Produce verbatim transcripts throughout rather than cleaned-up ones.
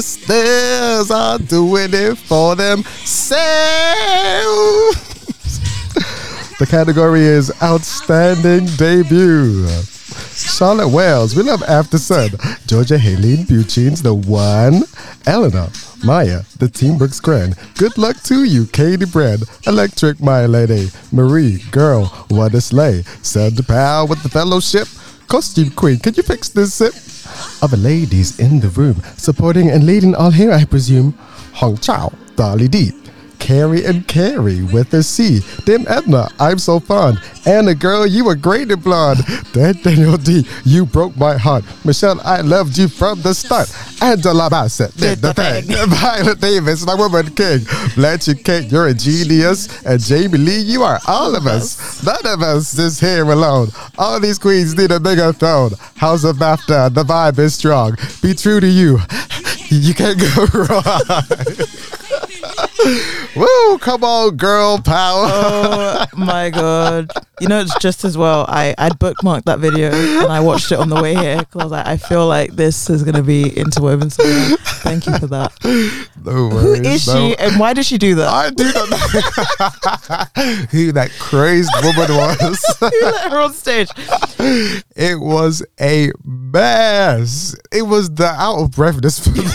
sisters are doing it for themselves. The category is Outstanding Debut. Charlotte Wells, We Love After Sun. Georgia Helene Buchin's The One. Eleanor, Maya, The Teen Brooks Grand. Good Luck To You, Katie Brand. Electric My Lady. Marie, Girl, What A Slay. Sandra Powell with The Fellowship. Costume Queen, Can You Fix This Sip? Other ladies in the room, supporting and leading all here, I presume. Hong Chao, Dolly D. Carrie and Carrie with a C. Dim Edna, I'm So Fond. Anna Girl, You Were Great and Blonde. Dad Daniel D, You Broke My Heart. Michelle, I Loved You From The Start. Angela Bassett did the thing. Violet Davis, My Woman King. Blanchard Kate, You're a Genius. And Jamie Lee, You Are All Of Us. None of us is here alone. All these queens need a bigger throne. House of BAFTA, the vibe is strong. Be true to you. You can't go wrong. Woo, come on, girl power. Oh my god. You know, it's just as well I, I'd bookmarked that video and I watched it on the way here because I was like, I feel like this is going to be interwoven somewhere. Thank you for that. No worries. Who is no. she and why did she do that? I do not know who that crazed woman was. Who let her on stage? It was a mess. It was the out of breathness for me.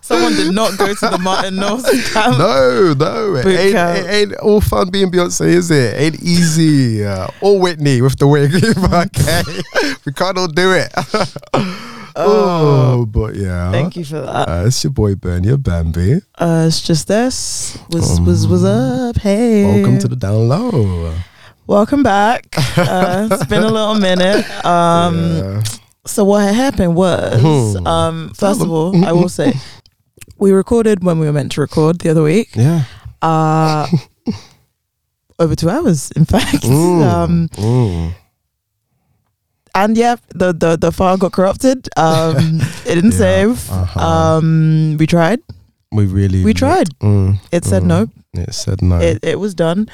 Someone did not go to the Martin Knowles camp. No, no. It ain't, it ain't all fun being Beyonce, is it? Ain't easy. Uh, or Whitney with the wig. Okay. We can't all do it. oh, oh, but yeah. Thank you for that. Uh, it's your boy, Ben, your Bambi. Uh, it's just this. What's, um, what's, what's up? Hey. Welcome to the Down Low. Welcome back. Uh, it's been a little minute. Um, yeah. So what had happened was, um, first of all, I will say, we recorded when we were meant to record the other week. Yeah. Uh, over two hours, in fact. Ooh, um, ooh. And yeah, the, the, the file got corrupted. Um, it didn't yeah, save. Uh-huh. Um, we tried. We really. We tried. Mm, it said mm, no. It said no. It, it was done.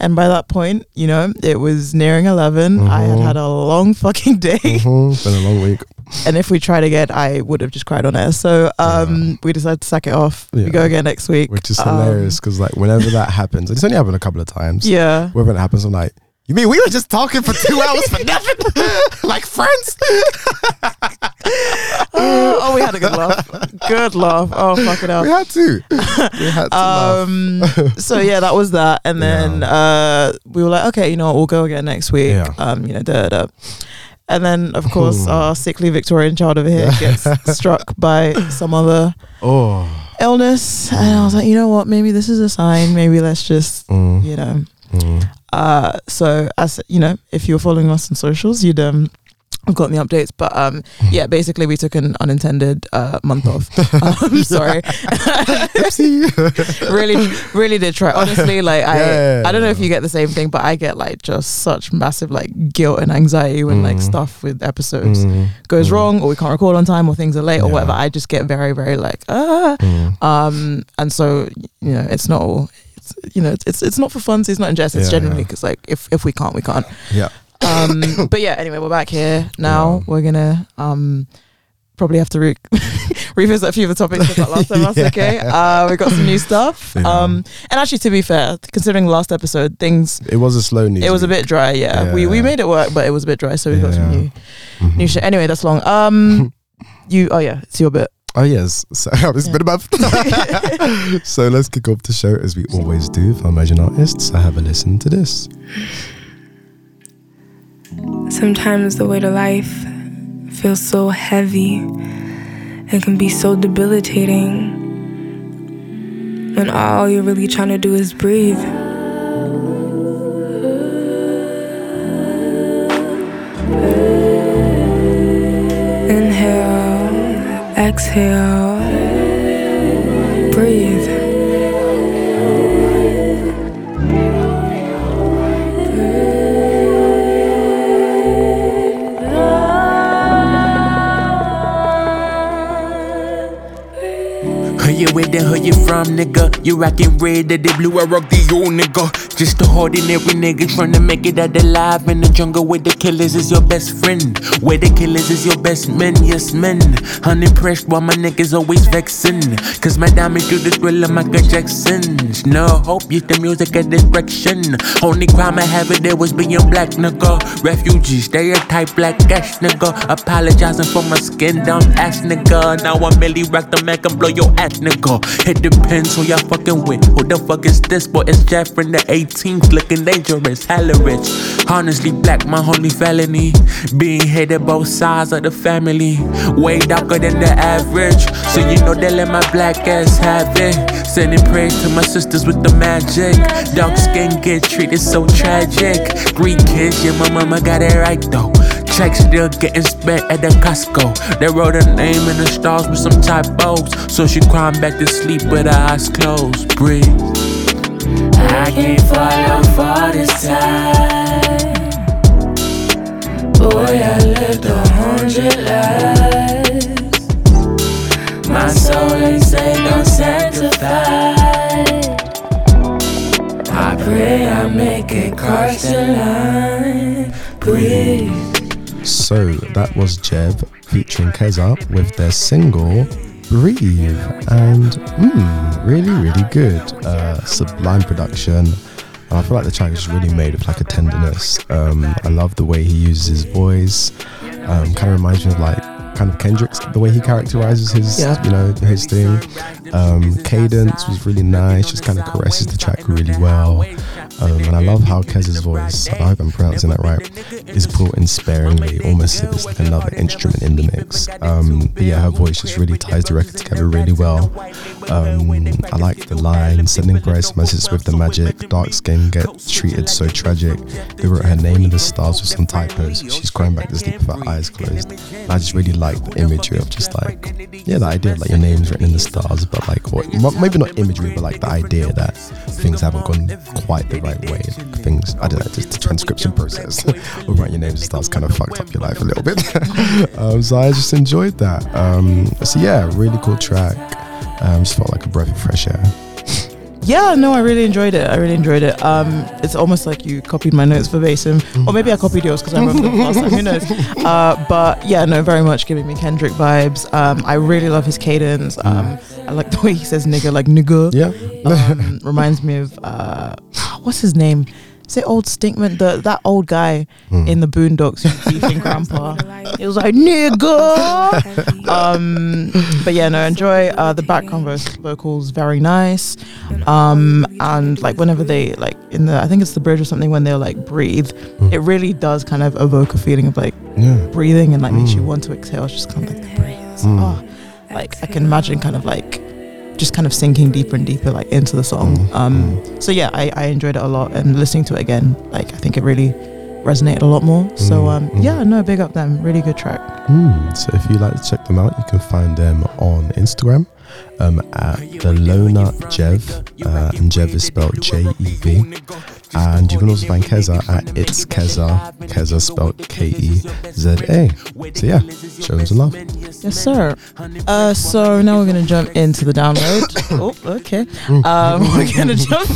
And by that point, you know, it was nearing eleven. Mm-hmm. I had had a long fucking day. Mm-hmm. It's been a long week. And if we tried again, I would have just cried on air. So um, yeah. we decided to sack it off. Yeah. We go again next week. Which is hilarious because um, like whenever that happens, it's only happened a couple of times. Yeah. Whenever it happens, I'm like, you mean we were just talking for two hours for nothing? Like friends? oh, oh, we had a good laugh. Good laugh. Oh, fuck it up. We had to. We had to um, laugh. So yeah, that was that. And then yeah. uh, we were like, okay, you know what, we'll go again next week. Yeah. Um, you know, da da. And then, of course, our sickly Victorian child over here gets struck by some other oh. illness. And I was like, you know what? Maybe this is a sign. Maybe let's just, mm. you know. Mm. Uh, so, as you know, if you're following us on socials, you'd um, have gotten the updates. But um, yeah, basically, we took an unintended uh, month off. I'm um, sorry. really, really did try. Honestly, like I, yeah. I don't know if you get the same thing, but I get like just such massive like guilt and anxiety when mm. like stuff with episodes mm. goes mm. wrong, or we can't record on time, or things are late, yeah. or whatever. I just get very, very like ah, mm. um, and so you know, it's not all. You know, it's, it's it's not for fun, so it's not in jest. It's yeah, generally because yeah. like if if we can't, we can't. Yeah. Um. But yeah. Anyway, we're back here now. Yeah. We're gonna um probably have to re- revisit a few of the topics we got last time. That's yeah. okay. Uh, we got some new stuff. Yeah. Um. And actually, to be fair, considering last episode, things it was a slow news. It was week. a bit dry. Yeah. yeah. We we made it work, but it was a bit dry. So we yeah. got some new mm-hmm. new shit. Anyway, that's long. Um. you. Oh yeah. It's your bit. Oh yes, so it's yeah. been a month. So let's kick off the show as we always do for emerging artists. So have a listen to this. Sometimes the weight of life feels so heavy and can be so debilitating when all you're really trying to do is breathe. Inhale. Exhale, breathe. Who you with and who you from? dumb nigga. You rockin' red to the blue, I rock the old nigga. Just a ordinary nigga tryna make it out alive. In the jungle where the killers is your best friend, where the killers is your best men, yes men. Unimpressed while my niggas always vexin', cause my diamond do the thrill of Michael Jackson's. No hope, use the music as distraction. Only crime I have it there was being black nigga. Refugees, stereotype black ass nigga. Apologizing for my skin down ass nigga. Now I'm merely rock the Mac and blow your ass nigga. It depends who y'all fucking with. Who the fuck is this boy? It's Jeff from the eighteenth looking dangerous, hella rich. Honestly black my only felony, being hated both sides of the family. Way darker than the average, so you know they let my black ass have it. Sending praise to my sisters with the magic. Dark skin get treated so tragic. Three kids, yeah my mama got it right though. Checks still getting spent at the Costco. They wrote her name in the stars with some typos, so she crying back to sleep with her eyes closed. Breathe. I can't follow for this time. Boy, I lived a hundred lives. My soul ain't saved, no sanctified. I pray I make it cross the line. Breathe. So that was Jeb featuring Keza with their single Breathe, and mm, really really good uh, sublime production. I feel like the track is really made with like a tenderness. um, I love the way he uses his voice. Um, kind of reminds me of like kind of Kendrick's, the way he characterizes his, yeah. you know, his thing. Um, cadence was really nice, just kind of caresses the track really well. Um, and I love how Keza's voice, I hope I'm pronouncing that right, is brought in sparingly, almost as like another instrument in the mix. Um, but yeah, her voice just really ties the record together really well. Um, I like the line, sending grace to my sisters with the magic, dark skin gets treated so tragic. They wrote her name in the stars with some typos, she's crying back to sleep with her eyes closed. And I just really like Like the imagery of just like, yeah, the idea of like your name's written in the stars, but like, what, maybe not imagery, but like the idea that things haven't gone quite the right way. Things, I don't know, just the transcription process of writing your names in the stars kind of fucked up your life a little bit. um, so I just enjoyed that. Um, so yeah, really cool track. Um, just felt like a breath of fresh air. Yeah, no, I really enjoyed it. I really enjoyed it. Um, it's almost like you copied my notes verbatim. Or maybe I copied yours because I remember the last time. Who knows? Uh, but yeah, no, very much giving me Kendrick vibes. Um, I really love his cadence. Um, I like the way he says nigga, like nigga. Yeah. Um, reminds me of, uh, what's his name? Is it old Stinkman? The, that old guy mm. in the Boondocks who's beefing grandpa. It was like, nigga! um, but yeah, no, enjoy uh, the background vocals, very nice. Um, and like whenever they, like in the, I think it's the bridge or something, when they're like breathe, mm. it really does kind of evoke a feeling of like yeah. breathing and like mm. makes you want to exhale. It's just kind of like the breathe. Mm. Oh, like I can imagine kind of like, just kind of sinking deeper and deeper like into the song. Mm, um mm. So yeah, I, I enjoyed it a lot, and listening to it again, like I think it really resonated a lot more. So um mm. yeah, no, big up them, really good track. Mm. So if you'd like to check them out, you can find them on Instagram um at the Lona Jev, uh, and Jev is spelled J E V. And you can also find Keza at It's Keza, Keza spelled K E Z A. So yeah, show them some love. Yes sir. Uh, so now we're going to jump into the download. Oh, okay. Um, we're going to jump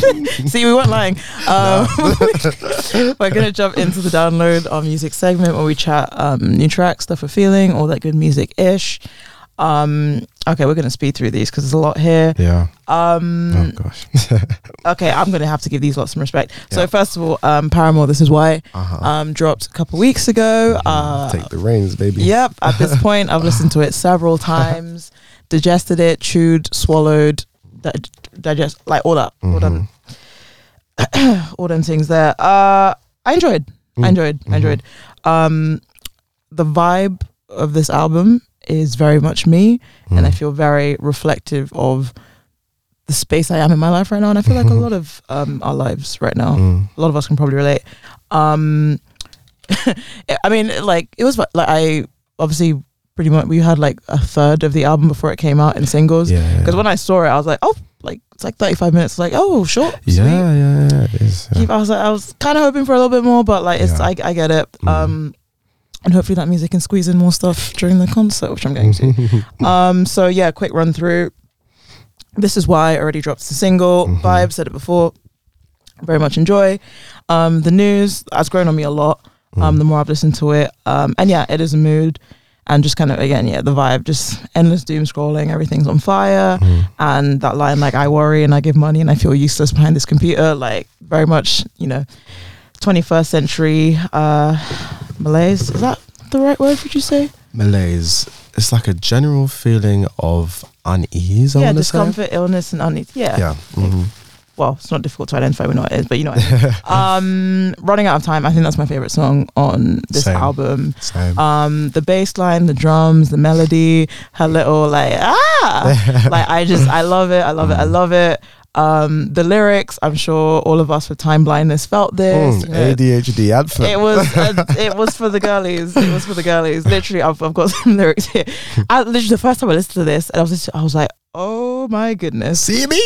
see, we weren't lying. Um, we're going to jump into the download, our music segment, where we chat um, new tracks, stuff we're feeling, all that good music-ish. Um, okay, we're going to speed through these because there's a lot here. Yeah. Um, oh, gosh. Okay, I'm going to have to give these lots some respect. Yeah. So, first of all, um, Paramore, This Is Why, uh-huh. um, dropped a couple weeks ago. Mm-hmm. Uh, Take the reins, baby. Yep. At this point, I've listened to it several times, digested it, chewed, swallowed, di- digest, like all that. Mm-hmm. All them, all them things there. Uh, I enjoyed. Mm-hmm. I enjoyed. I enjoyed. Mm-hmm. Um, the vibe of this album is very much me, mm. and I feel very reflective of the space I am in my life right now, and I feel like a lot of um, our lives right now, mm. a lot of us can probably relate. Um, I mean, like it was like I obviously pretty much we had like a third of the album before it came out in singles, because yeah, yeah, yeah. when I saw it I was like, oh, like it's like thirty-five minutes, like oh short, sweet. yeah yeah, yeah, it is, yeah. I was like, I was kind of hoping for a little bit more, but like it's yeah. I, I get it. mm. um And hopefully that music can squeeze in more stuff during the concert, which I'm going to. um, so yeah, quick run through. This Is Why already drops the single. Mm-hmm. Vibe, said it before. Very much enjoy. Um, the news has grown on me a lot. Um, mm. The more I've listened to it. Um, and yeah, it is a mood. And just kind of, again, yeah, the vibe, just endless doom scrolling. Everything's on fire. Mm. And that line, like, I worry and I give money and I feel useless behind this computer. Like, very much, you know, twenty-first century uh, malaise. Is that the right word, would you say? Malaise. It's like a general feeling of unease, I yeah, want to say. Yeah, discomfort, illness, and unease. Yeah. Yeah. Mm-hmm. Well, it's not difficult to identify we know what it is, but you know what I mean. um, Running Out of Time, I think that's my favourite song on this Same. album. Same. Um, the bass line, the drums, the melody, her little like, ah! Like, I just, I love it, I love mm. it, I love it. Um, the lyrics, I'm sure all of us with time blindness felt this. Mm, you know, A D H D anthem. It was, a, it was for the girlies. It was for the girlies. Literally, I've, I've got some lyrics here. I, literally, the first time I listened to this, and I was just, I was like, oh my goodness. See me?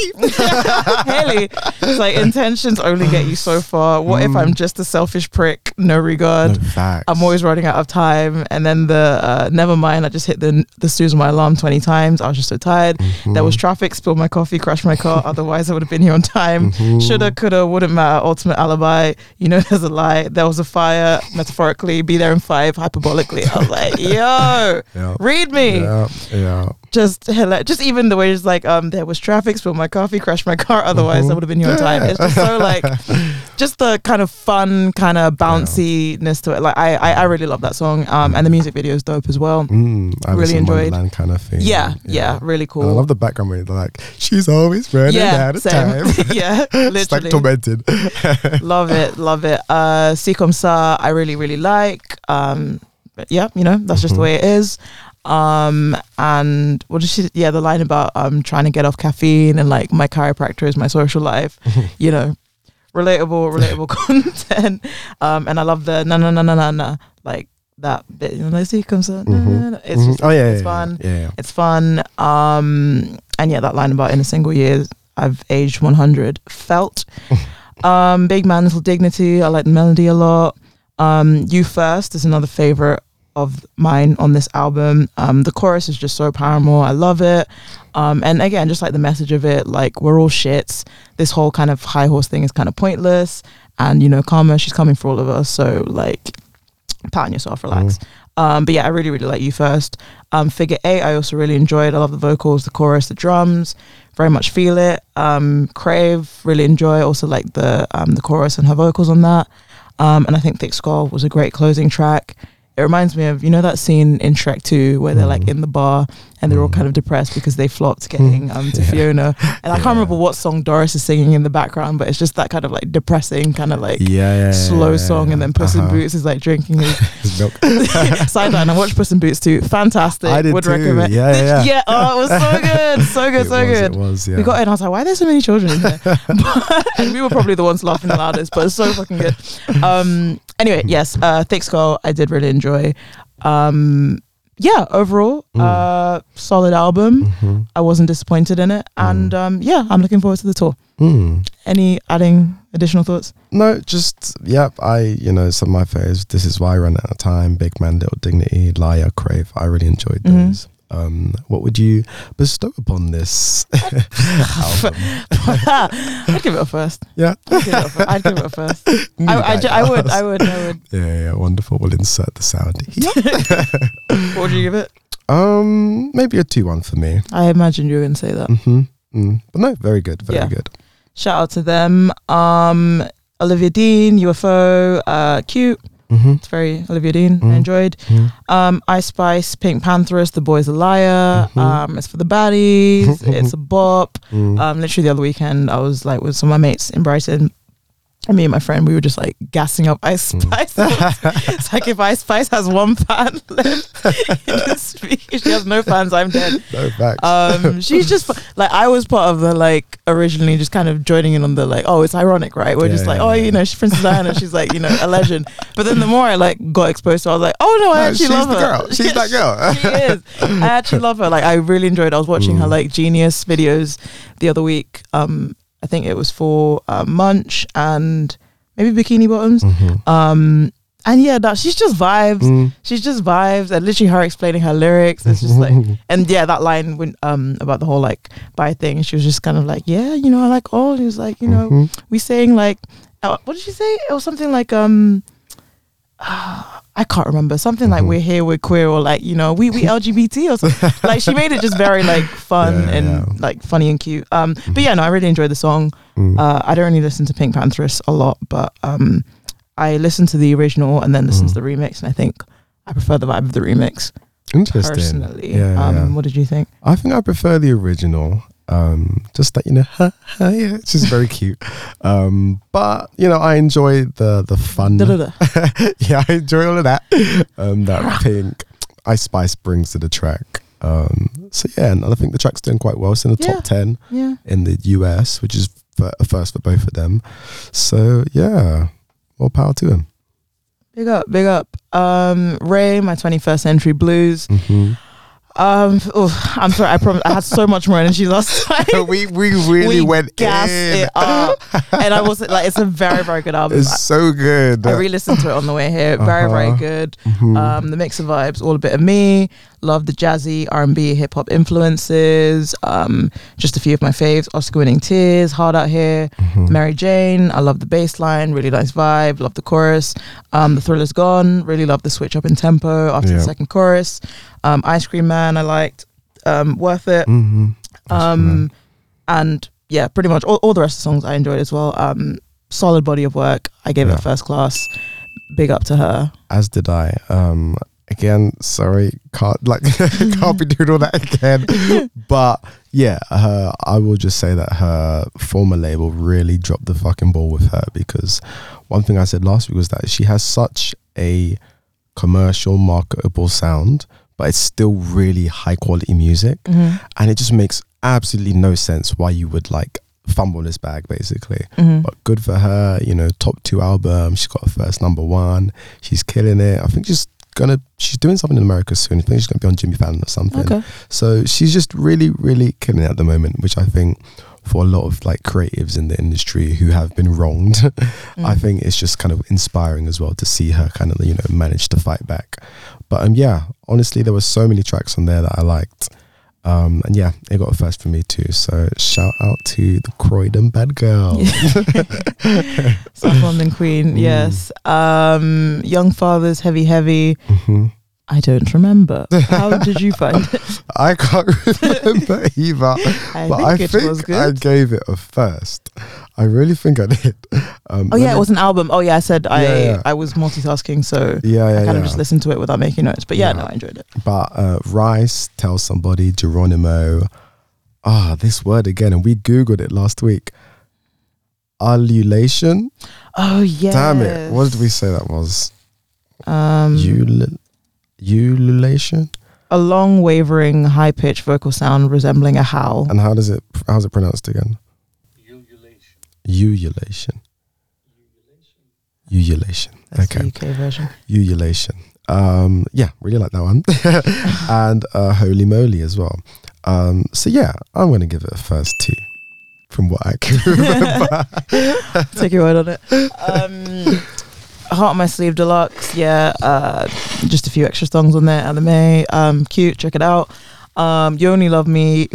Haley. It's like, intentions only get you so far. What mm. if I'm just a selfish prick? No regard. No, I'm always running out of time. And then the uh, never mind. I just hit the the snooze of my alarm twenty times. I was just so tired. Mm-hmm. There was traffic, spilled my coffee, crashed my car. Otherwise, I would have been here on time. Mm-hmm. Shoulda, coulda, wouldn't matter. Ultimate alibi. You know, there's a lie. There was a fire. Metaphorically, be there in five. Hyperbolically. I was like, yo, yep. read me. Yeah. Yep. Just just even the way it's like, um, there was traffic, spilled my coffee, crashed my car, otherwise mm-hmm. I would have been here on time. It's just so like, just the kind of fun, kind of bounciness yeah. to it. Like I, I I really love that song. Um, and the music video is dope as well. Mm, I really enjoyed. Wonderland kind of thing. Yeah, yeah, yeah, really cool. And I love the background where they're like, she's always running yeah, out of same. time. Yeah, literally. It's like tormented. Love it, love it. Uh, Si Comme Ça, I really, really like. Um, but yeah, you know, that's just mm-hmm. the way it is. Um and what did she yeah the line about um trying to get off caffeine and like my chiropractor is my social life. You know, relatable relatable content. Um and I love the na na na na na na like that bit, you know, like, see comes out, mm-hmm. na, na, na. It's just, oh, yeah, it's yeah, fun yeah, yeah. It's fun. Um and yeah, that line about in a single year I've aged one hundred felt. Um big Man Little Dignity, I like the melody a lot. Um you First is another favorite of mine on this album. Um the chorus is just so Paramore. I love it. Um and again, just like the message of it, like we're all shits, this whole kind of high horse thing is kind of pointless, and you know, karma, she's coming for all of us, so like pat on yourself, relax. mm. Um but yeah, I really really like You First. Um figure Eight I also really enjoyed. I love the vocals, the chorus, the drums, very much feel it. um Crave, really enjoy, also like the um the chorus and her vocals on that. Um and I think Thick Skull was a great closing track. It reminds me of, you know, that scene in Shrek two where they're like in the bar and they're all kind of depressed because they flopped getting um, to yeah. Fiona. And yeah. I can't remember what song Doris is singing in the background, but it's just that kind of like depressing kind of like yeah, yeah, slow yeah, song. Yeah. And then Puss uh-huh. in Boots is like drinking his, his milk. Side line, I watched Puss in Boots too. Fantastic. I did Would too. recommend. Yeah, yeah, yeah. Oh, it was so good. So good, it so was, good. It was, yeah. We got in. I was like, why are there so many children in here? And we were probably the ones laughing the loudest, but it's so fucking good. Um, Anyway, yes, uh, Thick Skull, I did really enjoy. Um, yeah, overall, mm. uh, solid album. Mm-hmm. I wasn't disappointed in it. Mm. And um, yeah, I'm looking forward to the tour. Mm. Any adding additional thoughts? No, just, yeah, I, you know, some of my faves, This Is Why I Run Out of Time, Big Man, Little Dignity, Liar, Crave. I really enjoyed those. Mm-hmm. Um, what would you bestow upon this album? I'd give it a first. Yeah, I'd give it a first. I'd give it a first. I, I, ju- I would. I would. I would. Yeah, yeah, wonderful. We'll insert the sound. What would you give it? Um, maybe a two one for me. I imagine you were going to say that. Mm-hmm. Mm. But no, very good. Very yeah. good. Shout out to them. Um, Olivia Dean, U F O, uh, cute. Mm-hmm. It's very Olivia Dean. Mm-hmm. I enjoyed. Mm-hmm. um, Ice Spice, Pink Panthers, The Boy's a Liar. Mm-hmm. um, It's for the baddies. It's a bop. Mm-hmm. um, Literally the other weekend I was like with some of my mates in Brighton, and me and my friend, we were just like gassing up Ice Spice. Mm. It's like, if Ice Spice has one fan left in this speech, she has no fans, I'm dead. No facts. Um, she's just like, I was part of the like originally just kind of joining in on the like, oh, it's ironic, right? We're yeah, just like, yeah, oh, yeah. you know, she's Princess Diana, she's like, you know, a legend. But then the more I like got exposed to her, I was like, oh no, I no, actually love her. Girl. She's she, that girl. She is. I actually love her. Like, I really enjoyed. I was watching mm. her like Genius videos the other week. Um, I think it was for uh, Munch and maybe Bikini Bottoms. Mm-hmm. Um, And yeah, that she's just vibes. Mm. She's just vibes, and literally her explaining her lyrics. It's just like, and yeah, that line when um about the whole like bi thing. She was just kind of like, yeah, you know, like oh, she was like, you know, mm-hmm. we saying like, uh, what did she say? It was something like um, uh, I can't remember. Something mm-hmm. like we're here, we're queer, or like you know, we we L G B T or something. Like she made it just very like fun yeah, and yeah. like funny and cute. Um, mm-hmm. but yeah, no, I really enjoyed the song. Mm. Uh, I don't really listen to Pink Panthers a lot, but um. I listened to the original and then listened mm. to the remix, and I think I prefer the vibe of the remix. Interesting. Personally, yeah, um, yeah. What did you think? I think I prefer the original. Um, just that you know, ha, ha, yeah, it's just very cute. Um, but you know, I enjoy the the fun. yeah, I enjoy all of that. Um, that Pink Ice Spice brings to the track. Um, so yeah, and I think the track's doing quite well. It's in the yeah. top ten yeah. in the U S, which is a first for both of them. So yeah. More power to him. Big up, big up. Um, Ray, my twenty-first Century Blues. Mm-hmm. Um, oh, I'm sorry, I promise. I had so much more energy last time. we we really we went gassed in. It up, and I wasn't like, it's a very very good album. It's I, so good. I re-listened to it on the way here. Uh-huh. Very very good. Mm-hmm. Um, the mix of vibes, all a bit of me. Love the jazzy R and B hip hop influences. Um, just a few of my faves: Oscar winning tears, hard out here, mm-hmm. Mary Jane. I love the bass line. Really nice vibe. Love the chorus. Um, the thriller's gone. Really love the switch up in tempo after yep. the second chorus. Um, Ice Cream Man, I liked. Um, worth it. Mm-hmm. Um, and yeah, pretty much all, all the rest of the songs I enjoyed as well. Um, solid body of work. I gave yeah. it first class. Big up to her. As did I. Um, again, sorry, can't like can't be doing all that again. But yeah, her, I will just say that her former label really dropped the fucking ball with her, because one thing I said last week was that she has such a commercial, marketable sound, but it's still really high quality music, mm-hmm. and it just makes absolutely no sense why you would like fumble this bag basically. Mm-hmm. But good for her, you know, top two album, she's got her first number one, she's killing it. I think she's gonna she's doing something in America soon. I think she's gonna be on Jimmy Fallon or something. Okay. So she's just really really killing it at the moment, which I think for a lot of like creatives in the industry who have been wronged, mm. I think it's just kind of inspiring as well to see her kind of, you know, manage to fight back. But um, yeah, honestly, there were so many tracks on there that I liked. Um, and yeah, it got a first for me too. So shout out to the Croydon bad girl. South London queen, mm. yes. Um, Young Fathers, Heavy Heavy. Mm-hmm. I don't remember. How did you find it? I can't remember either. I but think I it think was good. I gave it a first. I really think I did. Um, oh yeah, it was an album. Oh yeah, I said yeah, I yeah. I was multitasking, so yeah, yeah, I kind yeah. of just listened to it without making notes. But yeah, yeah. no, I enjoyed it. But uh, Rice, Tell Somebody, Geronimo. Ah, oh, this word again, and we googled it last week. Ululation. Oh yeah. Damn it! What did we say that was? Um. Ul- ululation, a long wavering high pitched vocal sound resembling a howl. And how does it how's it pronounced again? Ululation. Ululation. Ululation. That's okay. The U K version. Ululation. Um, yeah, really like that one. And uh, Holy Moly as well. Um, so yeah, I'm gonna give it a first two from what I can remember. Take your word on it. Um Heart on My Sleeve Deluxe, yeah, uh, just a few extra songs on there, anime, um, cute, check it out. Um, You Only Love Me,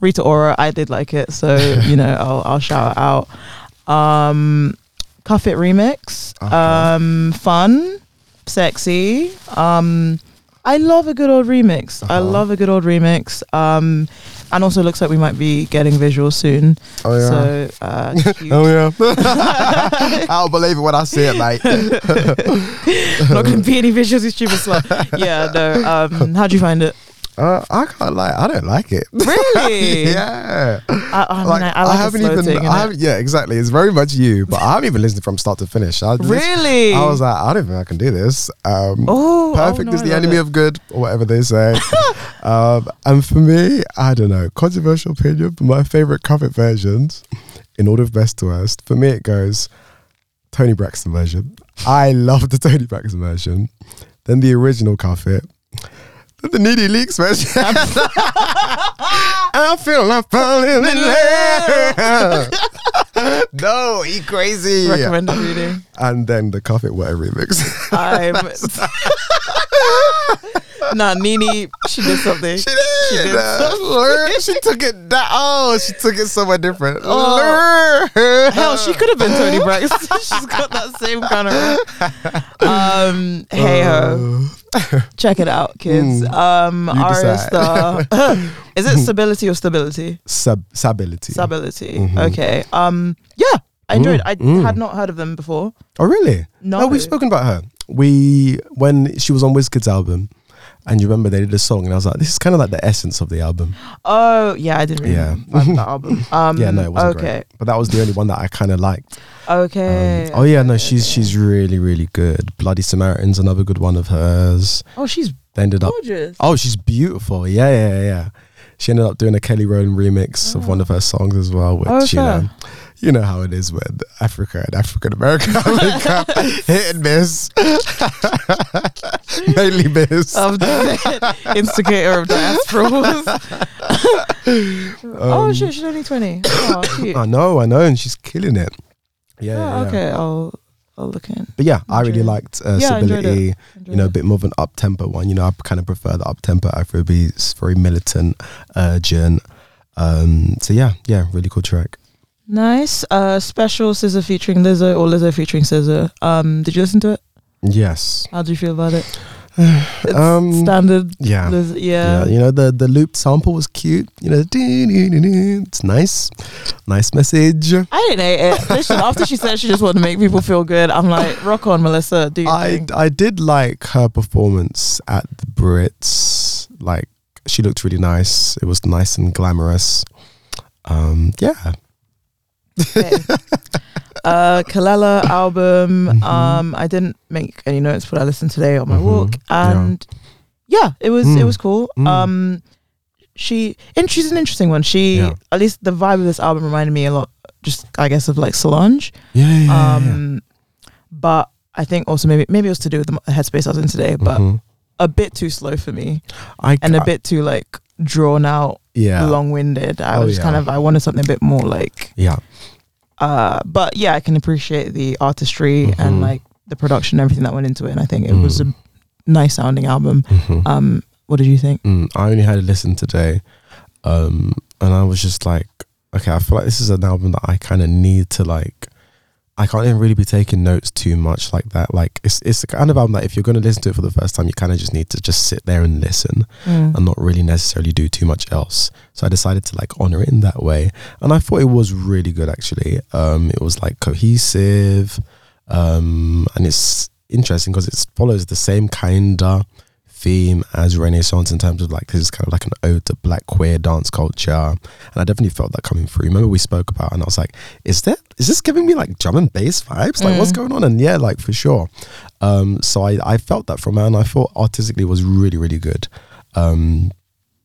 Rita Ora, I did like it, so, you know, I'll, I'll shout it out. Um, Cuff It Remix, uh-huh. um, fun, sexy, um, I love a good old remix, uh-huh. I love a good old remix, um, and also looks like we might be getting visuals soon. Oh yeah. So, uh, oh yeah. I'll believe it when I see it, mate. Not going to be any visuals, you stupid slut. Yeah, no. Um, how'd you find it? Uh, I can't like. I don't like it. Really? Yeah. I, I, like, mean, I, I, like I haven't even. Thing, I haven't, yeah, exactly. It's very much you, but I haven't even listened from start to finish. I just, really? I was like, I don't think I can do this. Um, oh, perfect oh, no, is the enemy it. of good, or whatever they say. um, and for me, I don't know. Controversial opinion, but my favorite cover versions, in order of best to worst, for me it goes Tony Braxton version. I love the Tony Braxton version. Then the original cover. The Needy Leaks version. I feel like falling in love. No, eat crazy. Recommended reading. And then the Carpet Water remix. I'm... Nah, Nini, she did something. She did. She, did uh, something. She took it down. Oh, she took it somewhere different. Oh. Hell, she could have been Toni Braxton. She's got that same kind of. Um, hey ho, check it out, kids. Mm, um, Arista. Is it stability or stability? Sub stability. Stability. Mm-hmm. Okay. Um, yeah, I enjoyed. Mm, I mm. had not heard of them before. Oh really? No, no, we've spoken about her. We when she was on WizKid's album. And you remember they did a song, and I was like, "This is kind of like the essence of the album." Oh yeah, I didn't really yeah. like that album. Um, yeah, no, it wasn't okay. great. But that was the only one that I kind of liked. Okay. Um, oh yeah, no, she's she's really really good. Bloody Samaritan's another good one of hers. Oh, she's they ended gorgeous. Up. Oh, she's beautiful. Yeah, yeah, yeah. She ended up doing a Kelly Rowland remix oh. of one of her songs as well, which oh, sure. you know. You know how it is with Africa and African America. Hit and miss. Mainly miss. Of the instigator of diaspora. um, oh, shit, she's only twenty. Oh, cute. I know, I know. And she's killing it. Yeah. Oh, yeah okay, yeah. I'll, I'll look in. But yeah, enjoy I really it. liked uh, yeah, Stability. You know, a bit more of an up-tempo one. You know, I kind of prefer the up-tempo Afrobeat. It's very militant, urgent. Um, so yeah, yeah, really cool track. Nice. Uh, special S Z A featuring Lizzo or Lizzo featuring S Z A. Um, did you listen to it? Yes. How do you feel about it? It's um, standard. Yeah. Liz- yeah. Yeah. You know, the, the looped sample was cute. You know, it's nice. Nice message. I didn't hate it. Listen, after she said she just wanted to make people feel good, I'm like, rock on, Melissa. Do you I, think? I did like her performance at the Brits. Like, she looked really nice. It was nice and glamorous. Um, yeah. Okay. uh, Kalela album. Mm-hmm. Um, I didn't make any notes, but I listened today on my mm-hmm. walk, and yeah, yeah it was mm. it was cool. Mm. Um, she and she's an interesting one. She yeah. at least the vibe of this album reminded me a lot, just I guess of like Solange. Yeah. yeah, yeah um, yeah. But I think also maybe maybe it was to do with the headspace I was in today, but mm-hmm. a bit too slow for me, I and a bit too like drawn out, yeah, long winded. I oh, was yeah. kind of I wanted something a bit more like yeah. Uh, but yeah, I can appreciate the artistry mm-hmm. and like the production and everything that went into it, and I think it mm. was a nice sounding album. Mm-hmm. Um, what did you think? Mm, I only had a listen today, um, and I was just like, okay, I feel like this is an album that I kind of need to like. I can't even really be taking notes too much like that. Like it's it's the kind of album that if you're going to listen to it for the first time, you kind of just need to just sit there and listen mm. and not really necessarily do too much else. So I decided to like honor it in that way. And I thought it was really good actually. Um, it was like cohesive. Um, and it's interesting because it follows the same kind of theme as Renaissance in terms of like, this is kind of like an ode to black queer dance culture. And I definitely felt that coming through. Remember we spoke about, and I was like, is that, is this giving me like drum and bass vibes? Mm. Like what's going on? And yeah, like for sure. Um, so I, I felt that from her, and I thought artistically was really, really good. Um,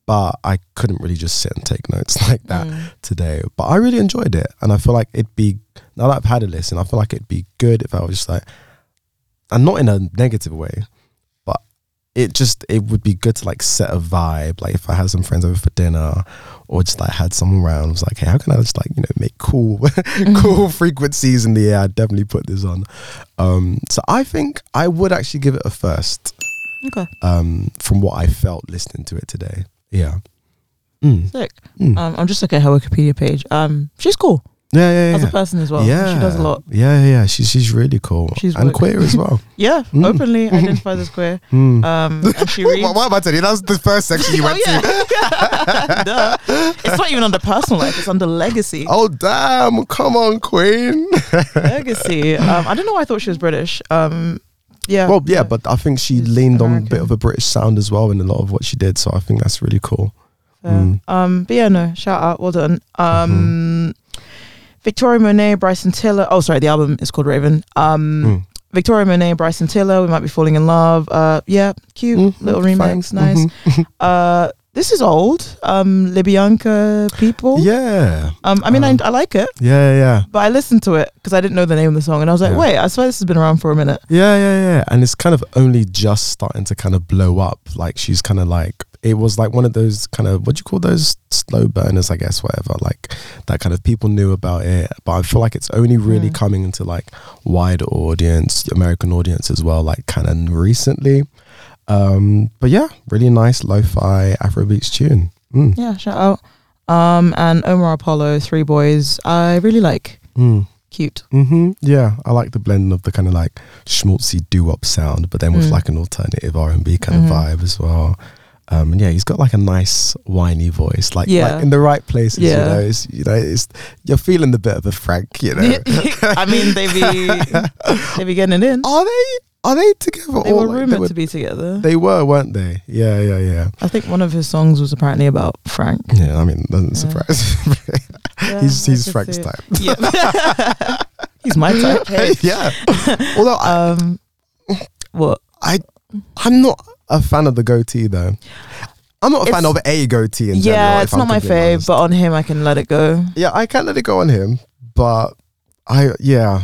but I couldn't really just sit and take notes like that mm. today, but I really enjoyed it. And I feel like it'd be, now that I've had a listen, I feel like it'd be good if I was just like, and not in a negative way, it just it would be good to like set a vibe, like if I had some friends over for dinner or just like had someone around. I was like, hey, how can I just like, you know, make cool cool frequencies in the air? I'd definitely put this on. Um so I think I would actually give it a first. Okay. Um from what I felt listening to it today. Yeah. Mm. Sick. Mm. Um I'm just looking at her Wikipedia page. Um she's cool. Yeah, yeah, yeah. As a person as well. Yeah. She does a lot. Yeah, yeah, yeah. She's she's really cool. She's and queer as well. Yeah, mm. openly identifies as queer. Mm. Um, and she reads. Why am I telling you? That was the first section you oh, went yeah. to. Duh. It's not even under personal life, it's under legacy. Oh, damn. Come on, queen. Legacy. Um, I don't know why I thought she was British. Um, yeah. Well, yeah, yeah, but I think she she's leaned American. On a bit of a British sound as well in a lot of what she did. So I think that's really cool. Yeah. Mm. Um, but yeah, no, shout out. Well done. Um, mm-hmm. Victoria Monet, Bryson Tiller. Oh, sorry, the album is called Raven. Um, mm. Victoria Monet, Bryson Tiller. We Might Be Falling in Love. Uh, yeah, cute mm-hmm. little remix, nice. Mm-hmm. uh, this is old. Um, Libyanka people. Yeah. Um, I mean, um, I, I like it. Yeah, yeah. But I listened to it because I didn't know the name of the song, and I was like, yeah. wait, I swear this has been around for a minute. Yeah, yeah, yeah. And it's kind of only just starting to kind of blow up. Like she's kind of like it was like one of those kind of, what do you call those, slow burners, I guess, whatever, like that kind of people knew about it, but I feel like it's only really mm. coming into like wider audience, American audience as well, like kind of recently. Um, but yeah, really nice lo-fi Afrobeats tune. Mm. Yeah, shout out. Um, and Omar Apollo, Three Boys, I really like. Mm. Cute. Mm-hmm. Yeah, I like the blending of the kind of like schmaltzy doo-wop sound, but then with mm. like an alternative R and B kind mm-hmm. of vibe as well. Um, and yeah, he's got like a nice whiny voice, like, yeah. like in the right places, yeah. you know, it's, you know, it's, you're feeling the bit of a Frank, you know. I mean, they be, they be getting it in. Are they? Are they together? They were like rumoured they were, to be together. They were, weren't they? Yeah, yeah, yeah. I think one of his songs was apparently about Frank. Yeah, I mean, doesn't yeah. surprise me. Yeah, he's he's Frank's see. type. Yeah. He's my type. Hey. Yeah. Although, um, I, what? I, I'm not a fan of the goatee, though. I'm not a it's, fan of a goatee in yeah, general. Yeah, it's not I'm my fave, honest. But on him, I can let it go. Yeah, I can let it go on him, but I, yeah.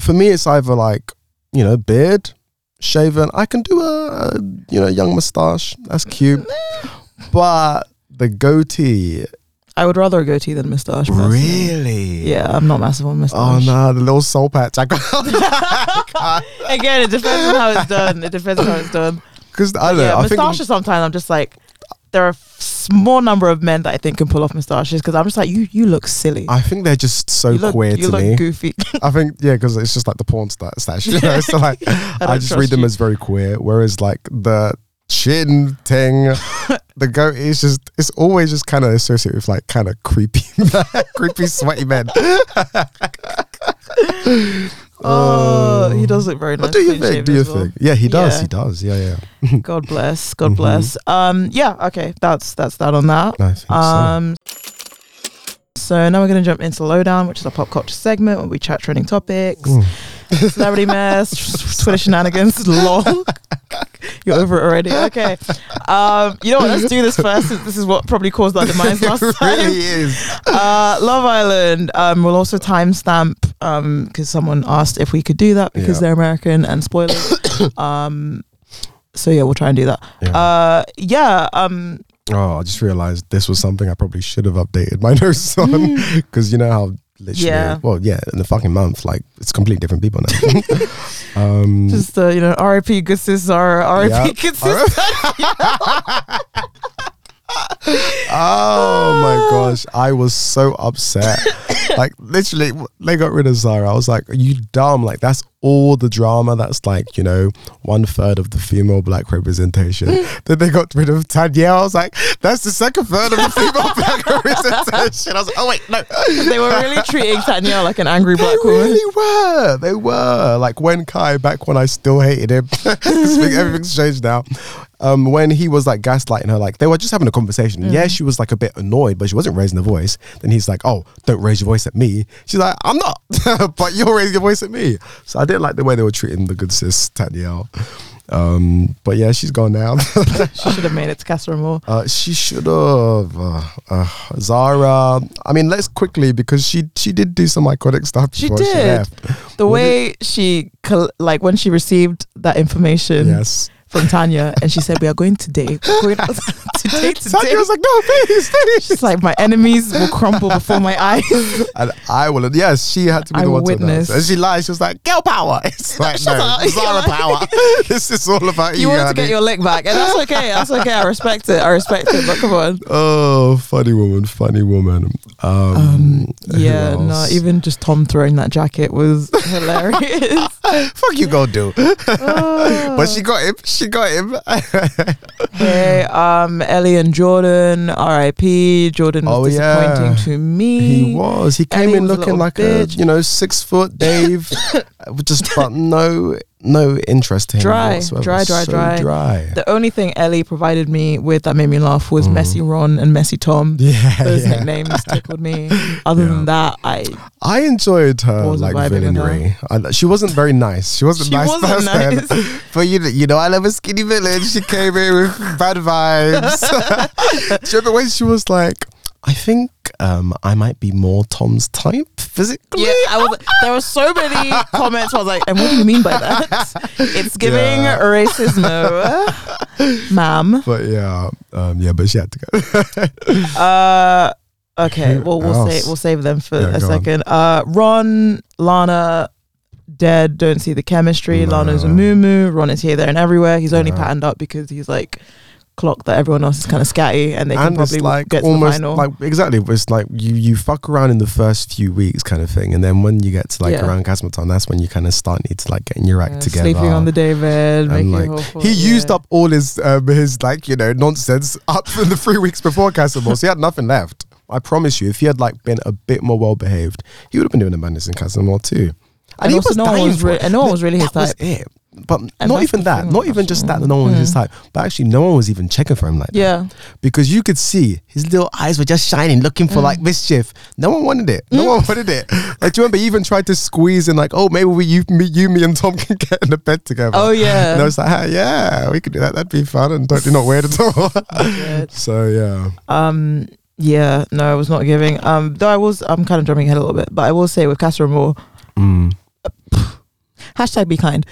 For me, it's either like, you know, beard, shaven. I can do a, a you know, young moustache. That's cute. But the goatee. I would rather a goatee than a moustache. Really? Yeah, I'm not massive on moustache. Oh, no, the little soul patch. I can't. I can't. Again, it depends on how it's done. It depends on how it's done. Because I don't yeah, know. Moustaches sometimes I'm just like, there are a small number of men that I think can pull off moustaches because I'm just like, you you look silly. I think they're just so look, queer to you look me. Goofy. I think, yeah, because it's just like the porn star stash. You know? So like, I, I just read them you. as very queer. Whereas like the chin thing, the goatee is just, it's always just kind of associated with like kind of creepy, creepy, sweaty men. Oh, he does look very nice. Oh, do you think? Do you well. think? Yeah, he does. Yeah. He does. Yeah, yeah. God bless. God mm-hmm. bless. Um, yeah. Okay, that's that's that on that. I think um, so. so now we're gonna jump into Lowdown, which is a pop culture segment where we chat trending topics, Ooh. celebrity mess, Twitter shenanigans. Lol. You're over it already. Okay. Um, you know what? Let's do this first. This is what probably caused our demise last it time. It really is. Uh, Love Island. Um, we'll also timestamp because um, someone asked if we could do that because yeah. they're American and spoilers. um, so yeah, we'll try and do that. Yeah. Uh, yeah um, oh, I just realized this was something I probably should have updated my notes on because you know how literally, yeah. well, yeah, in the fucking month, like it's completely different people now. um, Just uh, you know, R I P good sis Zara, R I P yeah. good sis. Oh my gosh, I was so upset. Like literally, they got rid of Zara. I was like, you dumb. Like that's all the drama. That's like, you know, one third of the female black representation. Then they got rid of Tanya. I was like, that's the second third of the female black representation. I was like, oh wait, no. They were really treating Tanya like an angry black they woman. They really were. They were. Like when Kai, back when I still hated him. Everything's changed now. Um, when he was like gaslighting her, like they were just having a conversation. Mm. Yeah, she was like a bit annoyed, but she wasn't raising her voice. Then he's like, oh, don't raise your voice at me. She's like, I'm not, but you're raising your voice at me. So I didn't like the way they were treating the good sis Danielle. Um, but yeah, she's gone now. She should have made it to Casa Amor. Uh, she should have. Uh, uh, Zara. I mean, let's quickly, because she she did do some iconic stuff before she did. She left. The was way it? she, like when she received that information. Yes. From Tanya, and she said, we are going today. Going today, today. Tanya was like, no, please, please. She's like, my enemies will crumble before my eyes. And I will, yes, she had to be I the one witness. to announce. And she lied, she was like, girl power. It's like, Shut no, up. Zara power. This is all about you. You wanted honey. to get your lick back, and that's okay, that's okay. I respect it, I respect it, but come on. Oh, funny woman, funny woman. Um, um, yeah, no, nah, even just Tom throwing that jacket was hilarious. Fuck you gonna do. Oh. But she got him. She got him. Hey, um, Ellie and Jordan, R I P. Jordan was oh, disappointing yeah. to me. He was. He came Ellie in looking a like bitch. a, you know, six foot Dave. Just but no no interest in him whatsoever. Dry, dry, so dry, dry. The only thing Ellie provided me with that made me laugh was mm. Messy Ron and Messy Tom. Yeah, Those yeah. nicknames tickled me. Other yeah. than that, I I enjoyed her like villainry. I, she wasn't very nice. She wasn't she nice wasn't person. Nice. But you you know, I love a skinny villain. She came in with bad vibes. Do you remember when she was like, I think um, I might be more Tom's type physically. Yeah, I was, there were so many comments. I was like, and what do you mean by that? It's giving yeah. racism. ma'am. But yeah, um, yeah, but she had to go. uh, okay, well we'll save we'll save them for yeah, a second. Uh, Ron, Lana, dead. Don't see the chemistry. No. Lana's a moo-moo. Ron is here, there, and everywhere. He's only no. patterned up because he's like clocked that everyone else is kind of scatty, and they and can probably like get to the final. Like exactly, it's like you you fuck around in the first few weeks kind of thing, and then when you get to like yeah. around Casmaton, that's when you kind of start need to like getting your act yeah, together. Sleeping on the day bed, and like hopeful, he yeah. used up all his um, his like you know nonsense up from the three weeks before Casmaton, so he had nothing left. I promise you, if he had like been a bit more well behaved, he would have been doing the madness in Casa Amor too. And, and he was no one was, re- no one was really his type. That was it. But and not even that. Not even just that, that no one yeah. was his type. But actually, no one was even checking for him like yeah. that. Because you could see his little eyes were just shining, looking for mm. like mischief. No one wanted it. No mm. one wanted it. Like, do you remember he even tried to squeeze in like, oh, maybe we, you, me, you, me, and Tom can get in the bed together. Oh, yeah. And I was like, ah, yeah, we could do that. That'd be fun and totally not weird at all. So, yeah. Um... Yeah, no, I was not giving. Um, though I was, I'm kind of jumping ahead a little bit, but I will say with Casa Amor, mm. uh, hashtag be kind.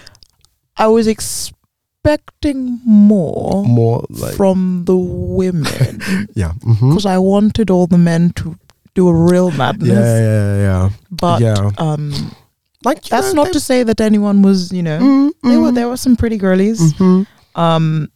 I was expecting more, more like from the women. Yeah, because mm-hmm. I wanted all the men to do a real madness. Yeah, yeah, yeah. But yeah. um, like that's know, not to say that anyone was, you know, mm-hmm. there were there were some pretty girlies. Mm-hmm. Um.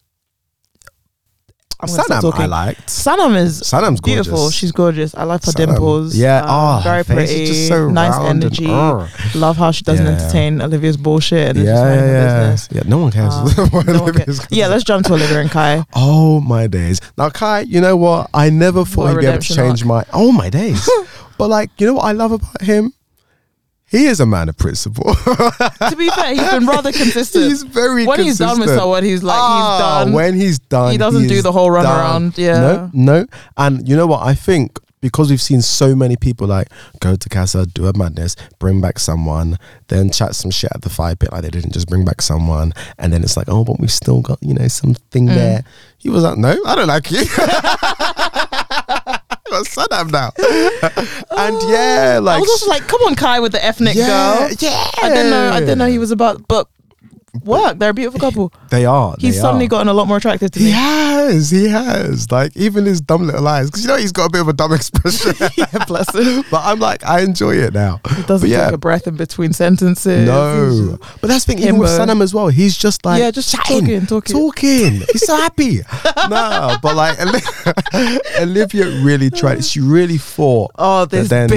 I'm Sanam I liked. Sanam is Sanam's beautiful. Gorgeous. She's gorgeous. I love her Sanam. dimples. Yeah, um, oh, very pretty. Just so nice energy. And, oh. Love how she doesn't yeah. entertain Olivia's bullshit. And yeah, just yeah, yeah. Business. yeah. No one cares. Um, no one cares. Yeah, let's jump to Olivia and Kai. Oh my days! Now Kai, you know what? I never thought he'd be able to change arc. my. Oh my days! But like, you know what I love about him? He is a man of principle. To be fair, he's been rather consistent. He's very when consistent. When he's done with someone, he's like, ah, he's done. When he's done, he doesn't he do the whole run done. around. Yeah. No, no. And you know what? I think because we've seen so many people like go to Casa, do a madness, bring back someone, then chat some shit at the fire pit. Like they didn't just bring back someone. And then it's like, oh, but we've still got, you know, something mm. there. He was like, no, I don't like you. Sanam now. And yeah, like I was also like, come on Kai with the ethnic yeah, girl. Yeah. I didn't know I didn't know he was about but work. They're a beautiful couple. They are. He's they suddenly are. gotten a lot more attractive to me. He has, he has. Like even his dumb little eyes. Because you know he's got a bit of a dumb expression. Yeah, bless him. But I'm like, I enjoy it now. He doesn't yeah. take a breath in between sentences. No. But that's the thing, even with Sanam as well, he's just like yeah, just chatting, talking, talking. talking. He's so happy. Nah, but like Olivia really tried. She really fought. Oh, this bitch.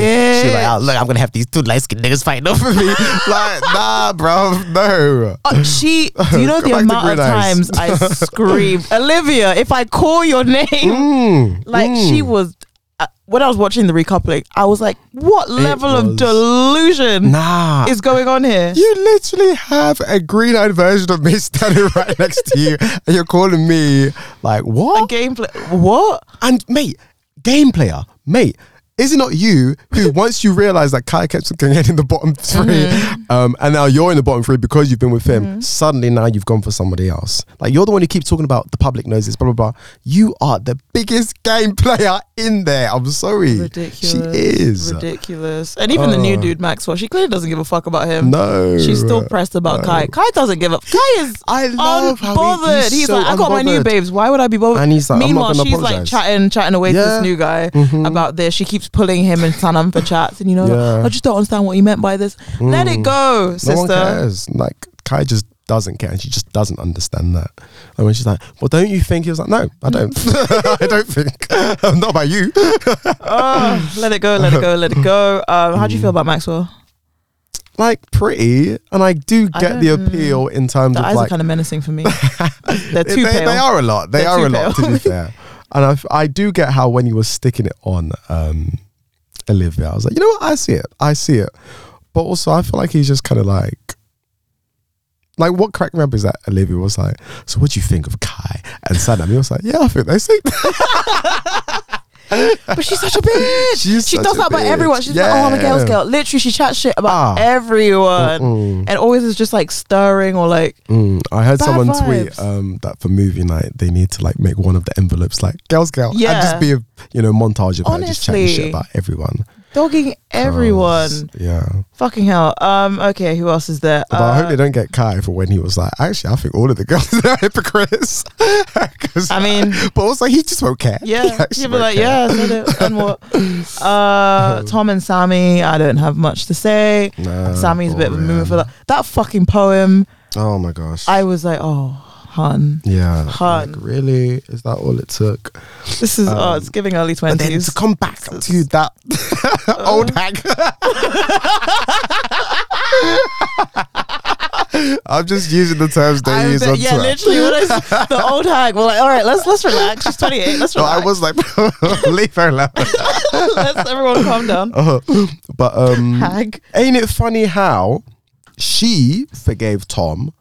She's like, oh, look, I'm gonna have these two light skinned niggas fighting over me. Like, nah, bro, no. Oh, she, do you know the amount of times I screamed, Olivia, if I call your name, mm, like mm. she was, uh, when I was watching the recoupling, I was like, what level of delusion nah. is going on here? You literally have a green-eyed version of me standing right next to you and you're calling me like, what? A gameplay, what? And mate, game player, mate. Is it not you who, once you realise that Kai kept getting in the bottom three, mm-hmm. um, and now you're in the bottom three because you've been with him, mm-hmm. suddenly now you've gone for somebody else. Like, you're the one who keeps talking about the public noses, blah, blah, blah. You are the biggest game player in there. I'm sorry. Ridiculous. She is. Ridiculous. And even uh, the new dude, Maxwell, she clearly doesn't give a fuck about him. No. She's still pressed about no. Kai. Kai doesn't give up. Kai is I love unbothered. How he, he's he's so like, I got my new babes. Why would I be bothered? And he's like, meanwhile, I'm not she's apologize. like chatting, chatting away yeah. to this new guy mm-hmm. about this. She keeps pulling him and Sanam for chats and you know yeah. I just don't understand what he meant by this. mm. Let it go, sister. No one cares. Like Kai just doesn't care and she just doesn't understand that. And when she's like, well, don't you think? He was like, no, I don't. I don't think. Not about you. Oh, let it go, let it go, let it go. Um, how do you feel about Maxwell? Like pretty, and I do get I the appeal in terms of eyes like, are kind of menacing for me. They're too they, pale. They are a lot. They They're are a pale. lot to be fair. And I, I do get how when you were sticking it on um, Olivia, I was like, you know what? I see it. I see it. But also, I feel like he's just kind of like, like what cracked me up is that Olivia was like, so what do you think of Kai and Sanam? He was like, yeah, I think they see. But she's such a bitch. She's she does that bitch. about everyone. She's yeah. like, oh, I'm a girl's girl. Literally, she chats shit about ah. everyone, Mm-mm. and always is just like stirring or like. Mm. I heard someone vibes. tweet um, that for movie night they need to like make one of the envelopes like girl's girl, yeah. and just be a you know montage of Honestly. her just chatting shit about everyone. dogging everyone. Cause, yeah. Fucking hell. Um. Okay, who else is there? But uh, I hope they don't get Kai for when he was like, actually, I think all of the girls are hypocrites. I mean. But also, he just won't care. Yeah. He'll be like, care. yeah. And what? Uh, Tom and Sammy, I don't have much to say. No, Sammy's boring. A bit of a mover for that. That fucking poem. Oh my gosh. I was like, oh. Hun. Yeah. Hun. Like, really? Is that all it took? This is, um, oh, it's giving early twenties. And then to come back it's, to that uh, old hag. I'm just using the terms they I'm use the, on yeah, Twitter. Yeah, literally. When I see the old hag, we're like, all right, let's, let's relax. She's twenty-eight. Let's relax. No, I was like, leave her alone. Let's everyone calm down. Uh, but, um, hag. Ain't it funny how she forgave Tom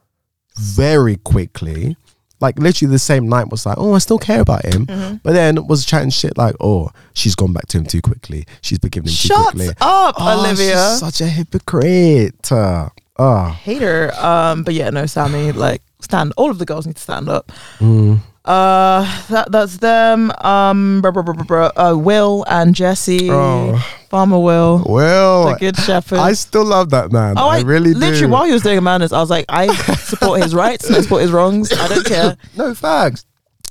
very quickly, like literally the same night, was like, oh, I still care about him, mm-hmm. but then was chatting shit like, oh, she's gone back to him too quickly, she's forgiven him Shut too quickly. Shut up, oh, Olivia. She's such a hypocrite. Uh, oh. Hater. Um, but yeah, no, Sammy, like, stand. All of the girls need to stand up. Mm. Uh, that that's them. Um, bruh, bruh, bruh, bruh, bruh. Uh, Will and Jesse. Oh. Farmer Will. Will. The Good Shepherd. I still love that man. Oh, I, I really literally, do. Literally, while he was doing a madness, I was like, I support his rights. I support his wrongs. I don't care. No, facts.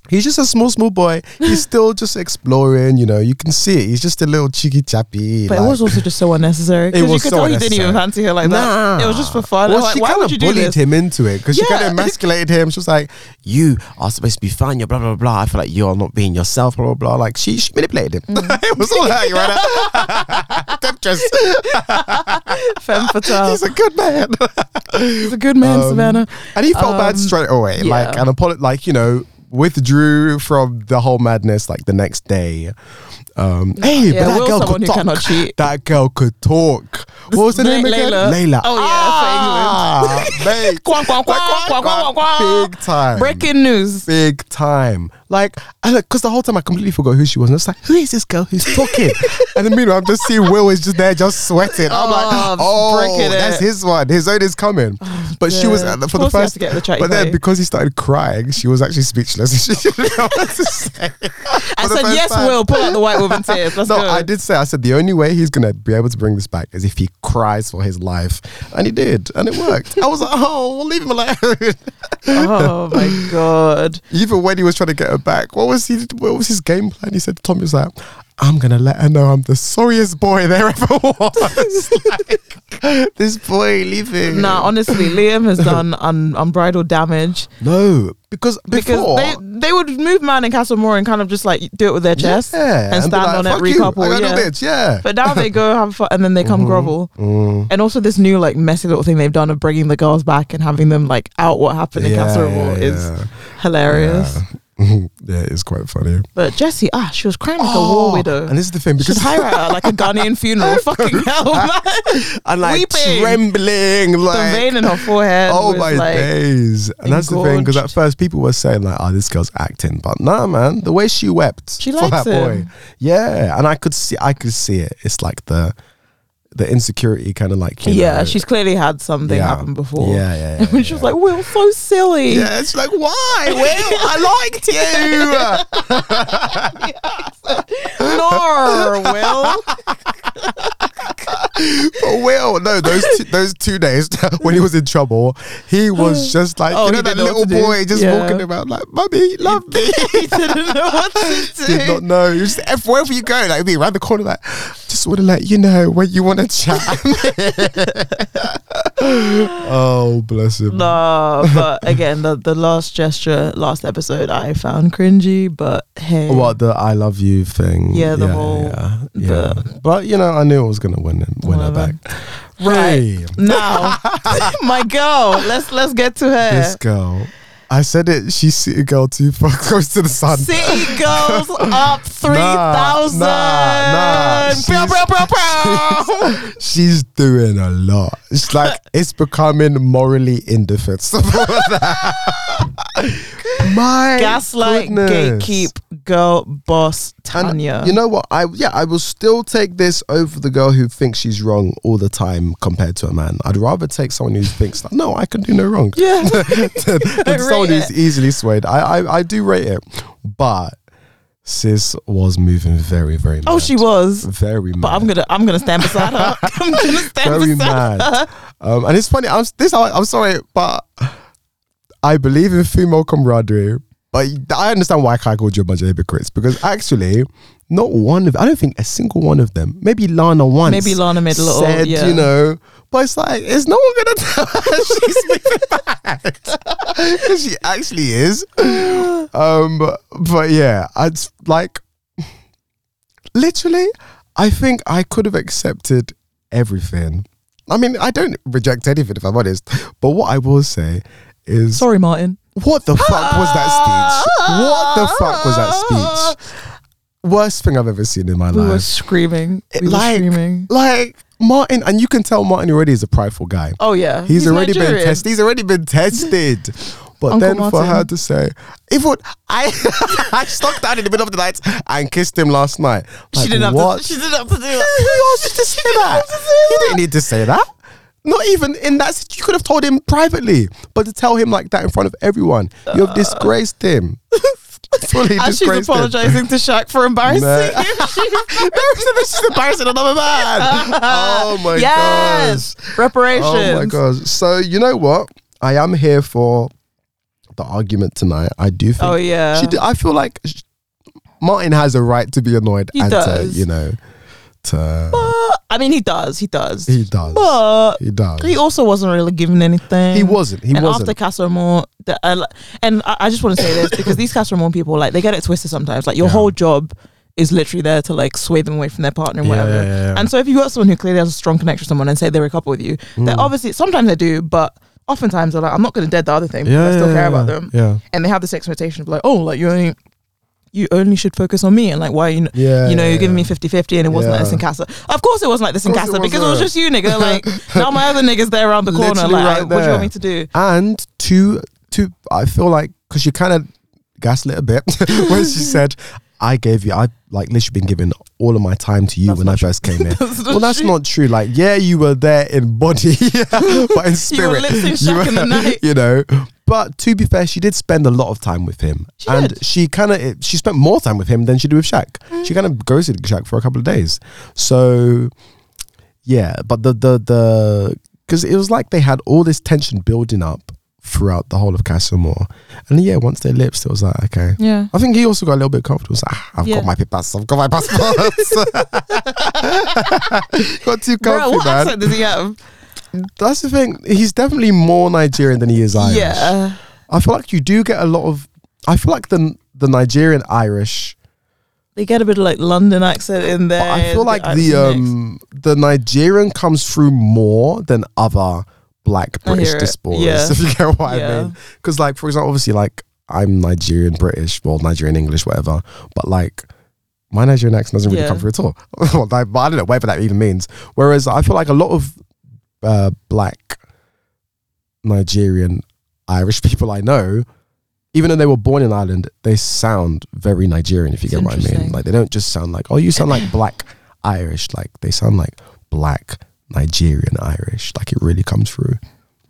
He's just a small, small boy. He's still just exploring, you know. You can see it. He's just a little cheeky chappy. But like, it was also just so unnecessary. It was you could so tell he didn't even fancy her like nah. that. It was just for fun. Well, like, she why kind would of you do bullied this? Him into it because yeah. she kind of emasculated him. She was like, "You are supposed to be fine. You're blah blah blah. I feel like you're not being yourself. Blah blah blah." Like she, she manipulated him. Mm. It was all her. You right? Temptress. Femme fatale. He's a good man. He's a good man, um, Savannah. And he felt um, bad straight away. Yeah. Like an apology. Like you know. Withdrew from the whole madness like the next day. Um, no, hey, yeah, but that Will girl could talk. Cheat. That girl could talk. What was the L- name again? Layla. Layla. Oh yeah, ah, for England. Quang, quang, quang, quang, quang, quang. Big time. Breaking news. Big time. Like, because the whole time I completely forgot who she was. And I was like, who is this girl who's talking? And then meanwhile, I'm just seeing Will is just there, just sweating. Oh, I'm like, oh, that's it. His one. His own is coming. Oh, but yeah. She was for the first. To get the but then because he started crying, she was actually speechless. She didn't know what to say. I said, yes, time. Will, pull out the white woman's tears. Let's no, go. I did say. I said the only way he's gonna be able to bring this back is if he cries for his life, and he did, and it worked. I was like, oh, we'll leave him alone. Oh my god! Even when he was trying to get her back, what was he? What was his game plan? He said to Tom, "He was like, I'm gonna let her know I'm the sorriest boy there ever was." Like, this boy leaving. Nah, honestly, Liam has done un- unbridled damage. No, because before because they, they would move man in Casa Amor and kind of just like do it with their chest yeah, and stand like, on it, recouple. You, I got yeah. Bitch, yeah. But now they go have fun and then they come mm-hmm, grovel. Mm. And also this new like messy little thing they've done of bringing the girls back and having them like out what happened yeah, in Casa Amor yeah, is yeah. hilarious. Yeah. Yeah, it's quite funny. But Jessie, ah, she was crying like oh, a war widow. And this is the thing because she'd hire her like a Ghanaian funeral. Fucking hell, man! And like weeping, trembling, like the vein in her forehead. Oh was, my like, days! And engorged. That's the thing because at first people were saying like, "Oh, this girl's acting," but nah, man, the way she wept she for likes that him. Boy, yeah. And I could see, I could see it. It's like the. The insecurity kind of like you yeah know, she's clearly had something yeah. happen before yeah yeah, yeah, yeah she was yeah. like Will so silly yeah it's like why Will I liked you nor Will but Will no those two, those two days when he was in trouble he was just like oh, you know that little boy just yeah. walking around like mummy love me he didn't know what to do did not know he was just wherever you go like be around the corner like just want to let you know when you want chat. Oh bless him. No, but again, the, the last gesture, last episode, I found cringy. But hey, what the I love you thing? Yeah, the yeah, whole. Yeah, yeah. The but you know, I knew I was gonna win him, win her back. Right hey. Now, my girl. Let's let's get to her. This girl. I said it. She's city girl too far close to the sun. City girls up three thousand. Nah, nah, nah. She's, bro, bro, bro, bro. She's, she's doing a lot. It's like it's becoming morally indefensible. My gaslight, goodness. Gatekeep, girl boss Tanya. And you know what? I yeah, I will still take this over the girl who thinks she's wrong all the time compared to a man. I'd rather take someone who thinks like, no, I can do no wrong. Yeah, than, than someone it. Who's easily swayed. I, I I do rate it, but Sis was moving very, very mad. Oh, she was. Very mad. But I'm gonna I'm gonna stand beside her. I'm gonna stand very beside mad. her. Um and it's funny, I'm this I'm sorry, but I believe in female camaraderie. But I understand why Kai called you a bunch of hypocrites, because actually not one of I don't think a single one of them. Maybe Lana once. Maybe Lana made a little said, yeah. you know. But it's like, is no one gonna tell her she's moving back? Because she actually is. Um but yeah, I'd like literally I think I could have accepted everything. I mean, I don't reject anything if I'm honest, but what I will say is sorry, Martin. What the fuck was that speech? What the fuck was that speech? Worst thing I've ever seen in my we life. We were screaming. We like, were screaming. Like, Martin, and you can tell Martin already is a prideful guy. Oh, yeah. He's, he's already Nigerian. been tested. He's already been tested. But Uncle then Martin. for her to say, if what, I I stuck down in the middle of the night and kissed him last night. Like, she, didn't what? To, she didn't have to do that. Who asked you to say that? You didn't need to say that. Not even in that, you could have told him privately, but to tell him like that in front of everyone, uh, you've disgraced him. Fully and disgraced she's apologising to Shaq for embarrassing no. him. She's embarrassing another man. Oh my yes. gosh. Reparations. Oh my gosh. So you know what? I am here for the argument tonight. I do think. Oh yeah. She did, I feel like she, Martin has a right to be annoyed he and does. to, you know, to. But I mean, he does. He does. He does. But he does. He also wasn't really given anything. He wasn't. He and wasn't. After Casa Amor, the, uh, and I, I just want to say this because these Casa Amor people, like, they get it twisted sometimes. Like, your yeah. whole job is literally there to like sway them away from their partner and yeah, whatever. Yeah, yeah. And so, if you got someone who clearly has a strong connection with someone and say they're a couple with you, mm. they obviously sometimes they do, but oftentimes they're like, I'm not going to dead the other thing. Because yeah, I still yeah, care yeah, about them. Yeah. And they have this expectation of like, oh, like you only. you only should focus on me and like why are you n- yeah, you know yeah, you're giving me fifty fifty and it wasn't yeah. like this in Casa. Of course it wasn't like this in Casa it because it was just you nigga like now my other nigga's there around the corner. Literally like right I, what do you want me to do? And to, to I feel like because you kind of gaslit a bit when she said I gave you I like literally been giving all of my time to you that's when I first came here. that's well that's true. Not true. Like yeah you were there in body but in spirit you were, you, were you know. But to be fair, she did spend a lot of time with him. She and did. she kind of, she spent more time with him than she did with Shaq. Mm. She kind of ghosted Shaq for a couple of days. So, yeah, but the, the, the, because it was like they had all this tension building up throughout the whole of Casa Amor. And yeah, once they lips, it was like, okay. Yeah. I think he also got a little bit comfortable. He was like, ah, I've yeah. got my pass, I've got my passports. Got too comfy, Bro, what man. accent does he have? That's the thing. He's definitely more Nigerian than he is Irish. Yeah, I feel like you do get a lot of. I feel like the the Nigerian Irish. They get a bit of like London accent in there. But I feel like the, the um mix. the Nigerian comes through more than other Black British diasporas. Yeah. If you get what yeah. I mean, because like for example, obviously like I'm Nigerian British, well Nigerian English, whatever. But like. My Nigerian accent doesn't really yeah. come through at all. But I don't know whatever that even means. Whereas I feel like a lot of Uh, black Nigerian Irish people I know, even though they were born in Ireland, they sound very Nigerian, if you That's get what I mean. Like they don't just sound like, oh, you sound like Black Irish. Like they sound like Black Nigerian Irish. Like it really comes through.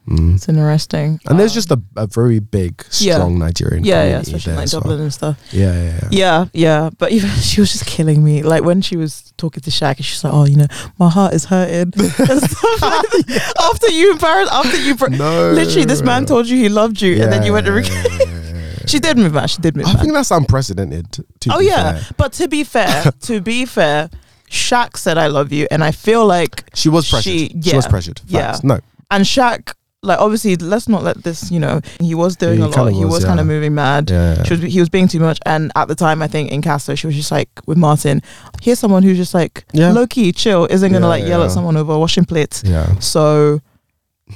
Mm. It's interesting. And um, there's just a, a very big, strong yeah. Nigerian yeah, community yeah, especially there, like Dublin so. and stuff. Yeah, yeah, yeah. Yeah, yeah. But even she was just killing me. Like when she was talking to Shaq, she's like, "Oh, you know, my heart is hurting." And stuff like yeah. After you embarrassed, after you, br- no. literally, this man told you he loved you, yeah, and then you went to. Re- she did move back. She did move back. I think that's unprecedented. To oh yeah, fair. But to be fair, to be fair, Shaq said, "I love you," and I feel like she was pressured. She, yeah, she was pressured. Facts. Yeah, no, and Shaq. Like obviously let's not let this, you know, he was doing he a lot was, he was yeah. kind of moving mad yeah, yeah. She was, he was being too much, and at the time I think in Casa she was just like with Martin, here's someone who's just like yeah. low key chill isn't gonna yeah, like yeah. yell at someone over a washing plate yeah. so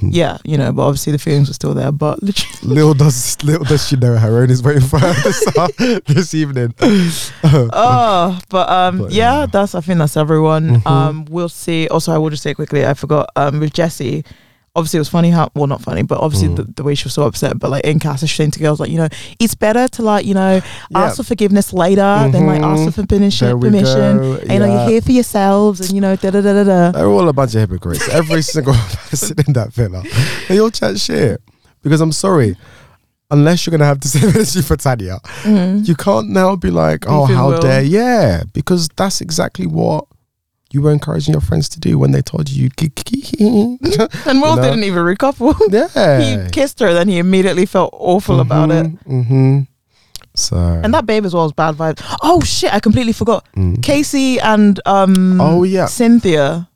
yeah you know but obviously the feelings were still there but literally little does little does she know her own is waiting for her this, uh, this evening. oh but um but, yeah, yeah that's I think that's everyone. Mm-hmm. Um we'll see. Also I will just say quickly I forgot um with Jesse. Obviously, it was funny how, well, not funny, but obviously mm. the, the way she was so upset, but like in Casa, she's saying to girls, like, you know, it's better to like, you know, yeah. ask for forgiveness later mm-hmm. than like ask for permission, permission. Yeah. And you know, you're here for yourselves and, you know, da da da da. They're all a bunch of hypocrites. Every single person in that villa. They all chat shit. Because I'm sorry. unless you're going to have the same energy for Tanya, mm-hmm. you can't now be like, oh, how will. dare, yeah, because that's exactly what you were encouraging your friends to do when they told you. And Will you know? didn't even recouple. Yeah. He kissed her, then he immediately felt awful mm-hmm, about it. Mm-hmm. So. And that babe as well is bad vibes. Oh shit, I completely forgot. Mm-hmm. Casey and um, oh, yeah. Cynthia.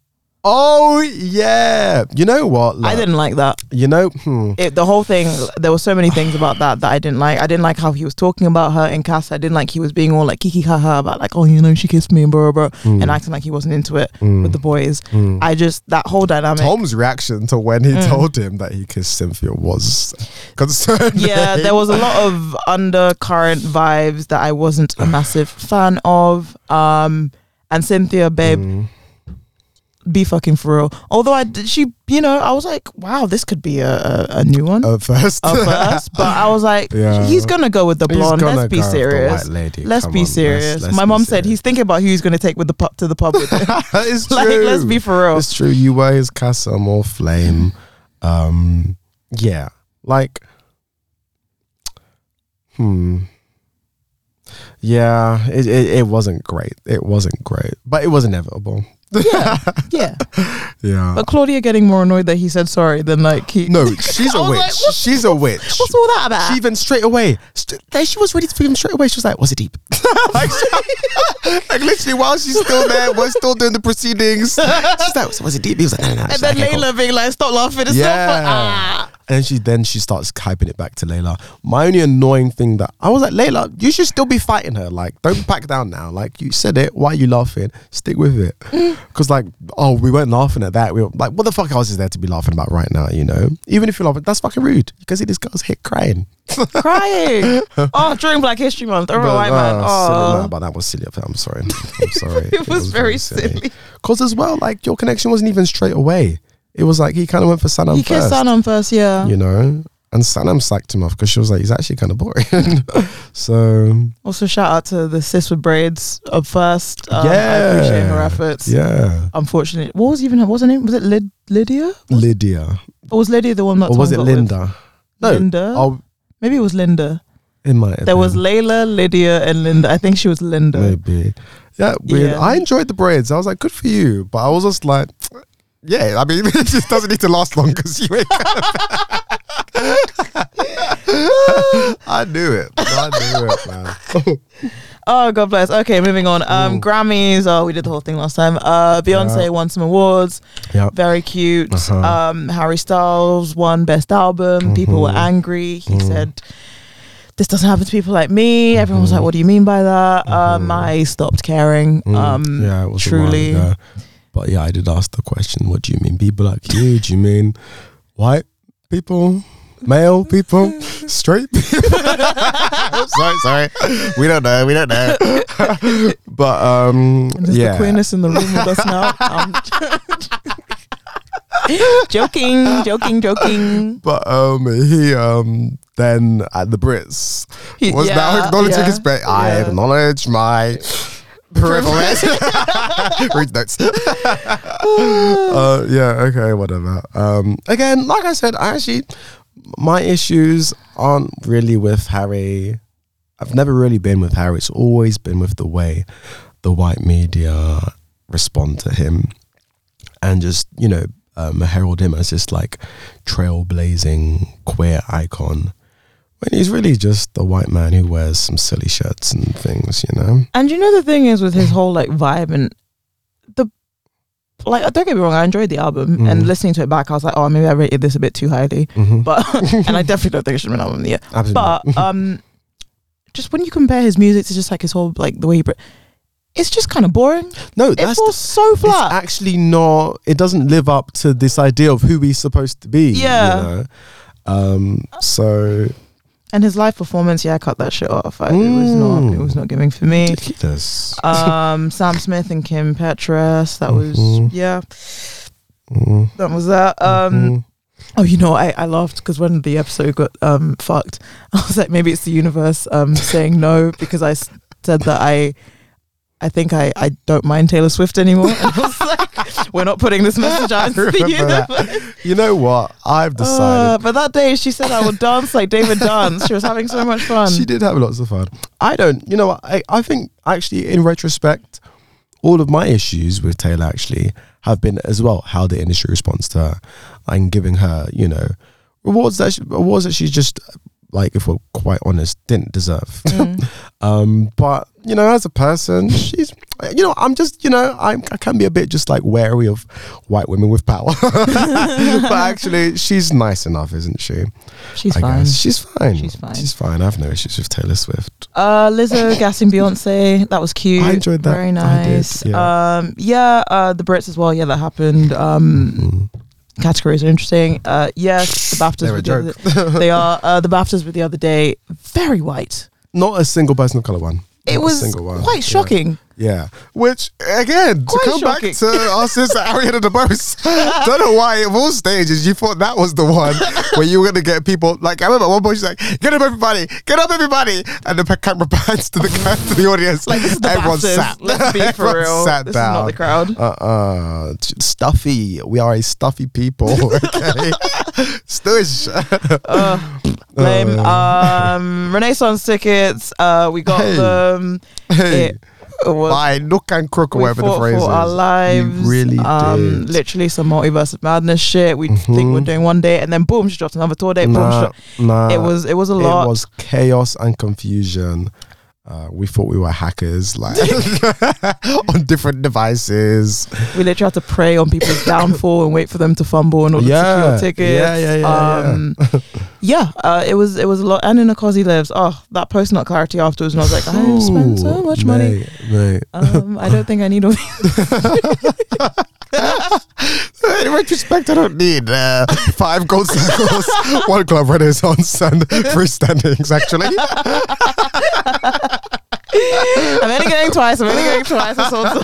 Oh yeah. You know what? Look, I didn't like that. You know? Hmm. It, the whole thing, there were so many things about that that I didn't like. I didn't like how he was talking about her in Casa. I didn't like he was being all like kiki haha about like, oh, you know, she kissed me and blah, blah, blah mm. and acting like he wasn't into it mm. with the boys. Mm. I just, that whole dynamic. Tom's reaction to when he mm. told him that he kissed Cynthia was concerning. Yeah, there was a lot of undercurrent vibes that I wasn't a massive fan of. Um, and Cynthia, babe, mm. be fucking for real. Although I did, she, you know, I was like, wow, this could be a, a, a new one. A first. A first. But I was like, yeah. he's going to go with the blonde. Let's be serious. Let's Come be on, serious. Let's, let's My mom said he's thinking about who he's going to take with the pop to the pub with him. It's true. Like, let's be for real. It's true. You were his Casa Amor flame. Um, yeah. Like, hmm. Yeah, it, it, it wasn't great. It wasn't great. But it was inevitable. yeah yeah yeah but Claudia getting more annoyed that he said sorry than like he no she's a witch like, she's a witch what's all that about? She even straight away st- there she was ready to forgive him straight away. She was like, was it deep? like, like literally while she's still there, we're still doing the proceedings, she's like, was it deep? He was like, no, no, no. And then like, Layla being like, stop laughing, it's yeah. not fun. ah And she then she starts hyping it back to Layla. My only annoying thing that I was like, Layla, you should still be fighting her. Like, don't back down now. Like, you said it. Why are you laughing? Stick with it. Because like, oh, we weren't laughing at that. We were like, what the fuck else is there to be laughing about right now? You know, even if you're laughing, that's fucking rude. You can see this girl's hit crying. Crying. Oh, during Black History Month. Oh, right, man. Oh, about that was silly. I'm sorry. I'm sorry. it, it was, was very silly. Because as well, like your connection wasn't even straight away. It was like he kind of went for Sanam first. He kissed Sanam first, yeah. You know? And Sanam slacked him off because she was like, he's actually kind of boring. So. Also, shout out to the sis with braids up first. Um, yeah. I appreciate her efforts. Yeah. Unfortunately. What was even her, what was her name? Was it Lid- Lydia? Was Lydia. Or was Lydia the one that Or was it Linda? With? No. Linda? I'll, Maybe it was Linda. It might have There been. was Layla, Lydia, and Linda. I think she was Linda. Maybe. Yeah, weird. Yeah. I enjoyed the braids. I was like, good for you. But I was just like... Yeah, I mean, it just doesn't need to last long because you ain't kind of I knew it. I knew it, man. Oh, God bless. Okay, moving on. Um, mm. Grammys. Oh, we did the whole thing last time. Uh, Beyonce yeah. won some awards. Yep. Very cute. Uh-huh. Um, Harry Styles won Best Album. Mm-hmm. People were angry. He mm. said... this doesn't happen to people like me. Everyone mm-hmm. was like, what do you mean by that? Mm-hmm. Um, I stopped caring. Mm. Um, yeah, it was truly. A while ago. But yeah, I did ask the question, what do you mean? People like you, do you mean white people, male people, straight people? sorry, sorry. We don't know, we don't know. But um, and yeah. the queerness in the room with us now. Um, joking, joking, joking. But um, he... um. Then at the Brits he, was yeah, now acknowledging yeah, his break. Yeah. I acknowledge my privilege. Read notes. uh, yeah, okay, whatever. Um, again, like I said, I actually, my issues aren't really with Harry. I've never really been with Harry. It's always been with the way the white media respond to him and just, you know, um, herald him as this like trailblazing queer icon. When he's really just the white man who wears some silly shirts and things, you know? And you know the thing is with his whole, like, vibe and the... Like, don't get me wrong, I enjoyed the album. Mm. And listening to it back, I was like, oh, maybe I rated this a bit too highly. Mm-hmm. But... and I definitely don't think it should have been an album of the year. Absolutely. But um, just when you compare his music to just, like, his whole, like, the way he... Br- it's just kind of boring. No, that's... It falls the, so flat. It's actually not... It doesn't live up to this idea of who he's supposed to be. Yeah. You know? Um, so... And his live performance, yeah, I cut that shit off. I, mm. It was not, it was not giving for me. Um, Sam Smith and Kim Petras, that mm-hmm. was, yeah, mm. that was that. Um, mm-hmm. Oh, you know, I, I laughed because when the episode got um, fucked, I was like, maybe it's the universe um, saying no because I said that I I think I, I don't mind Taylor Swift anymore. And I was like, we're not putting this message out to the universe. You know what? I've decided. Uh, but that day she said I would dance like David Dance. She was having so much fun. She did have lots of fun. I don't, you know, I, I think actually in retrospect, all of my issues with Taylor actually have been as well how the industry responds to her and giving her, you know, rewards that she, rewards that she's just, like, if we're quite honest, didn't deserve. Mm. um, but, you know, as a person, she's, you know, I'm just, you know, I'm, I can be a bit just like wary of white women with power. But actually, she's nice enough, isn't she? She's I fine. Guess. She's fine. She's fine. She's fine. I have no issues with Taylor Swift. Uh, Lizzo gassing Beyonce. That was cute. I enjoyed that. Very nice. I did, yeah, um, yeah uh, the Brits as well. Yeah, that happened. Um, mm-hmm. Categories are interesting. Uh, yes, the BAFTAs were the other, they are uh, the BAFTAs were the other day. Very white. Not a single person of color one. It Not was one. Quite shocking. Yeah, yeah. Which again, quite to come shocking. Back to our sister Ariana DeBose. Don't know why of all stages you thought that was the one where you were going to get people. Like I remember at one point she's like, "Get up everybody, get up everybody," and the camera pans to the to the audience. Like this is the everyone BAFTAs. Sat. Let's be for real. Sat this down. Is not the crowd. Uh uh-uh. uh, stuffy. We are a stuffy people. Okay, stush. uh, lame. Um, Renaissance tickets. Uh, we got hey. them. Hey. It, by Nook and Crook or whatever the phrase is. We fought for our lives. You really um, did. Literally some multiverse of madness shit. We mm-hmm. think we're doing one day and then boom, she dropped another tour date. Nah, boom, she nah, it was it was a lot. It was chaos and confusion. Uh, we thought we were hackers, like on different devices. We literally had to prey on people's downfall and wait for them to fumble and all the yeah, secure tickets. Yeah, yeah, yeah. Um, yeah. yeah uh, it was it was a lot. And in a Cosy Lives, oh, that post not clarity afterwards, and I was like, I have spent so much money. Mate, mate. Um, I don't think I need all these. In retrospect, I don't need uh, five gold circles, one club renaissance, and three standings, actually. I'm only going twice. I'm only going twice. I saw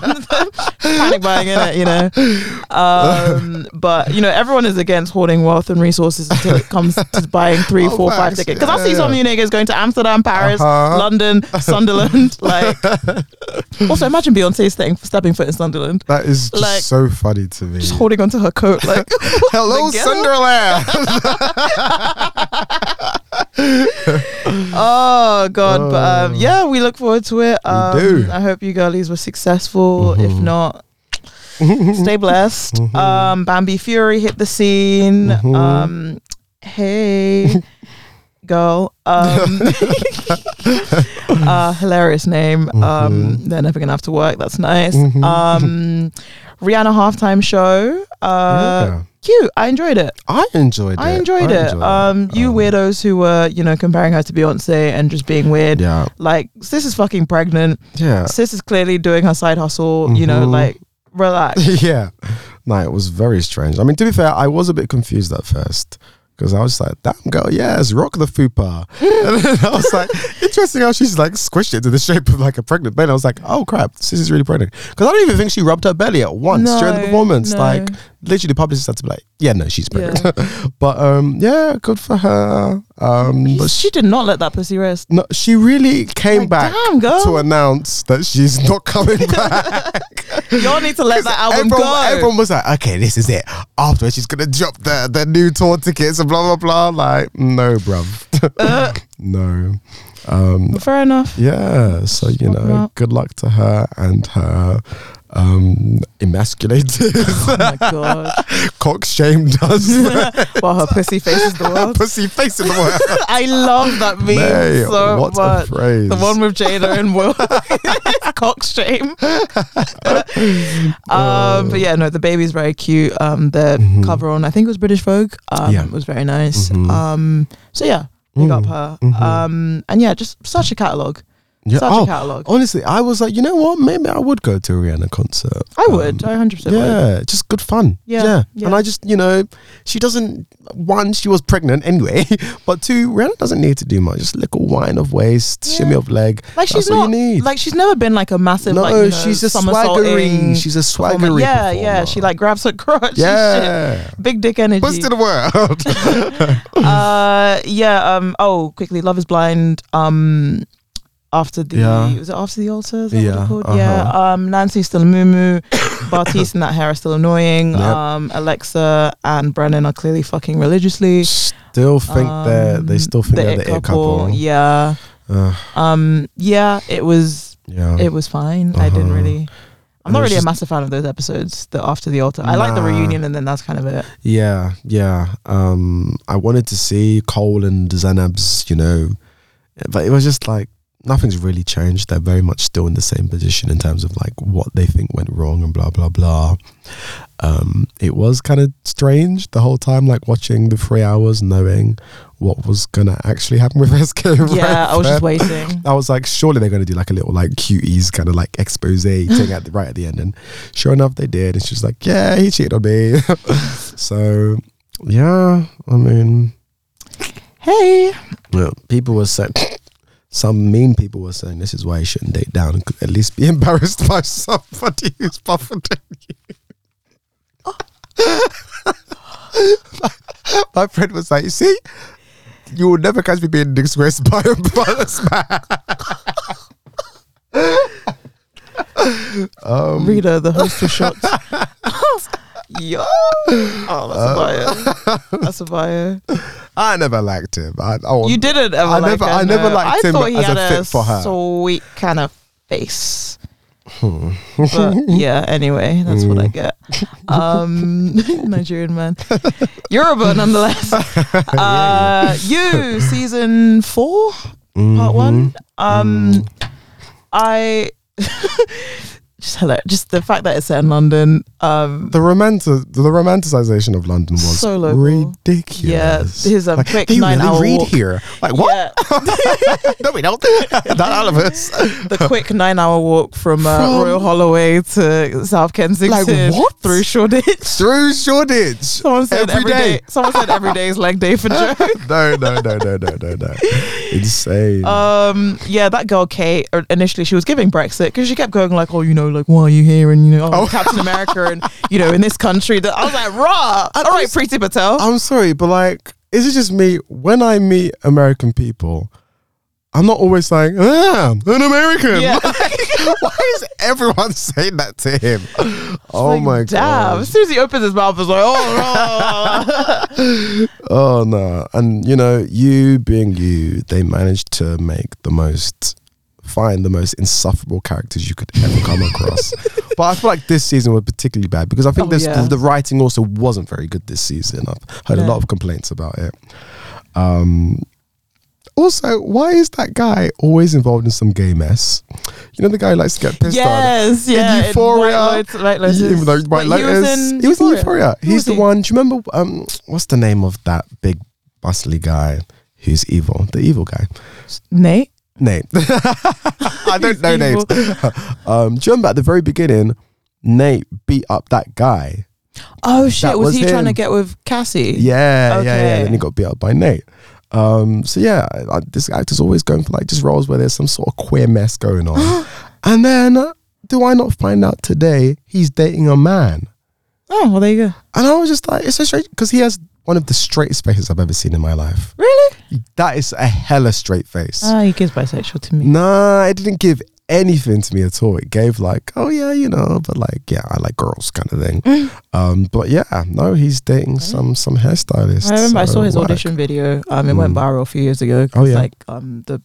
panic buying in it, you know. Um, but, you know, everyone is against hoarding wealth and resources until it comes to buying three, oh, four, facts. five tickets. Because yeah, I see yeah. some of you niggas going to Amsterdam, Paris, uh-huh. London, Sunderland. Like, also imagine Beyonce staying, stepping foot in Sunderland. That is just like, so funny to me. Just holding onto her coat, like, hello, Sunderland. Oh god, oh. But um, yeah, we look forward to it. um, we do. I hope you girlies were successful. Mm-hmm. If not, stay blessed. Mm-hmm. um, Bambi Fury hit the scene. Mm-hmm. um, hey girl, um, uh, hilarious name. Mm-hmm. um, they're never gonna have to work. That's nice. Mm-hmm. um, Rihanna halftime show. uh, yeah. Cute. I enjoyed it. I enjoyed it. I enjoyed it. I enjoyed um, it. You um, weirdos who were, you know, comparing her to Beyonce and just being weird. Yeah. Like, sis is fucking pregnant. Yeah. Sis is clearly doing her side hustle. Mm-hmm. You know, like, relax. Yeah. No, it was very strange. I mean, to be fair, I was a bit confused at first. Because I was like, damn girl, yes, rock the fupa. And then I was like, interesting how she's like squished it to the shape of like a pregnant belly. I was like, oh crap, this is really pregnant. Because I don't even think she rubbed her belly at once no, during the performance. No. Like, literally the publicist had to be like, yeah, no, she's pregnant. Yeah. But um, yeah, good for her. Um, she, but she, she did not let that pussy rest. No, she really came like, back damn, girl. To announce that she's not coming back. Y'all need to let that album everyone, go. Everyone was like, okay, this is it. Afterwards, she's going to drop the, the new tour tickets. Blah blah blah, like no bruv. uh, no um well, fair enough. Yeah, so you Stop know up. Good luck to her and her um emasculated oh my god cock shame does well her pussy faces the world. Pussy face in the world. I love that meme. May, so what much. A phrase. The one with Jada and Will. Cock shame. um but yeah, no, the baby's very cute. Um their mm-hmm. cover on I think it was British Vogue. Um yeah. It was very nice. Mm-hmm. um so yeah, pick mm-hmm. up her. Mm-hmm. um and yeah, just such a catalogue. Yeah. Such oh, a catalogue. Honestly, I was like, you know what? Maybe I would go to a Rihanna concert. I would. Um, I one hundred percent yeah, would. Just good fun. Yeah, yeah. Yeah. And I just, you know, she doesn't, one, she was pregnant anyway, but two, Rihanna doesn't need to do much. Just a little wine of waist, yeah. shimmy of leg. Like she's That's not, what you need. Like she's never been like a massive, no, like, you know, she's a swaggery. She's a swaggery performer. Yeah, yeah. She like grabs her crotch yeah. and shit. Big dick energy. Puss to the world. uh, yeah. Um. Oh, quickly, Love is Blind. Um. after the yeah. was it after the altar? Is that yeah, what uh-huh. yeah. Um, Nancy's still a muumuu. Bartice and that hair are still annoying. Yep. Um, Alexa and Brennan are clearly fucking religiously. Still think um, that they still think the they're the it couple. couple. Yeah. Uh, um. Yeah. It was. Yeah. It was fine. Uh-huh. I didn't really. I'm not really a massive fan of those episodes, the after the altar. I nah. like the reunion, and then that's kind of it. Yeah, yeah. Um, I wanted to see Cole and Zanab's, you know, but it was just like, nothing's really changed. They're very much still in the same position in terms of like what they think went wrong and blah, blah, blah. Um, it was kind of strange the whole time, like watching the three hours, knowing what was going to actually happen with S K. Yeah, right I was there. Just waiting. I was like, surely they're going to do like a little like cuties kind of like expose thing at the, right at the end. And sure enough, they did. And she's like, yeah, he cheated on me. So, yeah, I mean. Hey. Yeah, people were saying, some mean people were saying this is why you shouldn't date down and could at least be embarrassed by somebody who's buffer than you. my, my friend was like, you see, you will never catch me being disgraced by a brother's man. um, Rita, the host of shots. Yo, oh, that's uh, a bio. That's a bio. I never liked him. I, I you didn't ever I like never, him. I never liked I him as a fit a for her. Sweet kind of face. Hmm. But yeah, anyway, that's mm. what I get. Um, Nigerian man, Yoruba nonetheless. Uh, you season four, mm-hmm. part one. Um, mm. I. Just, hello, just the fact that it's set in London. Um, the romantic, the romanticization of London was so ridiculous. Yeah, his um, like, quick they nine really hour read walk here. Like what? Yeah. No, we don't. Not all of us. The quick nine hour walk from, uh, from Royal Holloway to South Kensington. Like what? Through Shoreditch. Through Shoreditch. Someone said every, every day. day. Someone said every day is leg day for Joe. no, no, no, no, no, no, no. Insane. Um, yeah, that girl Kate. Initially, she was giving Brexit because she kept going like, oh, you know. Like, why are you here? And, you know, oh, oh. Captain America and, you know, in this country. That I was like, rah. All right, Preeti Patel. I'm sorry, but like, is it just me? When I meet American people, I'm not always like, ah, an American. Yeah. Like, why is everyone saying that to him? Oh, like, my God. As soon as he opens his mouth, it's like, oh, rah. Oh, no. And, you know, you being you, they managed to make the most... find the most insufferable characters you could ever come across. But I feel like this season was particularly bad because I think oh, this, yeah. the, the writing also wasn't very good this season. I've heard yeah. a lot of complaints about it. Um, also, why is that guy always involved in some gay mess? You know, the guy who likes to get pissed yes, on. Yes, yeah. In Euphoria. In White Lotus. He, even though White Lotus, he was in Euphoria. He's the one, do you remember, um, what's the name of that big, bustly guy who's evil? The evil guy. Nate? Nate. I don't know names. Um, do you remember at the very beginning, Nate beat up that guy? Oh shit, that was, was he him. trying to get with Cassie? Yeah, okay. yeah, yeah. Then he got beat up by Nate. Um, so yeah, I, this actor's always going for like just roles where there's some sort of queer mess going on. And then, uh, do I not find out today he's dating a man? Oh, well, there you go. And I was just like, it's so strange because he has one of the straightest faces I've ever seen in my life. Really? That is a hella straight face. Ah, he gives bisexual to me. Nah, it didn't give anything to me at all. It gave like, oh yeah, you know, but like, yeah, I like girls kind of thing. Mm. Um, but yeah, no, he's dating some some hairstylist. I remember so I saw his like, audition video. Um, it mm. went viral a few years ago. Oh yeah. Like um the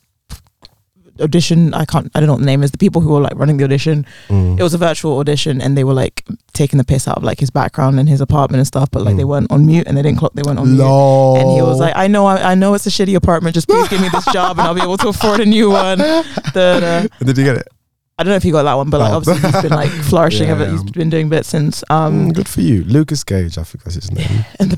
audition, I can't, I don't know what the name is. The people who were like running the audition, mm. it was a virtual audition, and they were like taking the piss out of like his background and his apartment and stuff. But like mm. they weren't on mute, and they didn't clock. They weren't on Lol. mute. And he was like, "I know, I, I know, it's a shitty apartment. Just please give me this job, and I'll be able to afford a new one." Did you get it? I don't know if he got that one, but like oh. obviously he's been like flourishing. Yeah, yeah. He's been doing bits since. Um, mm, good for you, Lucas Gage. I think that's his name. And the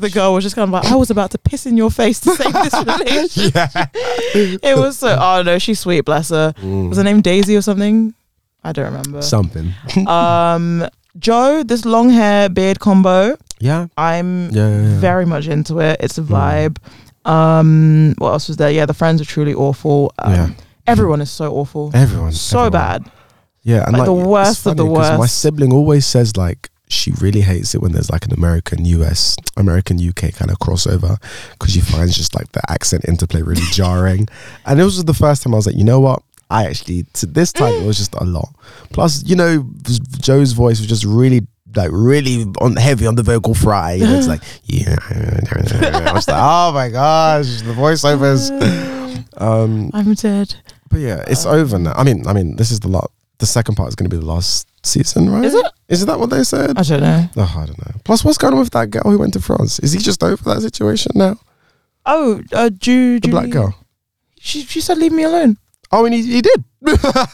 the girl was just kind of like, I was about to piss in your face to save this relationship. Yeah. It was so. Oh no, she's sweet, bless her. Mm. Was her name Daisy or something? I don't remember. Something. um, Joe, this long hair beard combo. Yeah, I'm yeah, yeah, yeah. very much into it. It's a vibe. Mm. Um, what else was there? Yeah, the friends are truly awful. Um, yeah. Everyone is so awful. Everyone's so everyone. bad. Yeah, and like, like the worst of the worst. My sibling always says like, she really hates it when there's like an American U S, American U K kind of crossover, because she finds just like the accent interplay really jarring. And it was the first time I was like, you know what? I actually, to this time, mm. it was just a lot. Plus, you know, Joe's voice was just really, like, really on heavy on the vocal fry. You know, it's like, yeah. I was like, oh my gosh, the voiceovers. Um, I'm dead. But yeah, it's um, over now. I mean, I mean, this is the lot. The second part is going to be the last season, right? Is it? Is that what they said? I don't know. Oh, I don't know. Plus, what's going on with that girl who went to France? Is he just over that situation now? Oh, uh, Jude. The black mean? Girl. She she said, leave me alone. Oh, and he, he did.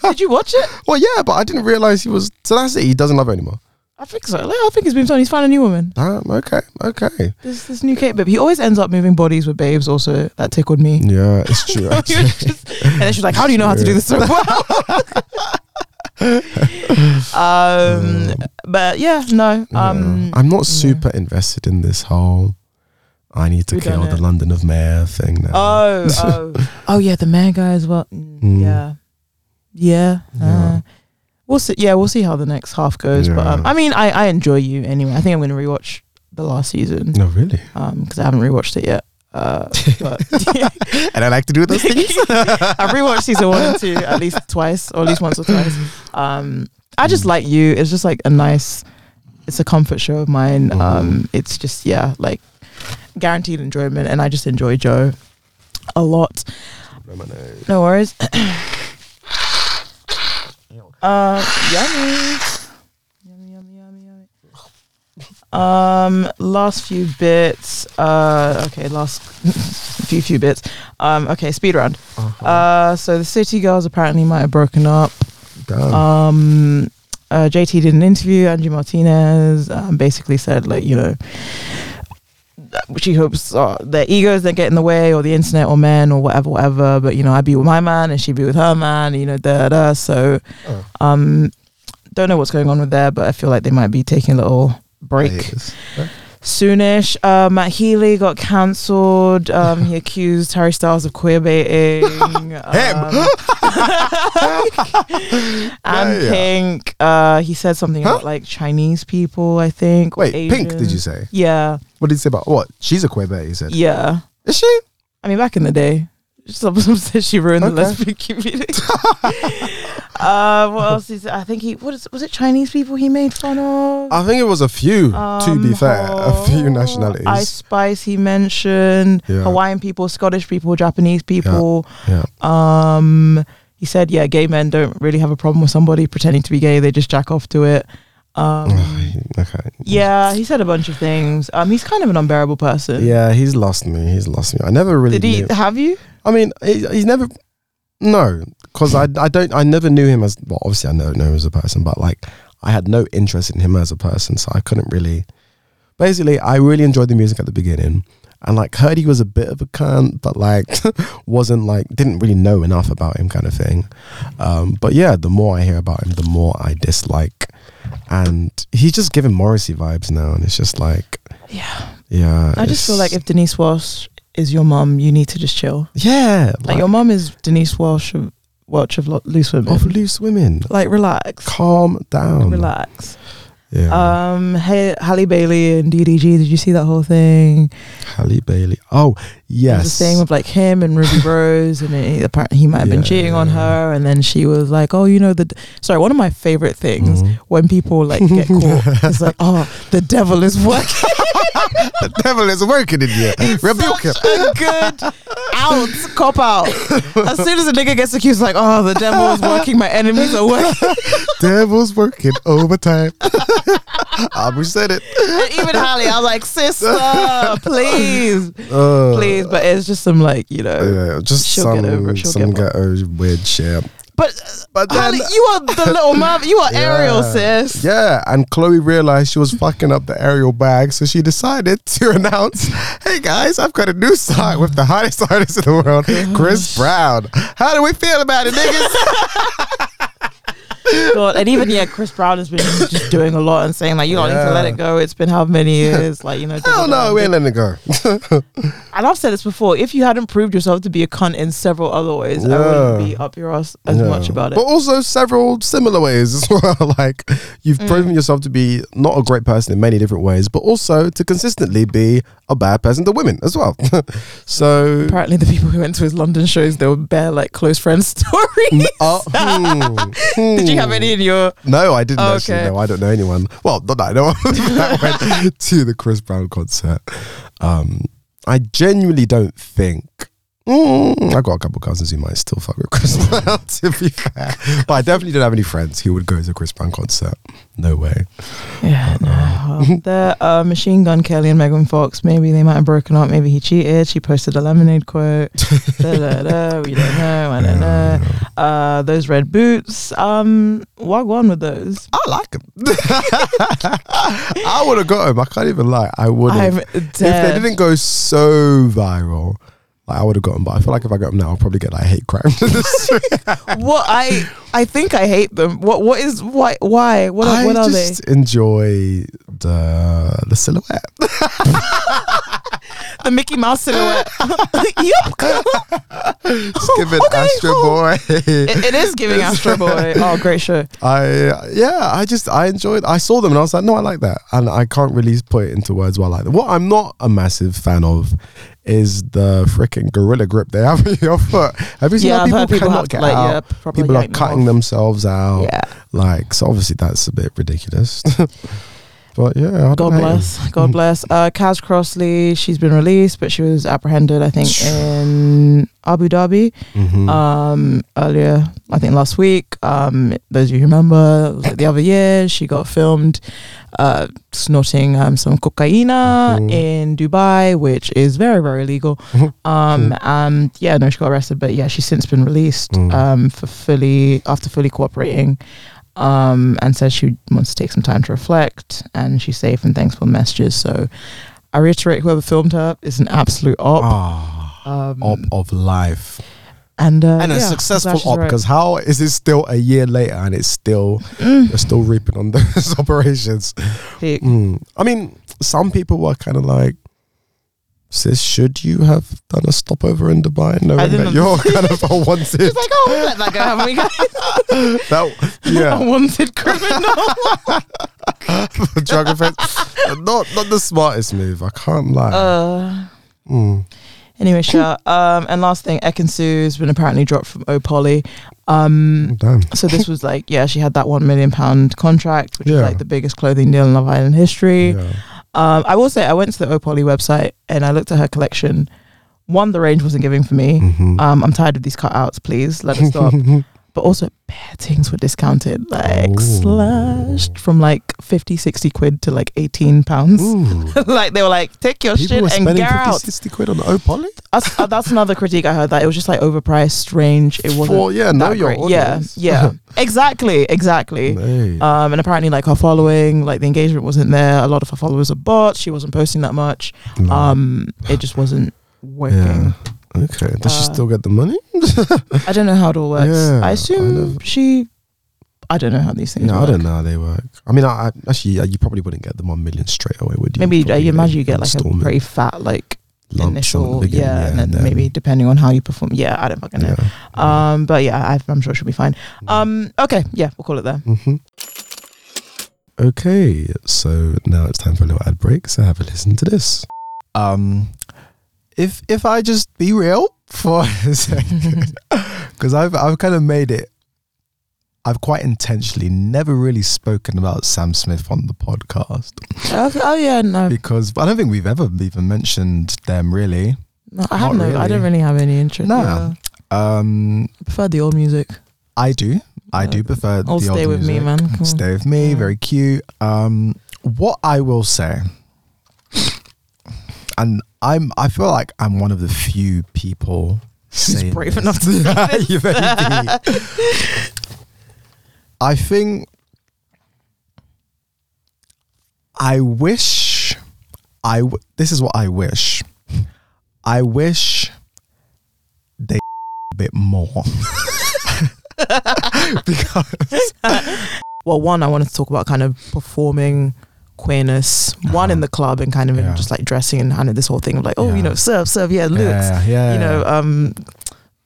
Did you watch it? Well, yeah, but I didn't realise he was... So that's it, he doesn't love her anymore. I think so. I think he's moved on. He's found a new woman. Um, okay, okay. This this new Kate babe. He always ends up moving bodies with babes also. That tickled me. Yeah, it's true. Just, and then she's like, how do you know how to do this so well? um, but yeah, no. Um, yeah. I'm not super no. invested in this whole... I need to we kill the London of Mayor thing now. Oh, oh. Oh, yeah, the Mayor guy as well. Mm. Yeah. Yeah. yeah. Uh, we'll see. Yeah, we'll see how the next half goes. Yeah. But um, I mean, I, I enjoy You anyway. I think I'm going to rewatch the last season. No, really? Um, because I haven't rewatched it yet. Uh, but yeah. And I like to do those things. I've rewatched season one and two at least twice, or at least once or twice. Um, I just like You. It's just like a nice, it's a comfort show of mine. Mm. Um, it's just, yeah, like, guaranteed enjoyment, and I just enjoy Joe a lot. Lemonade. No worries. uh, yummy. Yummy, yummy, yummy, yummy. Um, last few bits. Uh, okay, last few few bits. Um, okay, speed round. Uh-huh. Uh, so the City Girls apparently might have broken up. Damn. Um, uh, J T did an interview. Angie Martinez um, basically said, like, you know, she hopes uh, their egos don't get in the way, or the internet, or men, or whatever, whatever. But you know, I'd be with my man, and she'd be with her man. You know, da da. So, oh. um, don't know what's going on with there, but I feel like they might be taking a little break yeah. soonish. Uh, Matt Healy got cancelled. Um, he accused Harry Styles of queer baiting. um, and yeah. Pink. Uh, he said something huh? about like Chinese people, I think. Wait, Asian. Pink? Did you say? Yeah. What did he say about what? She's a queer bait, he said. Yeah. Is she? I mean, back in the day, someone said she ruined okay. the lesbian community. uh, what else is? I think he. What is, was it? Chinese people he made fun of. I think it was a few. Um, to be fair, oh, a few nationalities. Ice Spice he mentioned. Yeah. Hawaiian people, Scottish people, Japanese people. Yeah. yeah. Um, he said, yeah, gay men don't really have a problem with somebody pretending to be gay. They just jack off to it. Um, okay. Yeah, he said a bunch of things. Um, he's kind of an unbearable person. Yeah, he's lost me. He's lost me. I never really. Did he? Knew. Have you? I mean, he, he's never. No, because I, I don't. I never knew him as. Well, obviously, I know know him as a person, but like, I had no interest in him as a person, so I couldn't really. Basically, I really enjoyed the music at the beginning, and like, heard he was a bit of a cunt, but like, wasn't like, didn't really know enough about him, kind of thing. Um, but yeah, the more I hear about him, the more I dislike. And he's just giving Morrissey vibes now, and it's just like, yeah, yeah. I just feel like if Denise Walsh is your mum, you need to just chill. Yeah, like, like your mum is Denise Walsh, of, Walsh of lo- Loose Women. Of Loose Women. Like, relax, calm down, relax. Yeah. Um. Hey, Halle Bailey and D D G. Did you see that whole thing? Halle Bailey. Oh, yes. The thing with like him and Ruby Rose, and it, apparently he might have yeah, been cheating yeah. on her, and then she was like, "Oh, you know the." D-. Sorry, one of my favorite things mm-hmm. when people like get caught is like, "Oh, the devil is working." The devil is working in you. It's rebuke such him. A good out cop out. As soon as a nigga gets accused, like, "Oh, the devil is working. My enemies are working." Devil's working overtime. Aubrey said it. And even Halle, I was like, sister, please, uh, please. But it's just some like, you know, yeah, just she'll some, get over it. She'll some get over it. Weird shit. But, but then, Halle, you are the little mom. You are yeah, Ariel, sis. Yeah, and Chloe realized she was fucking up the Ariel bag, so she decided to announce, "Hey guys, I've got a new song with the hottest artist in the world, Chris Brown. How do we feel about it, niggas?" God. And even, yeah, Chris Brown has been just doing a lot and saying, like, you don't yeah. need to let it go. It's been how many years? Like, you know. Hell no, we ain't letting it go. And I've said this before. If you hadn't proved yourself to be a cunt in several other ways, yeah. I wouldn't be up your ass as yeah. much about it. But also several similar ways as well. Like, you've mm. proven yourself to be not a great person in many different ways, but also to consistently be a bad person to women as well. So apparently the people who went to his London shows, they were bare like close friends stories. Uh, hmm, hmm. Did you have any in your... No, I didn't. Oh, actually, okay. No, I don't know anyone. Well, not that I know. I went to the Chris Brown concert. Um, I genuinely don't think... Mm, I've got a couple of cousins who might still fuck with Chris Brown, to be fair. But I definitely don't have any friends who would go to a Chris Brown concert. No way. Yeah, uh, no. The uh, Machine Gun Kelly and Megan Fox, maybe they might have broken up. Maybe he cheated. She posted a Lemonade quote. da, da, da, we don't know. I don't yeah, know. Yeah. Uh, those red boots. Um, what one with those? I like them. I would have got them. I can't even lie. I would have. If they didn't go so viral... Like I would have gotten, but I feel like if I got them now, I'll probably get like hate crime. What I I think I hate them. What what is why why what are, I what are they? I just enjoy the the silhouette, the Mickey Mouse silhouette. Yup, it's giving okay, Astro cool. Boy. It, it is giving Astro Boy. Oh, great show. I yeah, I just I enjoyed. I saw them and I was like, no, I like that, and I can't really put it into words why I like that. What I'm not a massive fan of is the freaking gorilla grip they have on your foot. Have you seen yeah, how people, people cannot get like, out? Yeah, people are cutting off. Themselves out. Yeah. Like, so obviously that's a bit ridiculous. But yeah. I God bless. God bless. Uh, Kaz Crossley, she's been released, but she was apprehended, I think, in Abu Dhabi mm-hmm. um, earlier, I think last week. Um, those of you who remember, like the other year, she got filmed Uh, snorting um, some cocaina mm-hmm. in Dubai, which is very, very illegal. Um, and yeah, no, she got arrested, but yeah, she's since been released mm. um, for fully after fully cooperating, um, and says she wants to take some time to reflect, and she's safe and thanks for the messages. So I reiterate, whoever filmed her is an absolute op, oh, um, op of life. And, uh, and a yeah, successful op, because right. how is it still a year later and it's still you're still reaping on those operations? Mm. I mean, some people were kind of like, sis, should you have done a stopover in Dubai knowing that you're kind of a wanted? She's like, oh, let that go, haven't we, guys? That, yeah. A wanted criminal. For drug offense. Not, not the smartest move, I can't lie. Uh, mm. Anyway, sure. Um, and last thing, Ekansu has been apparently dropped from Oh Polly. Um, Damn. So this was like, yeah, she had that one million pound contract, which yeah. is like the biggest clothing deal in Love Island history. Yeah. Um, I will say, I went to the Oh Polly website and I looked at her collection. One, the range wasn't giving for me. Mm-hmm. Um, I'm tired of these cutouts. Please let it stop. But also, bare things were discounted, like Ooh. slashed from like fifty, sixty quid to like eighteen pounds. Like they were like, take your People shit and get out. fifty, sixty quid on the Oh Polly? That's, uh, that's another critique I heard, that it was just like overpriced range. It wasn't. For, yeah, know your audience. Yeah, yeah. exactly, exactly. Mate. Um, and apparently, like her following, like the engagement wasn't there. A lot of her followers are bots. She wasn't posting that much. No. Um, it just wasn't working. Yeah. Okay, does uh, she still get the money? I don't know how it all works. Yeah, I assume I she... I don't know how these things no, work. No, I don't know how they work. I mean, I, I actually, uh, you probably wouldn't get the one million straight away, would you? Maybe, uh, you imagine you get like a pretty fat, like, lump initial, the yeah, yeah, and then, then maybe depending on how you perform. Yeah, I don't fucking know. Yeah, um, yeah. But yeah, I, I'm sure she'll be fine. Um, okay, yeah, we'll call it there. Mm-hmm. Okay, so now it's time for a little ad break, so have a listen to this. Um... If if I just be real for a second, because I've I've kind of made it, I've quite intentionally never really spoken about Sam Smith on the podcast. Okay. Oh yeah, no. Because I don't think we've ever even mentioned them really. No, I have no. Really. I don't really have any interest. No. Yeah. Um, I prefer the old music. I do. I yeah. do prefer. I'll the stay old with music. Me, man. Come stay on. With me. Yeah. Very cute. Um, what I will say. And I'm. I feel like I'm one of the few people who's brave this. Enough to do that. I think I wish. I. W- this is what I wish. I wish they a bit more. because well, one, I wanted to talk about kind of performing queerness, one uh, in the club and kind of yeah. in just like dressing and kind of this whole thing of like, oh, yeah. you know, serve, serve, yeah, looks, yeah, yeah, you know, um,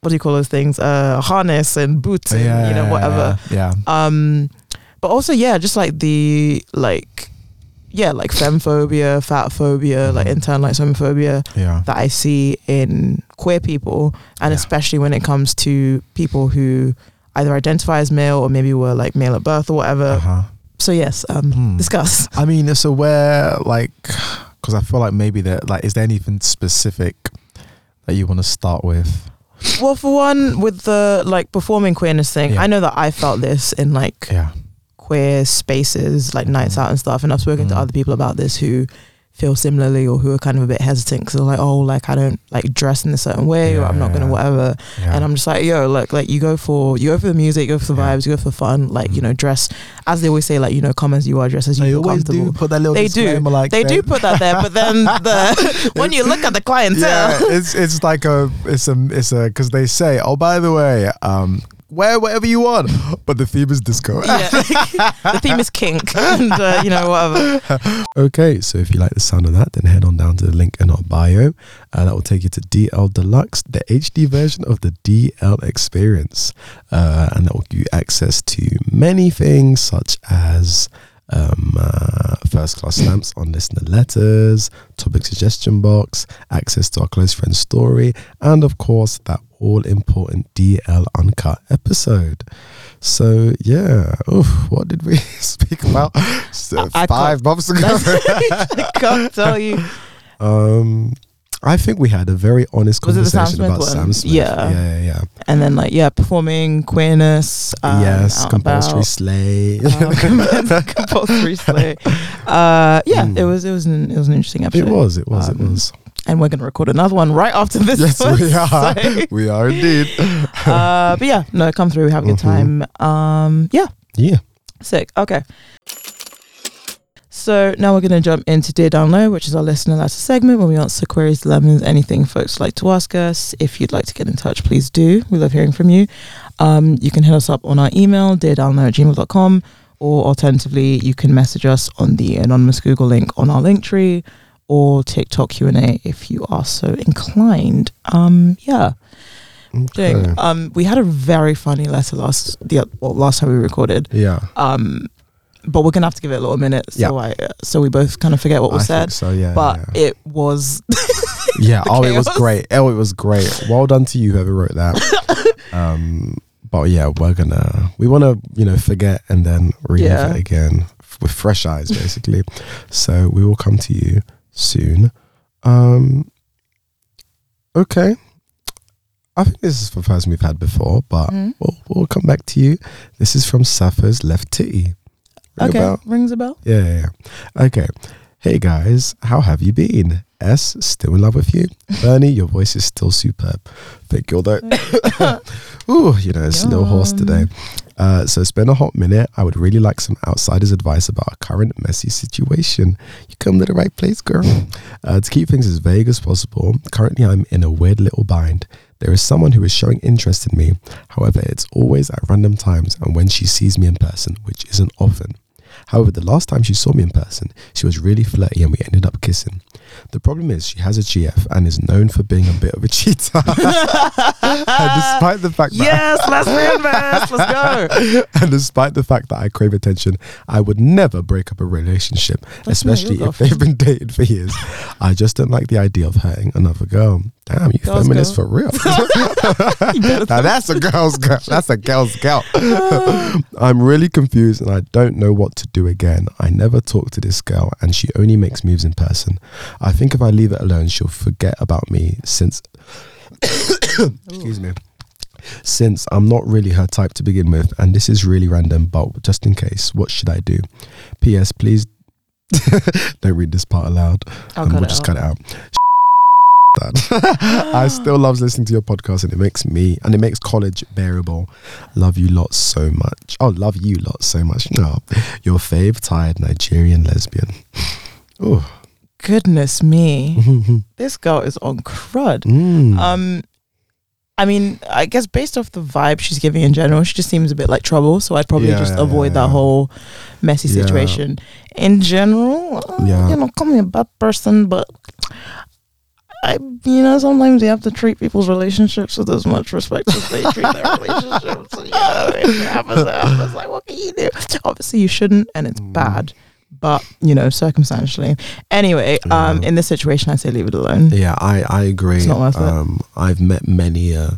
what do you call those things? Uh, harness and boots, and, yeah, you know, whatever. Yeah. Um, but also, yeah, just like the like, yeah, like femphobia, fat phobia, mm-hmm. like internalized homophobia yeah. that I see in queer people, and yeah. especially when it comes to people who either identify as male or maybe were like male at birth or whatever. Uh-huh. So yes, um, mm. discuss. I mean, so where like, because I feel like maybe that like, is there anything specific that you want to start with? Well, for one, with the like performing queerness thing, yeah. I know that I felt this in like yeah. queer spaces, like nights out and stuff. And I've spoken mm. to other people about this who feel similarly or who are kind of a bit hesitant because they're like, oh, like I don't like dress in a certain way yeah, or I'm not yeah, gonna whatever. Yeah. And I'm just like, yo, look, like you go for you go for the music, you go for the vibes, yeah. you go for fun, like, mm. you know, dress as they always say, like, you know, come as you are, dress as you they feel comfortable. Do put that little they do. Like they them. do put that there, but then the when you look at the clientele yeah, it's it's like a it's a it's a because they say, oh, by the way, um wear whatever you want, but the theme is disco. Yeah. The theme is kink and uh, you know, whatever. Okay, so if you like the sound of that, then head on down to the link in our bio and that will take you to D L Deluxe, the H D version of the D L experience, uh, and that will give you access to many things such as Um, uh, first class stamps on listener letters, topic suggestion box, access to our close friend's story, and of course that all important D L Uncut episode. So yeah, oof, what did we speak about uh, I five months ago? I can't tell you. Um, I think we had a very honest conversation Sam about Sam one? Smith. Yeah. yeah, yeah, yeah. And then like, yeah, performing queerness. Um, yes, compulsory slay. Um, compulsory slay. Uh, yeah, mm. it was it was an it was an interesting episode. It was, it was, um, it was. And we're gonna record another one right after this. Yes, one, we are. So. We are indeed. uh, but yeah, no, come through. We have a good mm-hmm. time. Um, yeah. Yeah. Sick. Okay. So now we're going to jump into Dear Down Low, which is our listener letter segment where we answer queries, dilemmas, anything folks like to ask us. If you'd like to get in touch, please do. We love hearing from you. Um, you can hit us up on our email, dear down low at gmail dot com, or alternatively, you can message us on the anonymous Google link on our link tree or TikTok Q and A if you are so inclined. Um, yeah. Okay. Um, we had a very funny letter last, the, well, last time we recorded. Yeah. Um, but we're gonna have to give it a little minute, so yeah. I, so we both kind of forget what was I said. Think so yeah, but yeah. it was yeah. Oh, chaos. It was great. Oh, it was great. Well done to you, whoever wrote that. um, but yeah, we're gonna we want to you know forget and then relive yeah. it again with fresh eyes, basically. So we will come to you soon. Um, okay. I think this is the first we've had before, but mm. we'll, we'll come back to you. This is from Sappho's Left Titty. Ring okay, a bell? Rings a bell. Yeah, yeah, yeah. Okay. Hey guys, how have you been? S, still in love with you. Bernie, your voice is still superb. Thank you, although, ooh, you know, it's no horse today. Uh, so it's been a hot minute. I would really like some outsider's advice about our current messy situation. You come to the right place, girl. Uh, to keep things as vague as possible, currently I'm in a weird little bind. There is someone who is showing interest in me. However, it's always at random times and when she sees me in person, which isn't often. However, the last time she saw me in person, she was really flirty and we ended up kissing. The problem is she has a G F and is known for being a bit of a cheater. And despite the fact that yes, let's win, man. Let's go. And despite the fact that I crave attention, I would never break up a relationship, That's especially if they've been dating for years. I just don't like the idea of hurting another girl. Damn, you girls feminists girl. for real. Now that's a girl's girl. That's a girl's girl. I'm really confused and I don't know what to do again. I never talk to this girl and she only makes moves in person. I think if I leave it alone, she'll forget about me since... excuse me. Since I'm not really her type to begin with, and this is really random, but just in case, what should I do? P S Please don't read this part aloud. I'll um, we'll just out. cut it out. That. I still love listening to your podcast and it makes me and it makes college bearable. Love you lot so much. Oh, love you lot so much. No, your fave tired Nigerian lesbian. Oh, goodness me. This girl is on crud. Mm. Um, I mean, I guess based off the vibe she's giving in general, she just seems a bit like trouble. So I'd probably yeah, just yeah, avoid yeah, that yeah. whole messy situation. Yeah. In general, uh, yeah. you know, call me a bad person, but I, you know, sometimes you have to treat people's relationships with as much respect as they treat their relationships. You know, it happens, it happens. Like, what can you do? Obviously, you shouldn't, and it's mm. bad. But, you know, circumstantially. Anyway, yeah. um, in this situation, I say leave it alone. Yeah, I, I agree. It's not worth um, it. I've met many, uh,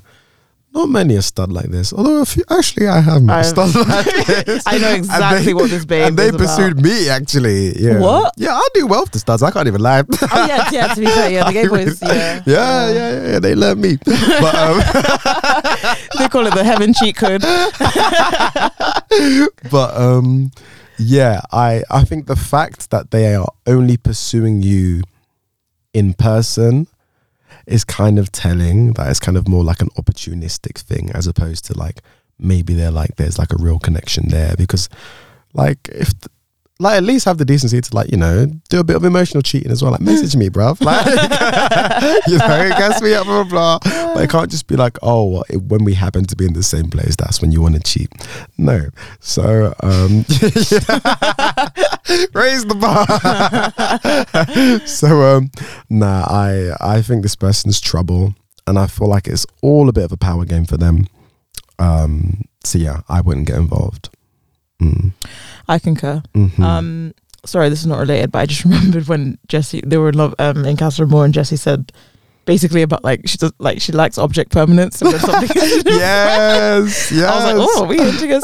not many a stud like this. Although, a few, actually, I have met I've, a stud like this. I know exactly they, what this babe and is And they pursued about. me, actually. Yeah. What? Yeah, I do well with the studs. I can't even lie. Oh, yeah, yeah, to be fair. Yeah, the gay boys, yeah. Yeah, um, yeah, yeah, they love me. But, um, they call it the heaven cheat code. But, um... yeah, I, I think the fact that they are only pursuing you in person is kind of telling. That it's kind of more like an opportunistic thing as opposed to like maybe they're like there's like a real connection there, because like if th- like at least have the decency to like, you know, do a bit of emotional cheating as well. Like message me, bruv. Like you know, it gets me up, blah blah blah. But it can't just be like, oh, it, when we happen to be in the same place, that's when you want to cheat. No. So um raise the bar. So um nah, I I think this person's trouble, and I feel like it's all a bit of a power game for them. Um so yeah, I wouldn't get involved. Mm. I concur. Mm-hmm. Um, sorry, this is not related, but I just remembered when Jesse, they were in love um, in Casa Amor, and Jesse said basically about like she does, like she likes object permanence. And something yes, yes. I was like, oh, are we into this?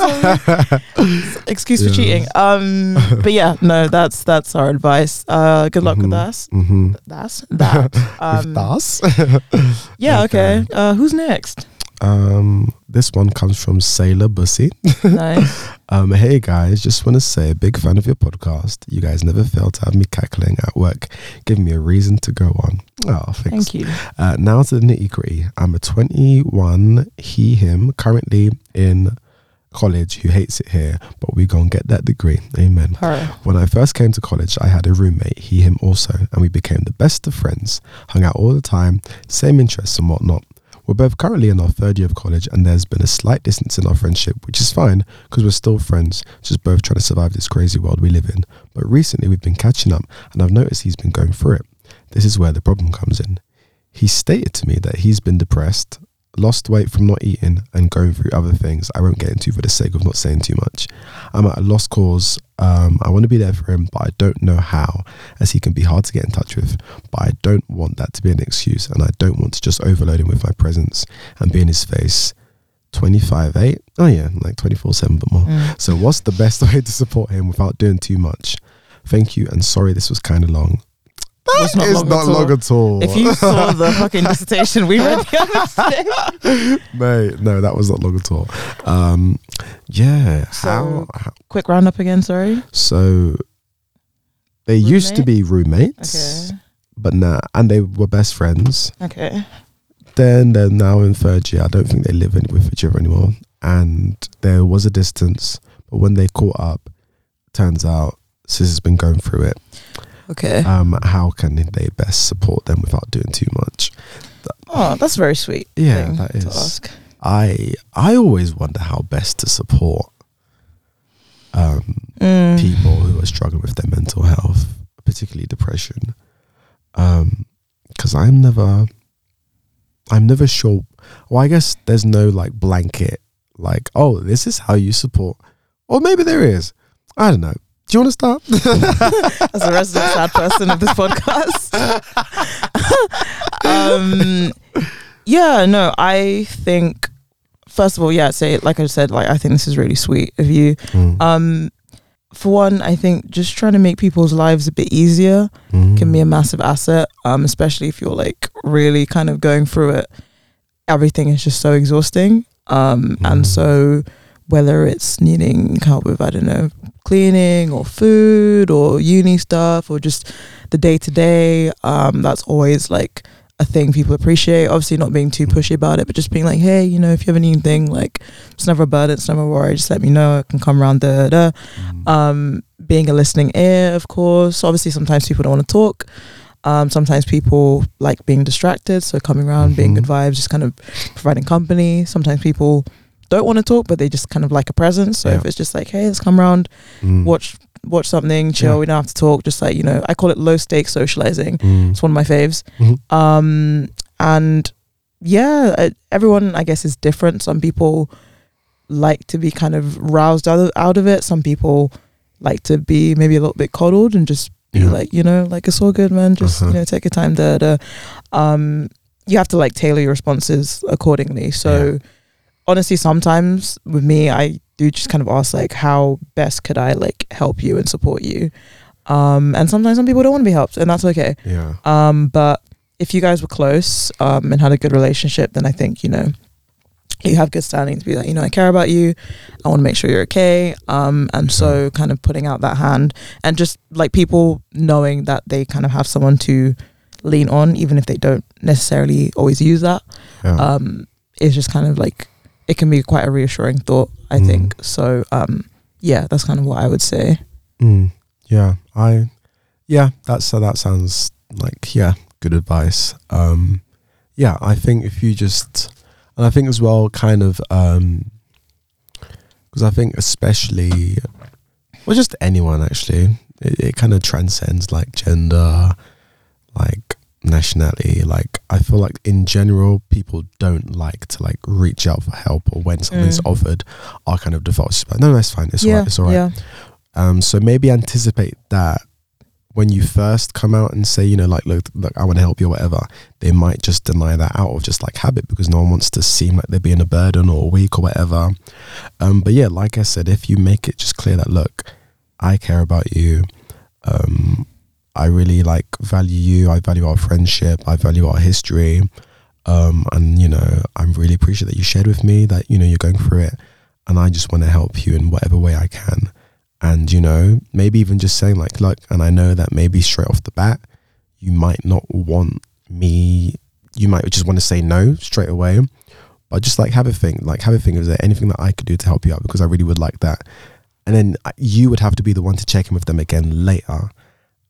Excuse yes. for cheating. Um, but yeah, no, that's that's our advice. Uh, good luck mm-hmm. with us. Mm-hmm. That's that. Um, with us. Yeah. Okay. okay. Uh, who's next? Um, this one comes from Sailor Bussy. Nice. um, hey guys, just want to say, big fan of your podcast. You guys never fail to have me cackling at work, giving me a reason to go on. Oh, thanks. Thank you. Uh, now to the nitty gritty. I'm a twenty-one he him currently in college who hates it here, but we gonna get that degree. Amen. Her. When I first came to college, I had a roommate, he him also, and we became the best of friends. Hung out all the time, same interests and whatnot. We're both currently in our third year of college, and there's been a slight distance in our friendship, which is fine because we're still friends, just both trying to survive this crazy world we live in. But recently we've been catching up, and I've noticed he's been going through it. This is where the problem comes in. He stated to me that he's been depressed, lost weight from not eating, and going through other things I won't get into for the sake of not saying too much. I'm at a lost cause. Um, I want to be there for him, but I don't know how, as he can be hard to get in touch with, but I don't want that to be an excuse, and I don't want to just overload him with my presence and be in his face twenty-five eight. Oh yeah, like twenty-four seven, but more. Mm. So what's the best way to support him without doing too much? Thank you, and sorry this was kind of long. That not is long not at long at all. If you saw the fucking dissertation we read the other day. Mate, no, that was not long at all. Um, yeah. So, how, how? Quick roundup again, sorry. So, they Roommate? used to be roommates, okay. but nah, and they were best friends. Okay. Then they're now in third year. I don't think they live in, with each other anymore. And there was a distance, but when they caught up, turns out sis has been going through it. Okay. Um, how can they best support them without doing too much? Oh, that's very sweet. Yeah, that is. To ask. I I always wonder how best to support um, mm. people who are struggling with their mental health, particularly depression. Um, because I'm never, I'm never sure. Well, I guess there's no like blanket, like oh, this is how you support, or maybe there is. I don't know. Do you want to start? As the resident sad person of this podcast. um, yeah, no, I think, first of all, yeah, say, like I said, like I think this is really sweet of you. Mm. Um, for one, I think just trying to make people's lives a bit easier mm. can be a massive asset, um, especially if you're like really kind of going through it. Everything is just so exhausting. Um, mm. And so whether it's needing help with, I don't know, cleaning or food or uni stuff or just the day to day, um that's always like a thing people appreciate. Obviously not being too pushy about it, but just being like, hey, you know, if you have anything, like it's never a burden, it's never a worry, just let me know, I can come around, da, da. Mm. Um being a listening ear, of course. Obviously sometimes people don't want to talk, Um, sometimes people like being distracted, so coming around, mm-hmm. being good vibes, just kind of providing company. Sometimes people don't want to talk, but they just kind of like a presence. So yeah. if it's just like, hey, let's come around, mm. watch watch something, chill, yeah. we don't have to talk, just like, you know, I call it low stakes socializing. Mm. It's one of my faves. Mm-hmm. Um, and yeah, uh, everyone I guess is different. Some people like to be kind of roused out of, out of it. Some people like to be maybe a little bit coddled and just be yeah. like, you know, like, it's all good, man, just uh-huh. you know, take your time, da da. Um, you have to like tailor your responses accordingly. So yeah. honestly, sometimes with me, I do just kind of ask like, how best could I like help you and support you? Um, and sometimes some people don't want to be helped, and that's okay. Yeah. Um, but if you guys were close um, and had a good relationship, then I think, you know, you have good standing to be like, you know, I care about you, I want to make sure you're okay. Um, and yeah. so kind of putting out that hand and just like people knowing that they kind of have someone to lean on, even if they don't necessarily always use that. Yeah. Um, it's just kind of like, it can be quite a reassuring thought, I mm. think. So, um, yeah, that's kind of what I would say. Mm. Yeah, I, yeah, that's uh, that sounds like, yeah, good advice. Um, yeah, I think if you just, and I think as well, kind of, because um, I think especially, well, just anyone actually, it, it kind of transcends like gender, like nationality. Like I feel like in general people don't like to like reach out for help, or when something's mm. offered, our kind of default is like, no, that's fine, it's yeah, all right, it's all right. Yeah. Um, so maybe anticipate that when you first come out and say, you know, like, look, look, I want to help you or whatever, they might just deny that out of just like habit, because no one wants to seem like they're being a burden or weak or whatever. Um, but yeah, like I said, if you make it just clear that, look, I care about you, um, I really like value you, I value our friendship, I value our history, um, and you know, I'm really appreciative that you shared with me that, you know, you're going through it, and I just want to help you in whatever way I can. And you know, maybe even just saying like, look, and I know that maybe straight off the bat you might not want me, you might just want to say no straight away, but just like have a think, like have a think, is there anything that I could do to help you out, because I really would like that. And then you would have to be the one to check in with them again later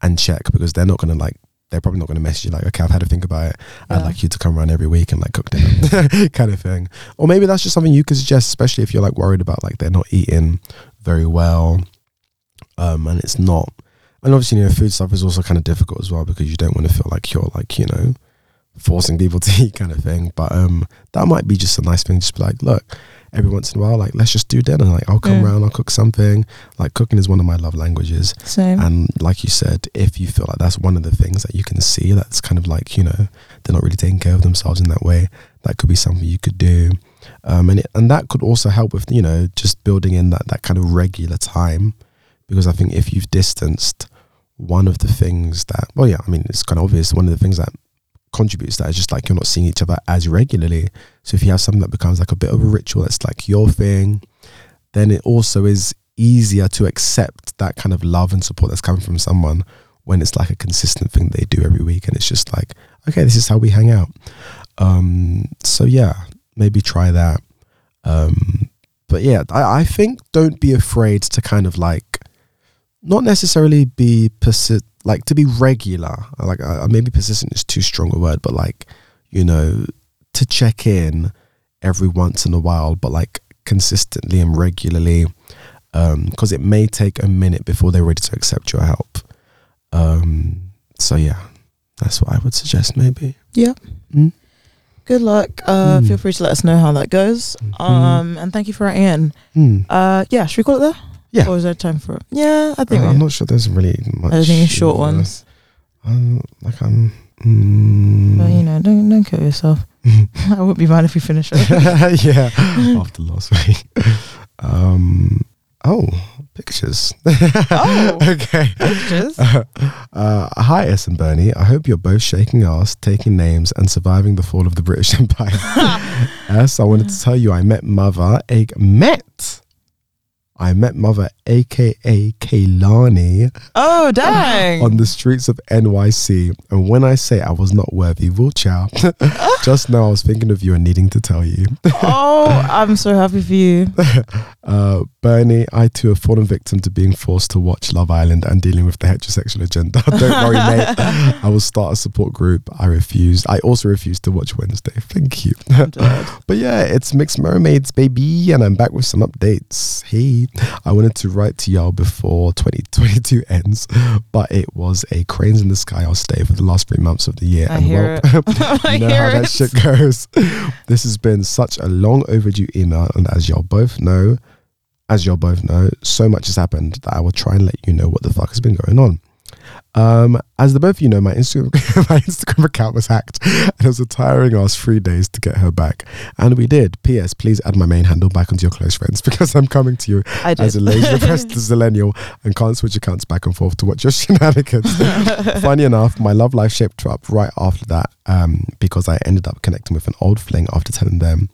and check, because they're not going to like, they're probably not going to message you like, okay, I've had to think about it, yeah. I'd like you to come around every week and like cook dinner kind of thing. Or maybe that's just something you could suggest, especially if you're like worried about like they're not eating very well, um, and it's not, and obviously, you know, food stuff is also kind of difficult as well, because you don't want to feel like you're like, you know, forcing people to eat kind of thing. But um, that might be just a nice thing, just be like, look, every once in a while, like, let's just do dinner, like I'll come yeah. around, I'll cook something. Like cooking is one of my love languages. Same. And like you said, if you feel like that's one of the things that you can see that's kind of like, you know, they're not really taking care of themselves in that way, that could be something you could do. Um, and it, and that could also help with, you know, just building in that, that kind of regular time, because I think if you've distanced, one of the things that, well, yeah, I mean, it's kind of obvious, one of the things that contributes that is just like you're not seeing each other as regularly. So if you have something that becomes like a bit of a ritual, that's like your thing, then it also is easier to accept that kind of love and support that's coming from someone when it's like a consistent thing they do every week, and it's just like, okay, this is how we hang out. Um, so yeah, maybe try that. Um, but yeah, I, I think don't be afraid to kind of like, not necessarily be persistent, like to be regular, like uh, maybe persistent is too strong a word, but like, you know, to check in every once in a while, but like consistently and regularly, because um, it may take a minute before they're ready to accept your help. Um, so yeah, that's what I would suggest maybe. Yeah. Mm? Good luck. Uh, mm. Feel free to let us know how that goes. Mm-hmm. Um, and thank you for writing in. Mm. Uh, yeah, should we call it there? Yeah. Or is there time for it? Yeah, I think. Uh, I'm not sure there's really much. I think it's short uh, ones. Um, like I'm. Mm. But you know, don't don't kill yourself. I wouldn't be mad if we finish it. Yeah, after last week. Um. Oh, pictures. Oh. Okay. Pictures. Uh, uh, hi, S and Bernie. I hope you're both shaking ass, taking names, and surviving the fall of the British Empire. S, I wanted to tell you I met mother. A met. I met Mother, aka Kaylani. Oh, dang. On the streets of N Y C. And when I say I was not worthy, we'll chow. Just now I was thinking of you and needing to tell you. Oh, I'm so happy for you. uh, Bernie, I too have fallen victim to being forced to watch Love Island and dealing with the heterosexual agenda. Don't worry, mate. I will start a support group. I refused. I also refused to watch Wednesday. Thank you. But yeah, it's Mixed Mermaids, baby. And I'm back with some updates. Hey. I wanted to write to y'all before twenty twenty-two ends, but it was a cranes in the sky I'll stay for the last three months of the year. I and hear well, it. You know how it. That shit goes. This has been such a long overdue email, and as y'all both know, as y'all both know, so much has happened that I will try and let you know what the fuck has been going on. Um, as the both of you know, my Instagram my Instagram account was hacked, and it was a tiring ass three days to get her back, and we did. P S Please add my main handle back onto your close friends, because I'm coming to you I as did. a lazy repressed zillennial and can't switch accounts back and forth to watch your shenanigans. Funny enough, my love life shaped up right after that, um, because I ended up connecting with an old fling after telling them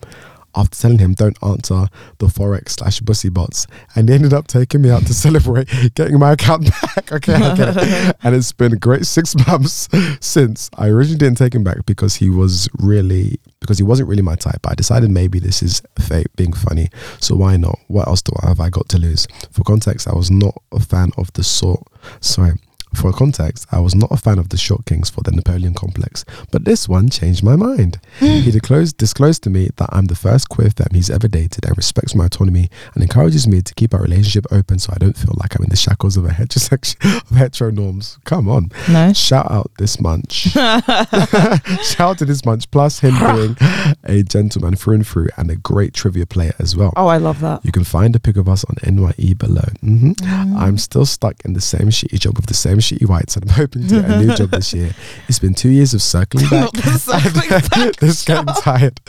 After telling him don't answer the forex slash bussy bots, and he ended up taking me out to celebrate getting my account back. Okay, I get it. And it's been a great six months since. I originally didn't take him back because he was really because he wasn't really my type. I decided maybe this is fate being funny, so why not? What else do I have I got to lose? For context, I was not a fan of the sort. Sorry. For context, I was not a fan of the short kings for the Napoleon complex, but this one changed my mind. He disclosed, disclosed to me that I'm the first queer femme he's ever dated and respects my autonomy and encourages me to keep our relationship open so I don't feel like I'm in the shackles of a heterosexual of hetero norms. Come on. No. Shout out this munch. Shout out to this munch, plus him being a gentleman through and through and a great trivia player as well. Oh, I love that. You can find a pic of us on N Y E below. Mm-hmm. Mm. I'm still stuck in the same shitty job with the same shitty whites, and I'm hoping to get a new job this year. It's been two years of circling back. circling back this getting tired.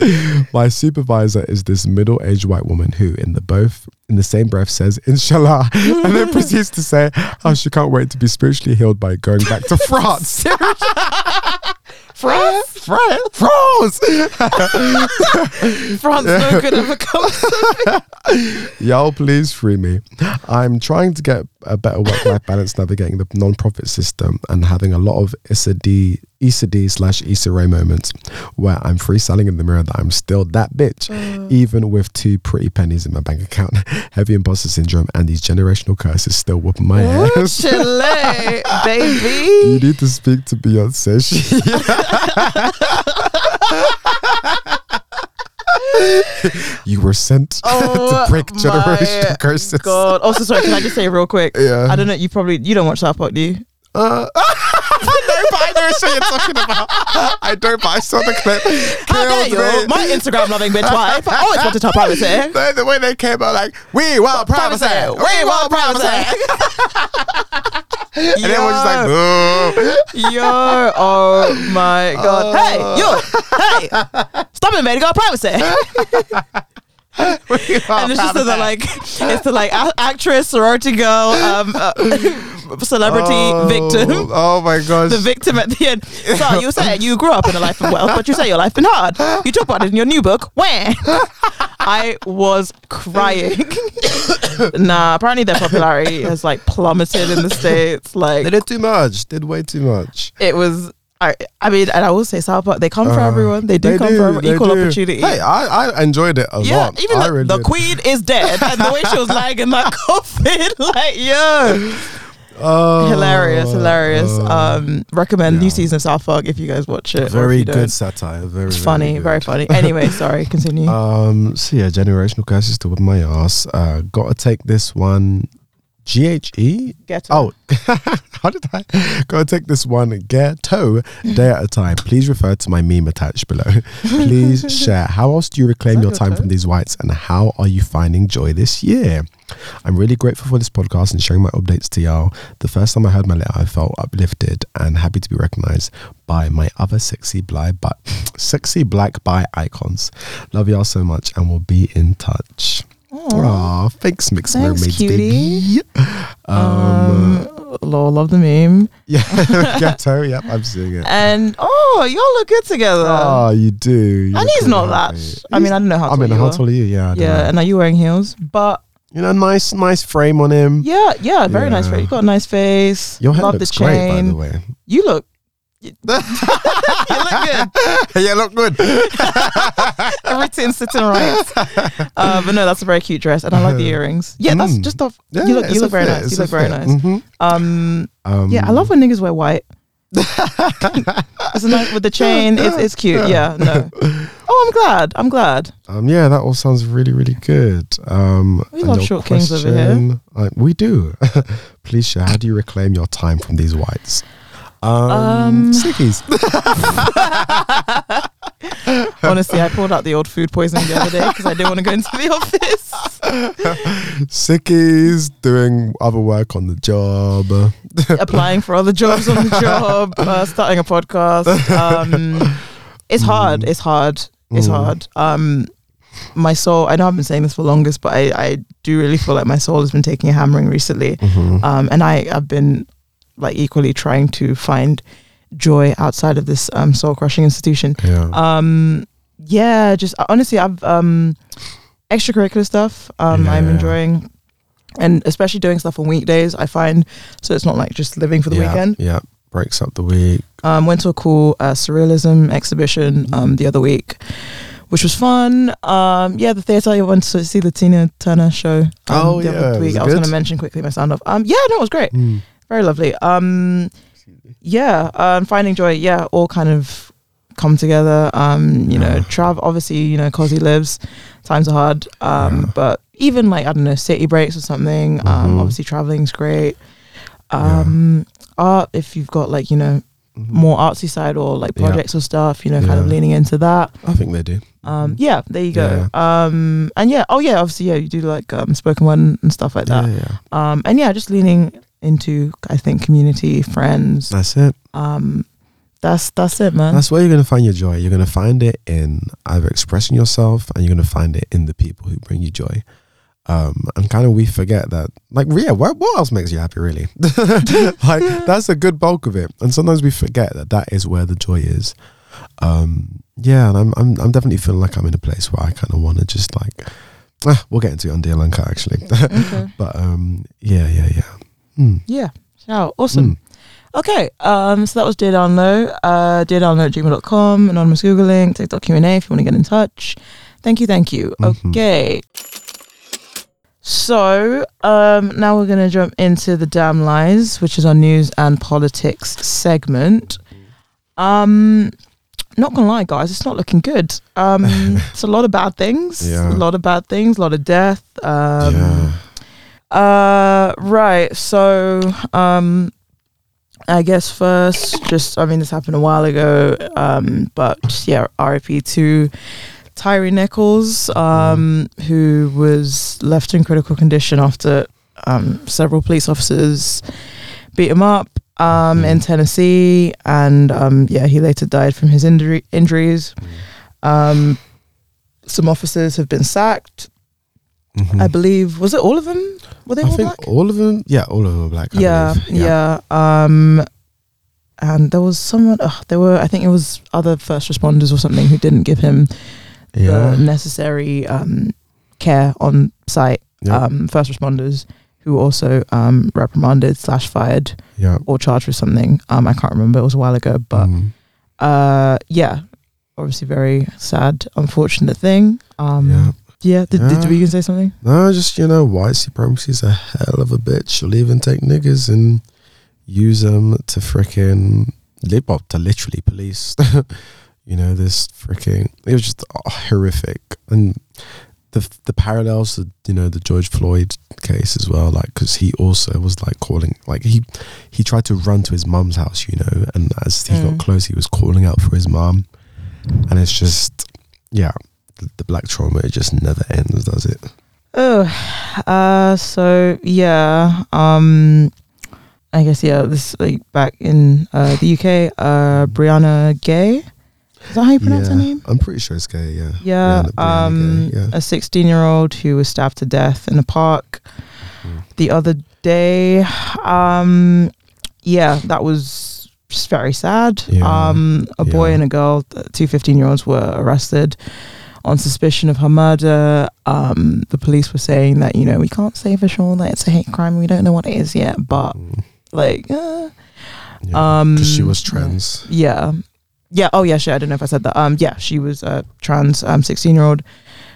My supervisor is this middle-aged white woman who in the both in the same breath says inshallah and then proceeds to say how oh, she can't wait to be spiritually healed by going back to France. France? France? France! France no good ever comes to me. Y'all please free me. I'm trying to get a better work-life balance navigating the non-profit system and having a lot of S D Issa D slash Issa Rae moments where I'm freestyling in the mirror that I'm still that bitch, oh. even with two pretty pennies in my bank account. Heavy imposter syndrome and these generational curses still whooping my Ooh, ass. Chile, baby. You need to speak to Beyoncé. You were sent oh to break generational curses. God. Also, sorry, can I just say real quick? Yeah. I don't know. You probably you don't watch South Park, do you? Uh, no, but I know what you're talking about. I don't, but I saw the clip. How dare you? My Instagram loving bitch wife. I always wanted to talk privacy. The, the way they came out, like, we want privacy. privacy. We want privacy. And yo. everyone's just like, boo. Yo, oh my God. Oh. Hey, you. Hey. Stop it, man. You got privacy. And it's just the like it's the like a- actress, sorority girl, um, uh, celebrity oh, victim. Oh my gosh, the victim at the end. So you say you grew up in a life of wealth, but you say your life been hard. You talk about it in your new book. Where I was crying. Nah, apparently their popularity has like plummeted in the States. Like they did too much. Did way too much. It was. I, I mean, and I will say South Park, they come uh, for everyone. They do they come do, for everyone. Equal do. opportunity. Hey, I, I enjoyed it a yeah, lot. Even I the, really the queen is dead. And the way she was lying in that coffin, like, yo. Oh, hilarious, hilarious. Oh, um, recommend yeah. new season of South Park if you guys watch it. Very good don't. satire. Very it's funny, very, very funny. Anyway, sorry, continue. Um, so yeah, generational curses to whip my ass. Uh, gotta take this one. G H E Ghetto. Oh, how did I? Gotta take this one ghetto day at a time. Please refer to my meme attached below. Please share. How else do you reclaim your time toe? from these whites, and how are you finding joy this year? I'm really grateful for this podcast and sharing my updates to y'all. The first time I heard my letter, I felt uplifted and happy to be recognized by my other sexy black, bi- sexy black bi icons. Love y'all so much, and we'll be in touch. Aw, thanks, Mixed thanks, Mermaids, cutie. baby. Um, um, lol, love the meme. Yeah, ghetto, yep, I'm seeing it. And, oh, y'all look good together. Oh, you do. You and he's not that. Right. I mean, I don't know how tall I mean, you how tall are you? Yeah, I don't yeah, know. And are you wearing heels? But You know, nice, nice frame on him. Yeah, yeah, very yeah. nice frame. You got a nice face. Your hair Love looks the chain. Great, by the way. You look. You, you look good. You look good. Everything sitting right. Uh, but no, that's a very cute dress, and I like the earrings. Yeah, mm. that's just off. Yeah, you look, you look very fit. nice. It's you look very fit. nice. Mm-hmm. Um, um, yeah, I love when niggas wear white. It's nice with the chain. It's, it's cute. Yeah. No. Oh, I'm glad. I'm glad. Um, yeah, that all sounds really, really good. Um, we love short question, kings over here. Like, we do. Please share. How do you reclaim your time from these whites? Um, um stickies. Honestly, I pulled out the old food poisoning the other day because I didn't want to go into the office. Sickies, doing other work on the job, applying for other jobs on the job, uh, starting a podcast. Um, it's hard. It's hard. It's mm. hard. Um, my soul. I know I've been saying this for longest, but I, I do really feel like my soul has been taking a hammering recently, mm-hmm. um, and I have been like equally trying to find joy outside of this um, soul crushing institution. Yeah. Um, yeah. Just honestly, I've um, extracurricular stuff. Um, yeah. I'm enjoying, and especially doing stuff on weekdays. I find so it's not like just living for the yeah, weekend. Yeah. Breaks up the week. Um, went to a cool uh, surrealism exhibition um, the other week, which was fun. Um, yeah, the theatre, I went to see the Tina Turner show. Um, oh the yeah. Other week. Was I was going to mention quickly my sound off. Um, yeah, no, it was great. Mm. Very lovely. Um, yeah, um, finding joy. Yeah, all kind of come together. Um, you know, travel. Obviously, you know, cause he lives. Times are hard. Um, yeah. But even like I don't know, city breaks or something. Mm-hmm. Um, obviously, traveling's great. Um, yeah. Art. If you've got like you know mm-hmm. more artsy side or like projects yeah. or stuff, you know, yeah. kind of leaning into that. I think they do. Um, yeah, there you go. Yeah. Um, and yeah, oh yeah, obviously, yeah, you do like um, spoken word and stuff like that. Yeah, yeah. Um, and yeah, just leaning into I think community, friends. That's it. Um, that's that's it, man. That's where you're gonna find your joy. You're gonna find it in either expressing yourself, and you're gonna find it in the people who bring you joy. Um, and kind of we forget that, like, yeah, what, what else makes you happy, really? Like yeah. that's a good bulk of it. And sometimes we forget that that is where the joy is. Um, yeah, and I'm I'm I'm definitely feeling like I'm in a place where I kind of want to just like, ah, we'll get into it on Dear Lanka actually. Okay. But um, yeah, yeah, yeah. Mm. Yeah. Wow. Awesome. Mm. Okay. Um, so that was Dear Down Low. Uh, Dear Down Low at gmail dot com, anonymous Googling, TikTok Q and A if you want to get in touch. Thank you. Thank you. Mm-hmm. Okay. So um, now we're going to jump into the Damn Lies, which is our news and politics segment. Um, not going to lie, guys, it's not looking good. Um, it's a lot of bad things. Yeah. A lot of bad things. A lot of death. Um, yeah. Uh, right. So, um, I guess first, just, I mean, this happened a while ago, um, but yeah, R I P to Tyree Nichols, um, mm. who was left in critical condition after, um, several police officers beat him up, um, mm. in Tennessee. And, um, yeah, he later died from his injury injuries. Um, some officers have been sacked. Mm-hmm. I believe, was it all of them? Were they I all think black? All of them, yeah, all of them were black. I yeah, yeah, yeah. Um, and there was someone. Uh, there were, I think, it was other first responders or something who didn't give him yeah. the necessary um, care on site. Yeah. Um, first responders who were also um, reprimanded slash fired yeah. or charged with something. Um, I can't remember. It was a while ago, but mm. uh, yeah, obviously, very sad, unfortunate thing. Um, yeah. Yeah, did, yeah. did we even say something? No, just, you know, white supremacy is a hell of a bitch. She'll even take niggas and use them to freaking lip up to literally police. You know, this freaking, it was just horrific. And the the parallels to, you know, the George Floyd case as well, like, because he also was like calling, like he, he tried to run to his mum's house, you know, and as he mm. got close, he was calling out for his mum. And it's just, yeah. The black trauma, it just never ends, does it? Oh, uh, so yeah, um, I guess yeah. This like back in uh, the U K, uh, Brianna Gay. Is that how you pronounce yeah, her name? I'm pretty sure it's Gay. Yeah. Yeah. Brianna, Brianna um, Gay, yeah. A sixteen-year-old who was stabbed to death in a park mm-hmm. the other day. Um, yeah, that was just very sad. Yeah, um, a boy yeah. and a girl, two fifteen-year-olds, were arrested on suspicion of her murder. Um, the police were saying that, you know, we can't say for sure that it's a hate crime. We don't know what it is yet, but mm. like, uh, yeah, um, because she was trans. Yeah. Yeah. Oh yeah. Shit. I don't know if I said that. Um, yeah, she was a trans, um, sixteen year old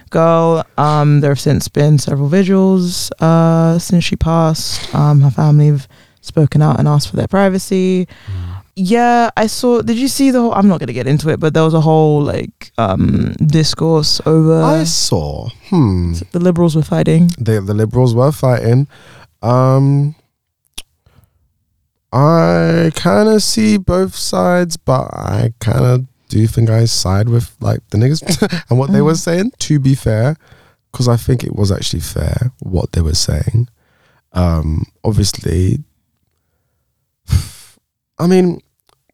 girl. Um, there have since been several vigils, uh, since she passed. Um, her family have spoken out and asked for their privacy. Mm. Yeah, I saw. Did you see the whole? I'm not going to get into it, but there was a whole like um discourse over. I saw. Hmm. The liberals were fighting. The the liberals were fighting. Um, I kind of see both sides, but I kind of do think I side with like the niggas and what mm. they were saying. To be fair, because I think it was actually fair what they were saying. Um, obviously. I mean,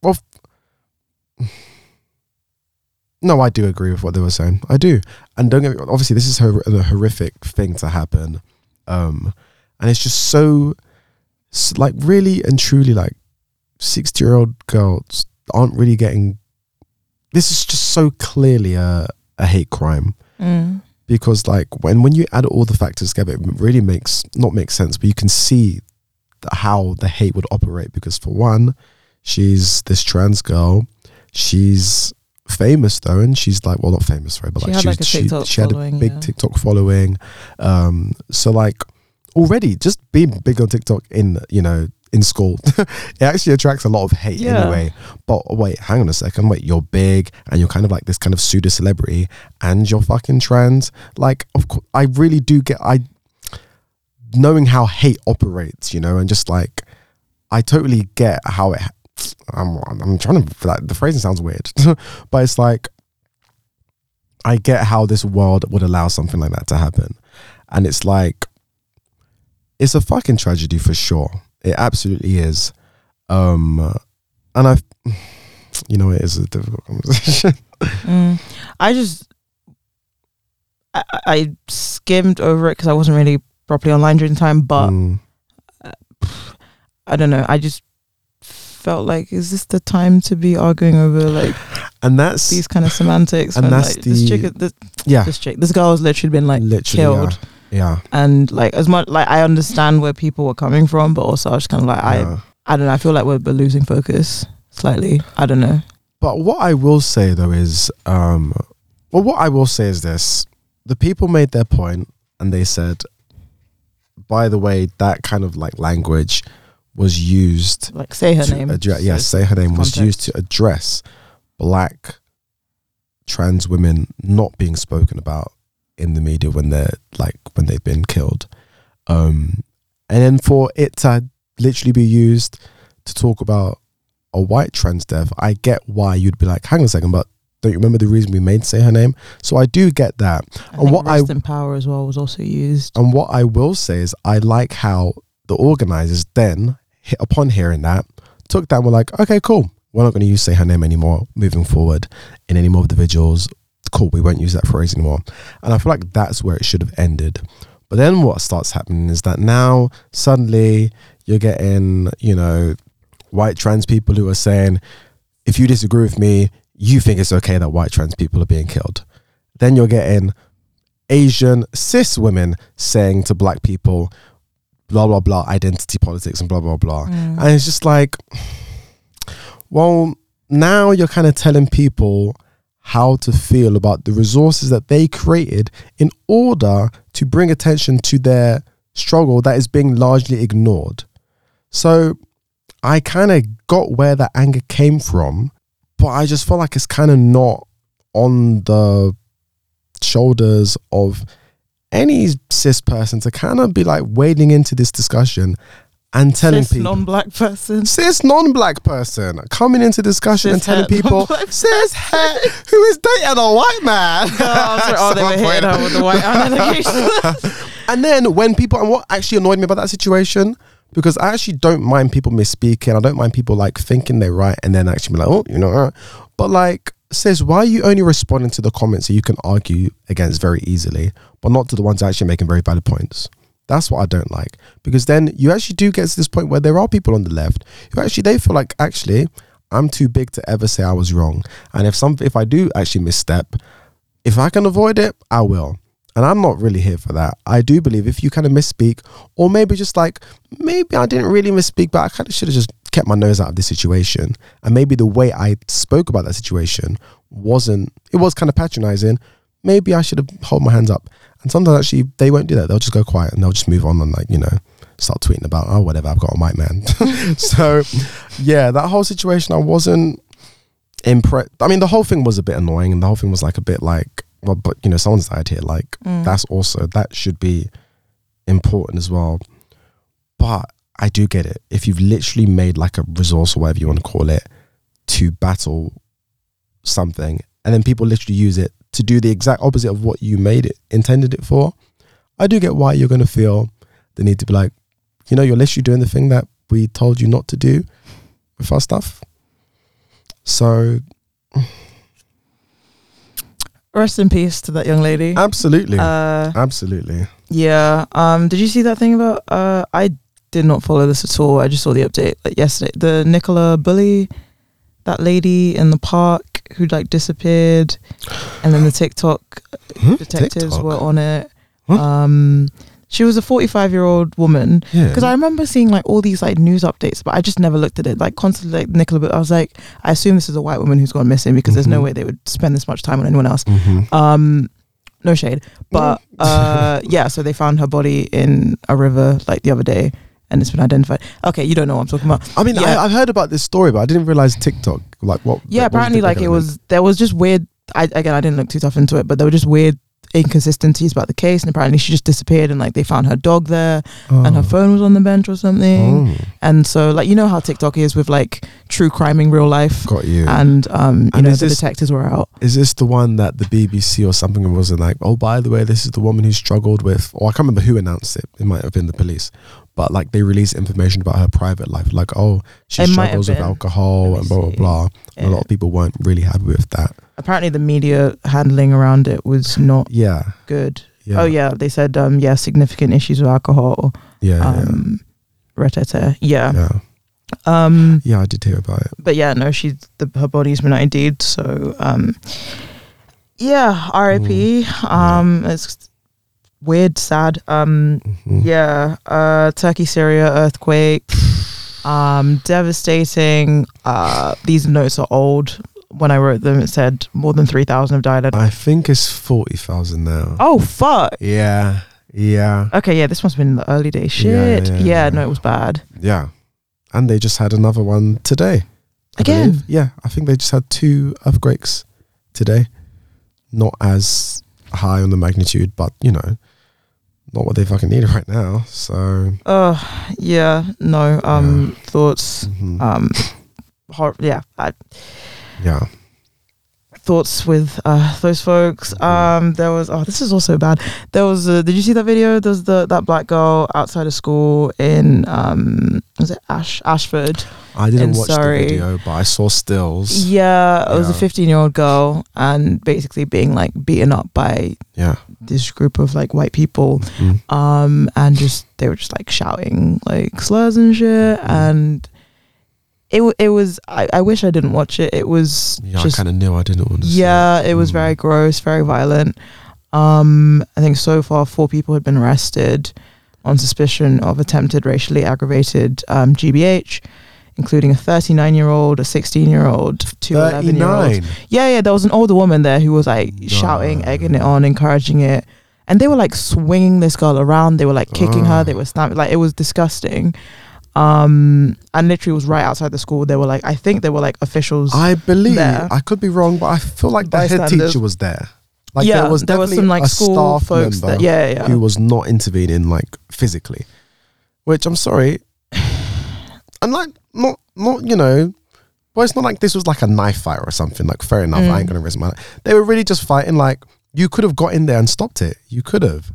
well, f- no, I do agree with what they were saying. I do. And don't get me, obviously this is hor- a horrific thing to happen. Um, and it's just so, like, really and truly, like, sixty-year-old girls aren't really getting, this is just so clearly a, a hate crime. Mm. Because, like, when, when you add all the factors together, it really makes, not makes sense, but you can see how the hate would operate. Because for one, she's this trans girl. She's famous though, and she's like, well, not famous, right? But she like, had she, like was, a TikTok she, she had a big yeah. TikTok following. Um, so like already just being big on TikTok in you know in school, it actually attracts a lot of hate yeah. anyway. But oh, wait, hang on a second. Wait, you're big and you're kind of like this kind of pseudo celebrity, and you're fucking trans. Like, of course, I really do get I. knowing how hate operates, you know, and just like, I totally get how it. I'm I'm trying to like the phrasing sounds weird, but it's like I get how this world would allow something like that to happen, and it's like it's a fucking tragedy for sure. It absolutely is, um, and I've you know it is a difficult conversation. mm, I just I, I skimmed over it because I wasn't really properly online during the time, but mm. uh, I don't know, I just felt like, is this the time to be arguing over like and that's these kind of semantics? And that's like, the this chick, this, yeah this chick this girl has literally been like literally, killed yeah. yeah and like as much like I understand where people were coming from, but also I was kind of like yeah. I I don't know I feel like we're, we're losing focus slightly. I don't know but what I will say though is um well what I will say is this: the people made their point and they said, by the way, that kind of like language was used, like say her name address, yeah say her name context. was used to address black trans women not being spoken about in the media when they're like when they've been killed, um and then for it to literally be used to talk about a white trans death, I get why you'd be like, hang on a second, but don't you remember the reason we made say her name? So I do get that. I and what rest I in power as well was also used. And what I will say is I like how the organisers then, upon hearing that, took that and were like, okay, cool. We're not going to use say her name anymore moving forward in any more of the vigils. Cool, we won't use that phrase anymore. And I feel like that's where it should have ended. But then what starts happening is that now suddenly you're getting, you know, white trans people who are saying, if you disagree with me, you think it's okay that white trans people are being killed. Then you're getting Asian cis women saying to black people, blah, blah, blah, identity politics and blah, blah, blah. Mm. And it's just like, well, now you're kind of telling people how to feel about the resources that they created in order to bring attention to their struggle that is being largely ignored. So I kind of got where that anger came from, but I just feel like it's kind of not on the shoulders of any cis person to kind of be like wading into this discussion and telling cis people. Cis non-black person. Cis non-black person coming into discussion cis and telling people, cis het, who is dating a white man. Oh, I'm sorry. Oh, they were hitting her with the white allegations. And then when people, and what actually annoyed me about that situation, because I actually don't mind people misspeaking. I don't mind people like thinking they're right and then actually be like, oh, you know. But like, sis, why are you only responding to the comments that you can argue against very easily, but not to the ones actually making very valid points? That's what I don't like. Because then you actually do get to this point where there are people on the left who actually, they feel like, actually, I'm too big to ever say I was wrong. And if some, if I do actually misstep, If I can avoid it, I will. And I'm not really here for that. I do believe if you kind of misspeak, or maybe just like, maybe I didn't really misspeak, but I kind of should have just kept my nose out of this situation. And maybe the way I spoke about that situation wasn't, it was kind of patronizing. Maybe I should have held my hands up. And sometimes actually they won't do that. They'll just go quiet and they'll just move on and like, you know, start tweeting about, oh, whatever, I've got a mic, man. So yeah, that whole situation, I wasn't impressed. I mean, the whole thing was a bit annoying and the whole thing was like a bit like, well, but you know, someone's died here. Like mm. that's also, that should be important as well. But I do get it. If you've literally made like a resource or whatever you want to call it to battle something and then people literally use it to do the exact opposite of what you made it, intended it for, I do get why you're going to feel the need to be like, you know, you're literally doing the thing that we told you not to do with our stuff. So rest in peace to that young lady. Absolutely. Uh, Absolutely. Yeah. Um, did you see that thing about, uh, I did not follow this at all. I just saw the update like yesterday. The Nicola Bulley, that lady in the park who like disappeared, and then the TikTok hmm? detectives TikTok? were on it. Huh? Um, she was a forty-five year old woman. Because yeah. I remember seeing like all these like news updates, but I just never looked at it. Like constantly like Nicola, but I was like, I assume this is a white woman who's gone missing because mm-hmm. there's no way they would spend this much time on anyone else. Mm-hmm. Um, no shade. But uh, yeah, so they found her body in a river like the other day and it's been identified. Okay, you don't know what I'm talking about. I mean, yeah. I, I've heard about this story, but I didn't realize TikTok, like what? Yeah, like, apparently what like it was, there was just weird, I, again, I didn't look too tough into it, but there were just weird inconsistencies about the case, and apparently she just disappeared and like they found her dog there oh. and her phone was on the bench or something. Oh. And so like, you know how TikTok is with like true crime in real life. Got you. And um you and know the this, detectives were out. Is this the one that the B B C or something was like, oh, by the way, this is the woman who struggled with, or I can't remember who announced it, it might have been the police, but like they released information about her private life, like, oh, she it struggles with alcohol and blah blah blah. Yeah. A lot of people weren't really happy with that. Apparently the media handling around it was not yeah. good. Yeah. Oh yeah, they said um yeah, significant issues with alcohol. Yeah. Um yeah. Retete. Yeah. Yeah. Um Yeah, I did hear about it. But yeah, no, she the her body's been ID'd, so um yeah, R I P. Mm, um yeah. It's weird, sad. Um mm-hmm. yeah. Uh Turkey, Syria earthquake. um devastating. Uh these notes are old. When I wrote them, it said more than three thousand have died. I think it's forty thousand now. Oh, fuck. Yeah. Yeah. Okay, yeah, this must have been the early days. Shit. Yeah, yeah, yeah, yeah, no, it was bad. Yeah. And they just had another one today. I Again? Believe. Yeah, I think they just had two earthquakes today. Not as high on the magnitude, but, you know, not what they fucking need right now, so. Uh, yeah, no, um, yeah. thoughts. Mm-hmm. Um, hor- yeah, I... yeah thoughts with uh those folks. Um there was oh this is also bad there was a, did you see that video? There's the that black girl outside of school in um was it Ash Ashford? I didn't watch Surrey. The video, but I saw stills. Yeah, it yeah. was a fifteen year old girl and basically being like beaten up by yeah this group of like white people. Mm-hmm. um and just they were just like shouting like slurs and shit. Mm-hmm. and It w- it was, I, I wish I didn't watch it. It was yeah, just, I kind of knew I didn't want to yeah, see it. It was mm. very gross, very violent. Um, I think so far four people had been arrested on suspicion of attempted racially aggravated um, G B H, including a thirty-nine year old, a sixteen year old, two eleven year olds. Yeah, yeah, there was an older woman there who was like no. shouting, egging it on, encouraging it. And they were like swinging this girl around. They were like kicking oh. her. They were snapping, like it was disgusting. Um, and literally was right outside the school. They were like, I think they were like officials. I believe there. I could be wrong, but I feel like the head teacher was there. Like yeah, there was there definitely was some, like, a school staff folks member that, yeah, yeah. who was not intervening like physically. Which I'm sorry, and like not not you know, well it's not like this was like a knife fight or something. Like fair enough, mm. I ain't gonna risk my life. They were really just fighting. Like you could have got in there and stopped it. You could have.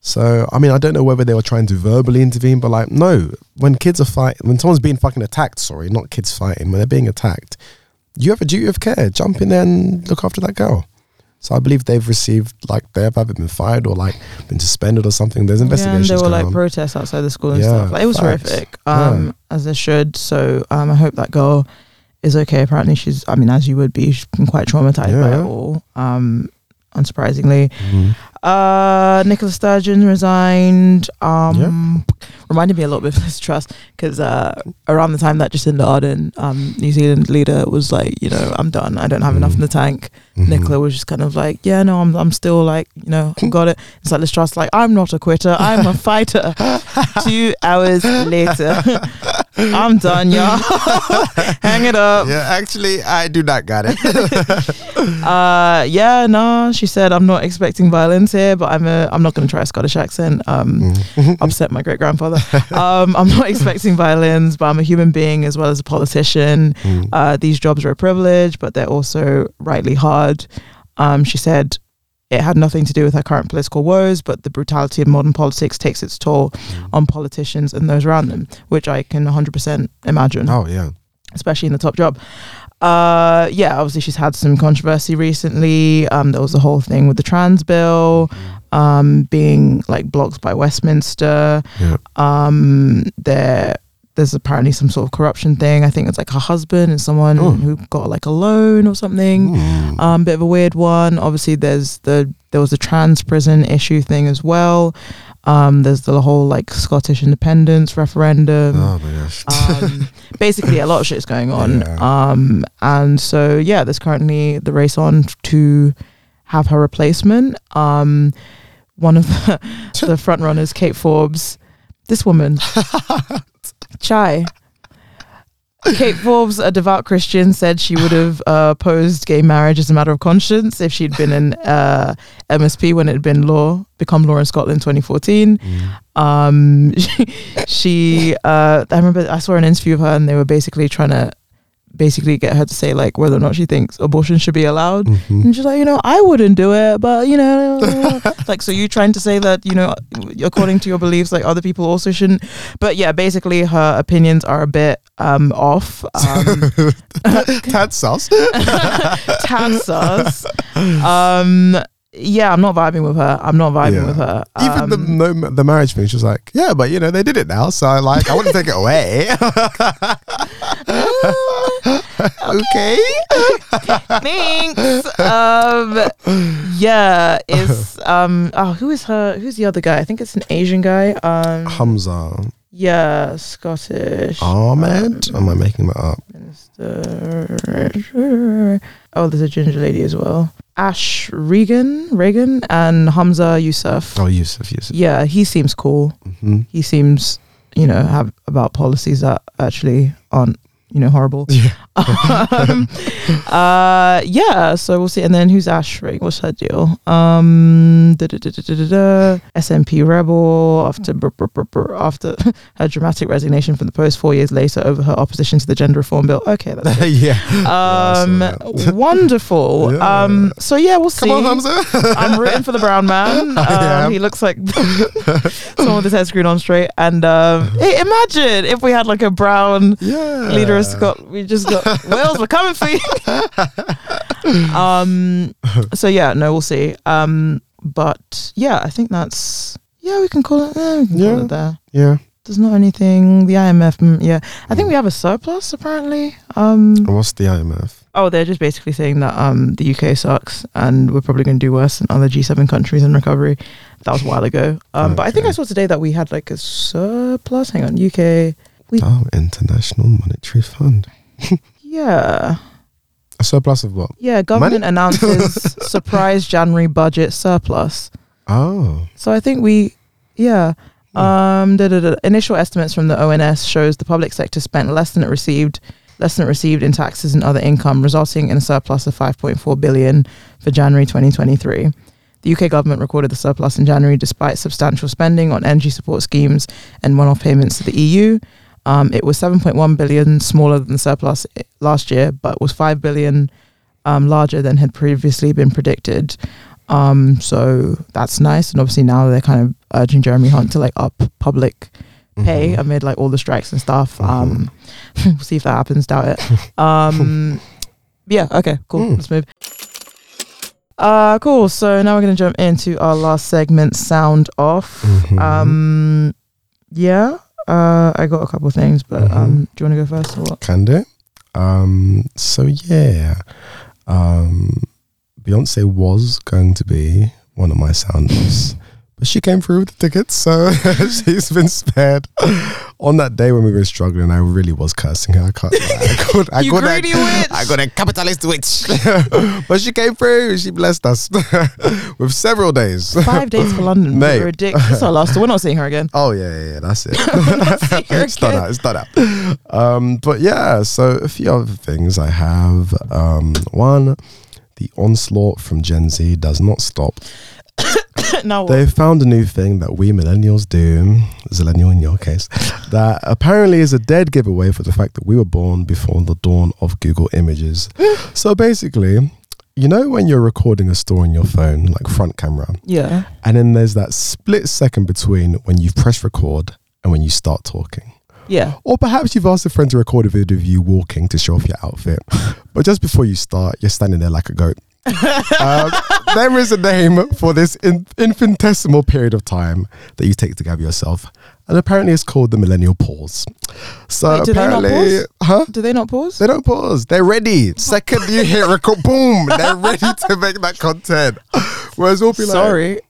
So, I mean, I don't know whether they were trying to verbally intervene, but like, no, when kids are fighting, when someone's being fucking attacked, sorry, not kids fighting, when they're being attacked, you have a duty of care. Jump in there and look after that girl. So I believe they've received, like, they've either been fired or like been suspended or something. There's investigations yeah, and there were like on. protests outside the school and yeah, stuff. Like, it was facts. horrific, um, yeah. as it should. So um, I hope that girl is okay. Apparently she's, I mean, as you would be, she's been quite traumatized yeah. by it all. Um, unsurprisingly. Mm-hmm. Uh, Nicola Sturgeon resigned. Um, yep. Reminded me a little bit of Liz Truss, because uh, around the time that Jacinda Ardern, um, New Zealand leader, was like, you know, I'm done. I don't have mm-hmm. enough in the tank. Mm-hmm. Nicola was just kind of like, yeah, no, I'm, I'm still like, you know, I've got it. It's like Liz Truss, like, I'm not a quitter. I'm a fighter. Two hours later, I'm done, y'all. Hang it up. Yeah, actually, I do not got it. uh, yeah, no, she said, I'm not expecting violence here, but I'm a, I'm not going to try a Scottish accent, um upset my great grandfather. um I'm not expecting violence, but I'm a human being as well as a politician. Mm. Uh these jobs are a privilege, but they're also rightly hard. Um she said it had nothing to do with her current political woes, but the brutality of modern politics takes its toll on politicians and those around them, which I can one hundred percent imagine. Oh yeah, especially in the top job. Uh yeah, obviously she's had some controversy recently. Um there was the whole thing with the trans bill um being like blocked by Westminster. Yeah. um there there's apparently some sort of corruption thing. I think it's like her husband and someone oh. who got like a loan or something. Ooh. Um bit of a weird one. Obviously there's the there was the trans prison issue thing as well. Um, there's the whole like Scottish independence referendum. Oh my gosh. Um, basically a lot of shit's going on. Yeah. Um, and so yeah, there's currently the race on to have her replacement. Um, one of the, the front runners, Kate Forbes, this woman, Chai. Kate Forbes, a devout Christian, said she would have uh, opposed gay marriage as a matter of conscience if she'd been an uh, M S P when it had been law, become law in Scotland twenty fourteen. Mm. Um, she, she uh, I remember I saw an interview of her, and they were basically trying to basically get her to say like whether or not she thinks abortion should be allowed. Mm-hmm. And she's like, you know, I wouldn't do it, but you know, like, so you trying to say that, you know, according to your beliefs, like other people also shouldn't. But yeah, basically her opinions are a bit um off. Um tad sauce. Tad sauce. Um yeah, I'm not vibing with her. I'm not vibing yeah. with her. Um, Even the no, the marriage thing, she was like, yeah, but you know, they did it now, so like I wouldn't take it away. Okay. Thanks. Um, yeah, it's um oh who is her who's the other guy? I think it's an Asian guy. Um Hamza. Yeah, Scottish. Oh man. Um, am I making that up? Minister. Oh, there's a ginger lady as well. Ash Regan, Regan, and Hamza Yusuf. Oh, Yusuf, Yusuf. Yeah, he seems cool. Mm-hmm. He seems, you know, have about policies that actually aren't, you know, horrible. Yeah. um, uh, yeah. So we'll see. And then who's Ash Regan? What's her deal? Um, da, da, da, da, da, da. S N P rebel after br- br- br- br- after her dramatic resignation from the post four years later over her opposition to the gender reform bill. Okay, that's it. yeah. Um, yeah, that. Wonderful. Yeah. Um, so yeah, we'll see. Come on, Hamza. I'm rooting for the brown man. Um, he looks like someone with his head screwed on straight. And um, hey, imagine if we had like a brown yeah. leader of Scott. We just got. Wales, we're coming for you. um, so yeah, no, we'll see. Um, but yeah, I think that's yeah. We can call it there. We can yeah, call it there. Yeah. There's not anything. The I M F. Mm, yeah, I think we have a surplus apparently. Um, What's the I M F? Oh, they're just basically saying that um, the U K sucks and we're probably going to do worse than other G seven countries in recovery. That was a while ago. Um, okay. But I think I saw today that we had like a surplus. Hang on, U K. We oh, International Monetary Fund. Yeah. A surplus of what? Yeah, government money? Announces surprise January budget surplus. Oh. So I think we, yeah. Um, da, da, da. Initial estimates from the O N S shows the public sector spent less than it received, less than it received in taxes and other income, resulting in a surplus of five point four billion dollars for January twenty twenty-three. The U K government recorded the surplus in January despite substantial spending on energy support schemes and one-off payments to the E U. Um, it was seven point one billion dollars smaller than the surplus last year, but was five billion dollars um, larger than had previously been predicted. Um, so that's nice. And obviously now they're kind of urging Jeremy Hunt to like up public pay mm-hmm. amid like all the strikes and stuff. Um, mm-hmm. We'll see if that happens, doubt it. Um, yeah, okay, cool, mm. let's move. Uh, cool, so now we're going to jump into our last segment, Sound Off. Mm-hmm. Um, yeah. Uh, I got a couple of things, but mm-hmm. um, do you want to go first or what? Can do. Um, so yeah, um, Beyonce was going to be one of my sounders, but she came through with the tickets, so she's been spared. On that day when we were struggling, I really was cursing her. I can't lie. I got, I, got a, I got a capitalist witch. But she came through. She blessed us with several days. Five days for London. Mate. We were ridiculous. That's our last one. We're not seeing her again. Oh, yeah, yeah, yeah. That's it. It's done out. It's done out. Um, but yeah, so a few other things I have. Um, one, the onslaught from Gen Z does not stop. Now they found a new thing that we millennials do, Zillennial in your case, that apparently is a dead giveaway for the fact that we were born before the dawn of Google Images. So basically, you know when you're recording a story on your phone, like front camera, yeah, and then there's that split second between when you press record and when you start talking. Yeah. Or perhaps you've asked a friend to record a video of you walking to show off your outfit, but just before you start, you're standing there like a goat. um, there is a name for this in- infinitesimal period of time that you take to gather yourself, and apparently it's called the millennial pause. So Wait, do apparently, they not pause? Huh? Do they not pause? They don't pause. They're ready. Second you hit record, boom, they're ready to make that content. Whereas we'll be like, sorry.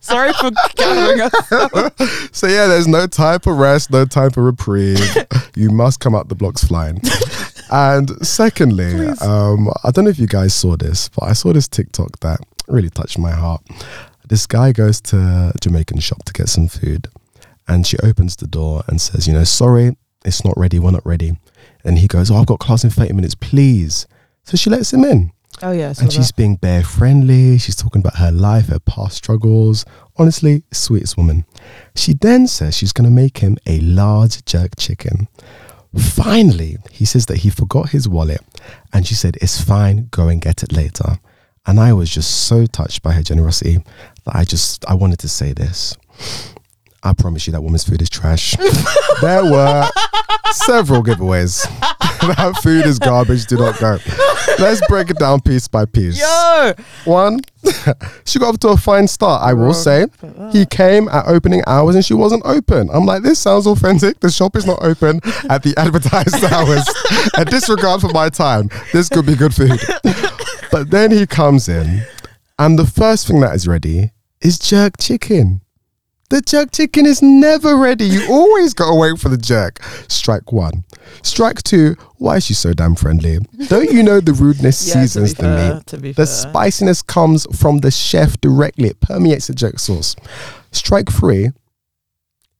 Sorry for gathering us. So yeah, there's no time for rest, no time for reprieve. You must come out the blocks flying. And secondly, um, I don't know if you guys saw this, but I saw this TikTok that really touched my heart. This guy goes to a Jamaican shop to get some food, and she opens the door and says, you know, sorry, it's not ready, we're not ready. And he goes, oh, I've got class in thirty minutes, please. So she lets him in. Oh yeah. And she's that. being bare friendly. She's talking about her life, her past struggles. Honestly, sweetest woman. She then says she's going to make him a large jerk chicken. Finally, he says that he forgot his wallet, and she said, it's fine, go and get it later. And I was just so touched by her generosity that I just, I wanted to say this. I promise you that woman's food is trash. There were several giveaways. That food is garbage, do not go. Let's break it down piece by piece. Yo! One, she got up to a fine start, I will say. He came at opening hours and she wasn't open. I'm like, this sounds authentic. The shop is not open at the advertised hours. A disregard for my time. This could be good food. But then he comes in, and the first thing that is ready is jerk chicken. The jerk chicken is never ready. You always gotta wait for the jerk. Strike one. Strike two, why is she so damn friendly? Don't you know the rudeness yeah, seasons the fair, meat? To be the fair. Spiciness comes from the chef directly. It permeates the jerk sauce. Strike three,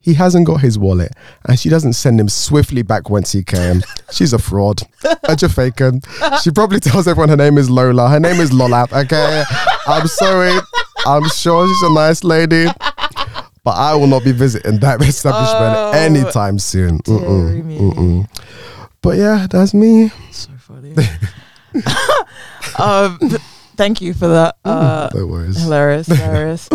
he hasn't got his wallet, and she doesn't send him swiftly back whence he came. She's a fraud. A Jamaican. She probably tells everyone her name is Lola. Her name is Lolap, okay? I'm sorry. I'm sure she's a nice lady. But I will not be visiting that establishment oh, anytime soon. Mm-mm, mm-mm. But yeah, that's me. So funny. um, thank you for that. Uh, no worries. Hilarious, hilarious.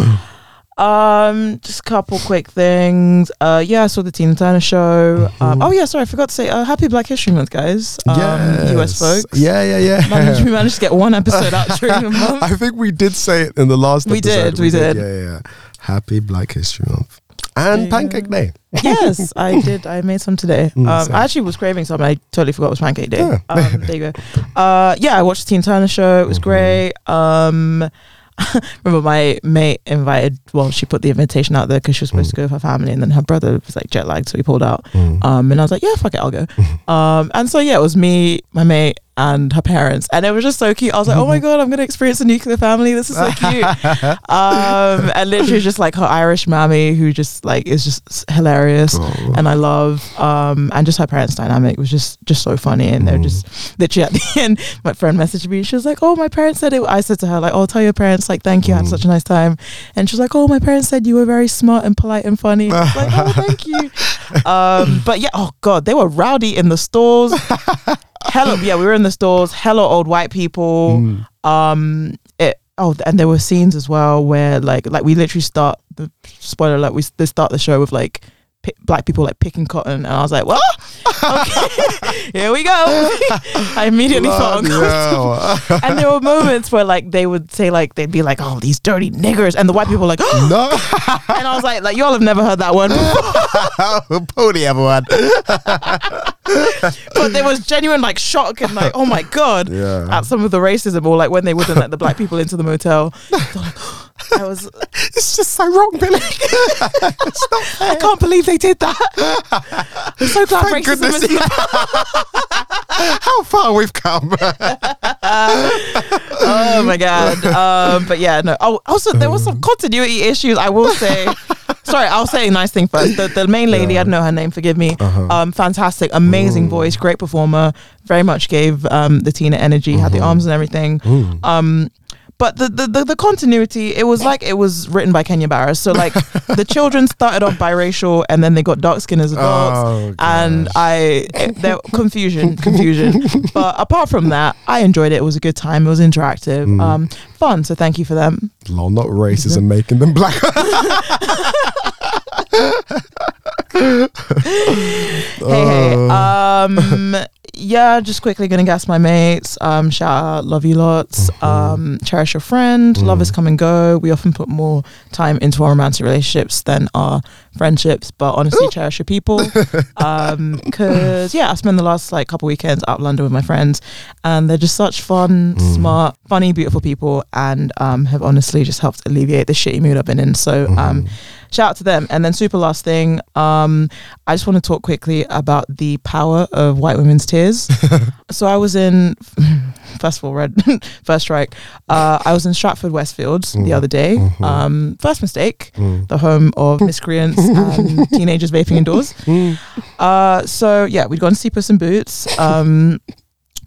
um, just a couple quick things. Uh, yeah, I saw the Tina Turner show. Mm-hmm. Um, oh yeah, sorry, I forgot to say. Uh, happy Black History Month, guys. Um, yes. U S folks. Yeah, yeah, yeah. Managed, we managed to get one episode out during the month. I think we did say it in the last. We episode. Did. We, we did. did. Yeah, yeah. Happy Black History Month and Pancake Day. Yes, I did. I made some today. Um, mm, I actually was craving some. I totally forgot it was Pancake Day. Yeah. Um, there you go. Uh, yeah, I watched the Tina Turner show. It was mm-hmm. great. Um, remember my mate invited, well, she put the invitation out there because she was supposed mm. to go with her family, and then her brother was like jet lagged, so he pulled out. Mm. Um, and I was like, yeah, fuck it, I'll go. um, and so, yeah, it was me, my mate, and her parents, and it was just so cute. I was like, oh my god, I'm gonna experience a nuclear family, this is so cute. um and literally just like her Irish mammy, who just like is just hilarious, oh. and I love um and just her parents' dynamic was just just so funny, and mm. they're just literally at the end, my friend messaged me, she was like, oh, my parents said it. I said to her like, oh, tell your parents like thank you, mm. I had such a nice time. And she was like, oh, my parents said you were very smart and polite and funny. And like, oh, thank you. um but yeah, oh god, they were rowdy in the stores. Hello, yeah, we were in the stores. Hello, old white people. Mm. Um, it, oh, and there were scenes as well where, like, like we literally start the spoiler, like we they start the show with like p- black people like picking cotton, and I was like, well, okay, here we go. I immediately felt uncomfortable. And there were moments where like they would say like they'd be like, oh, these dirty niggers, and the white people were like, oh, no. And I was like, like y'all have never heard that one before. Pony everyone. But there was genuine like shock and like, oh my god, yeah. at some of the racism, or like when they wouldn't let the black people into the motel. So, like, I was, it's just so wrong, Billy. It's not fair. I can't believe they did that. I'm so glad Thank racism goodness. Is how far we've come. Oh my god. Um, but yeah, no. Oh, also there was some continuity issues, I will say. Sorry, I'll say a nice thing first. The, the main lady, yeah. I don't know her name, forgive me. Uh-huh. Um, fantastic, amazing Ooh. voice, great performer. Very much gave um, the Tina energy, mm-hmm. had the arms and everything. Mm. Um, but the, the, the, the continuity, it was like it was written by Kenya Barris. So like the children started off biracial and then they got dark skin as adults. Oh, and I, it, there, confusion, confusion. But apart from that, I enjoyed it. It was a good time. It was interactive, mm. um, fun. So thank you for them. Lol, not racism making them black. hey, hey. Um, yeah, just quickly gonna guess my mates. Um, shout out, love you lots. Mm-hmm. Um, cherish your friend. Mm. Love is come and go. We often put more time into our romantic relationships than our friendships, but honestly, Ooh. cherish your people. Um, cause yeah, I spent the last like couple weekends out London with my friends, and they're just such fun, mm. smart, funny, beautiful people, and um, have honestly just helped alleviate the shitty mood I've been in. So um, mm. shout out to them. And then super last thing, um, I just want to talk quickly about the power of white women's tears. So I was in first of all red first strike. Uh, I was in Stratford Westfield mm. the other day. Mm-hmm. Um, first mistake, mm. the home of miscreants. And teenagers vaping indoors. Uh, so yeah, we'd gone to see Puss in Boots. Um,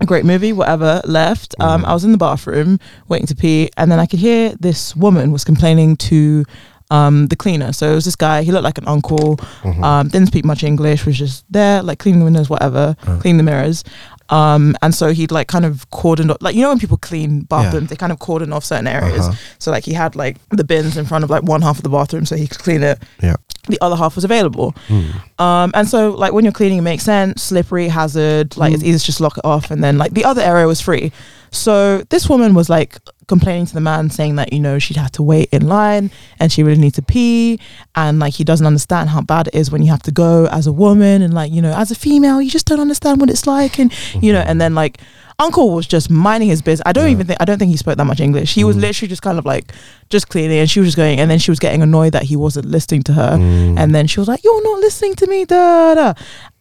a great movie, whatever. Left. Um, I was in the bathroom waiting to pee, and then I could hear this woman was complaining to um, the cleaner. So it was this guy. He looked like an uncle. Mm-hmm. Um, didn't speak much English. Was just there, like cleaning the windows, whatever, mm. cleaning the mirrors. Um, and so he'd like kind of cordoned off, like you know when people clean bathrooms, yeah. they kind of cordon off certain areas. Uh-huh. So like he had like the bins in front of like one half of the bathroom so he could clean it. Yeah. The other half was available. Mm. Um, and so like when you're cleaning, it makes sense, slippery, hazard, like mm. it's easy to just lock it off, and then like the other area was free. So this woman was like complaining to the man, saying that, you know, she'd had to wait in line and she really needs to pee, and like he doesn't understand how bad it is when you have to go as a woman, and like, you know, as a female you just don't understand what it's like, and mm-hmm. you know, and then like uncle was just minding his business. I don't yeah. even think I don't think he spoke that much English. He mm. was literally just kind of like just cleaning, and she was just going, and then she was getting annoyed that he wasn't listening to her, mm. and then she was like, you're not listening to me, da da.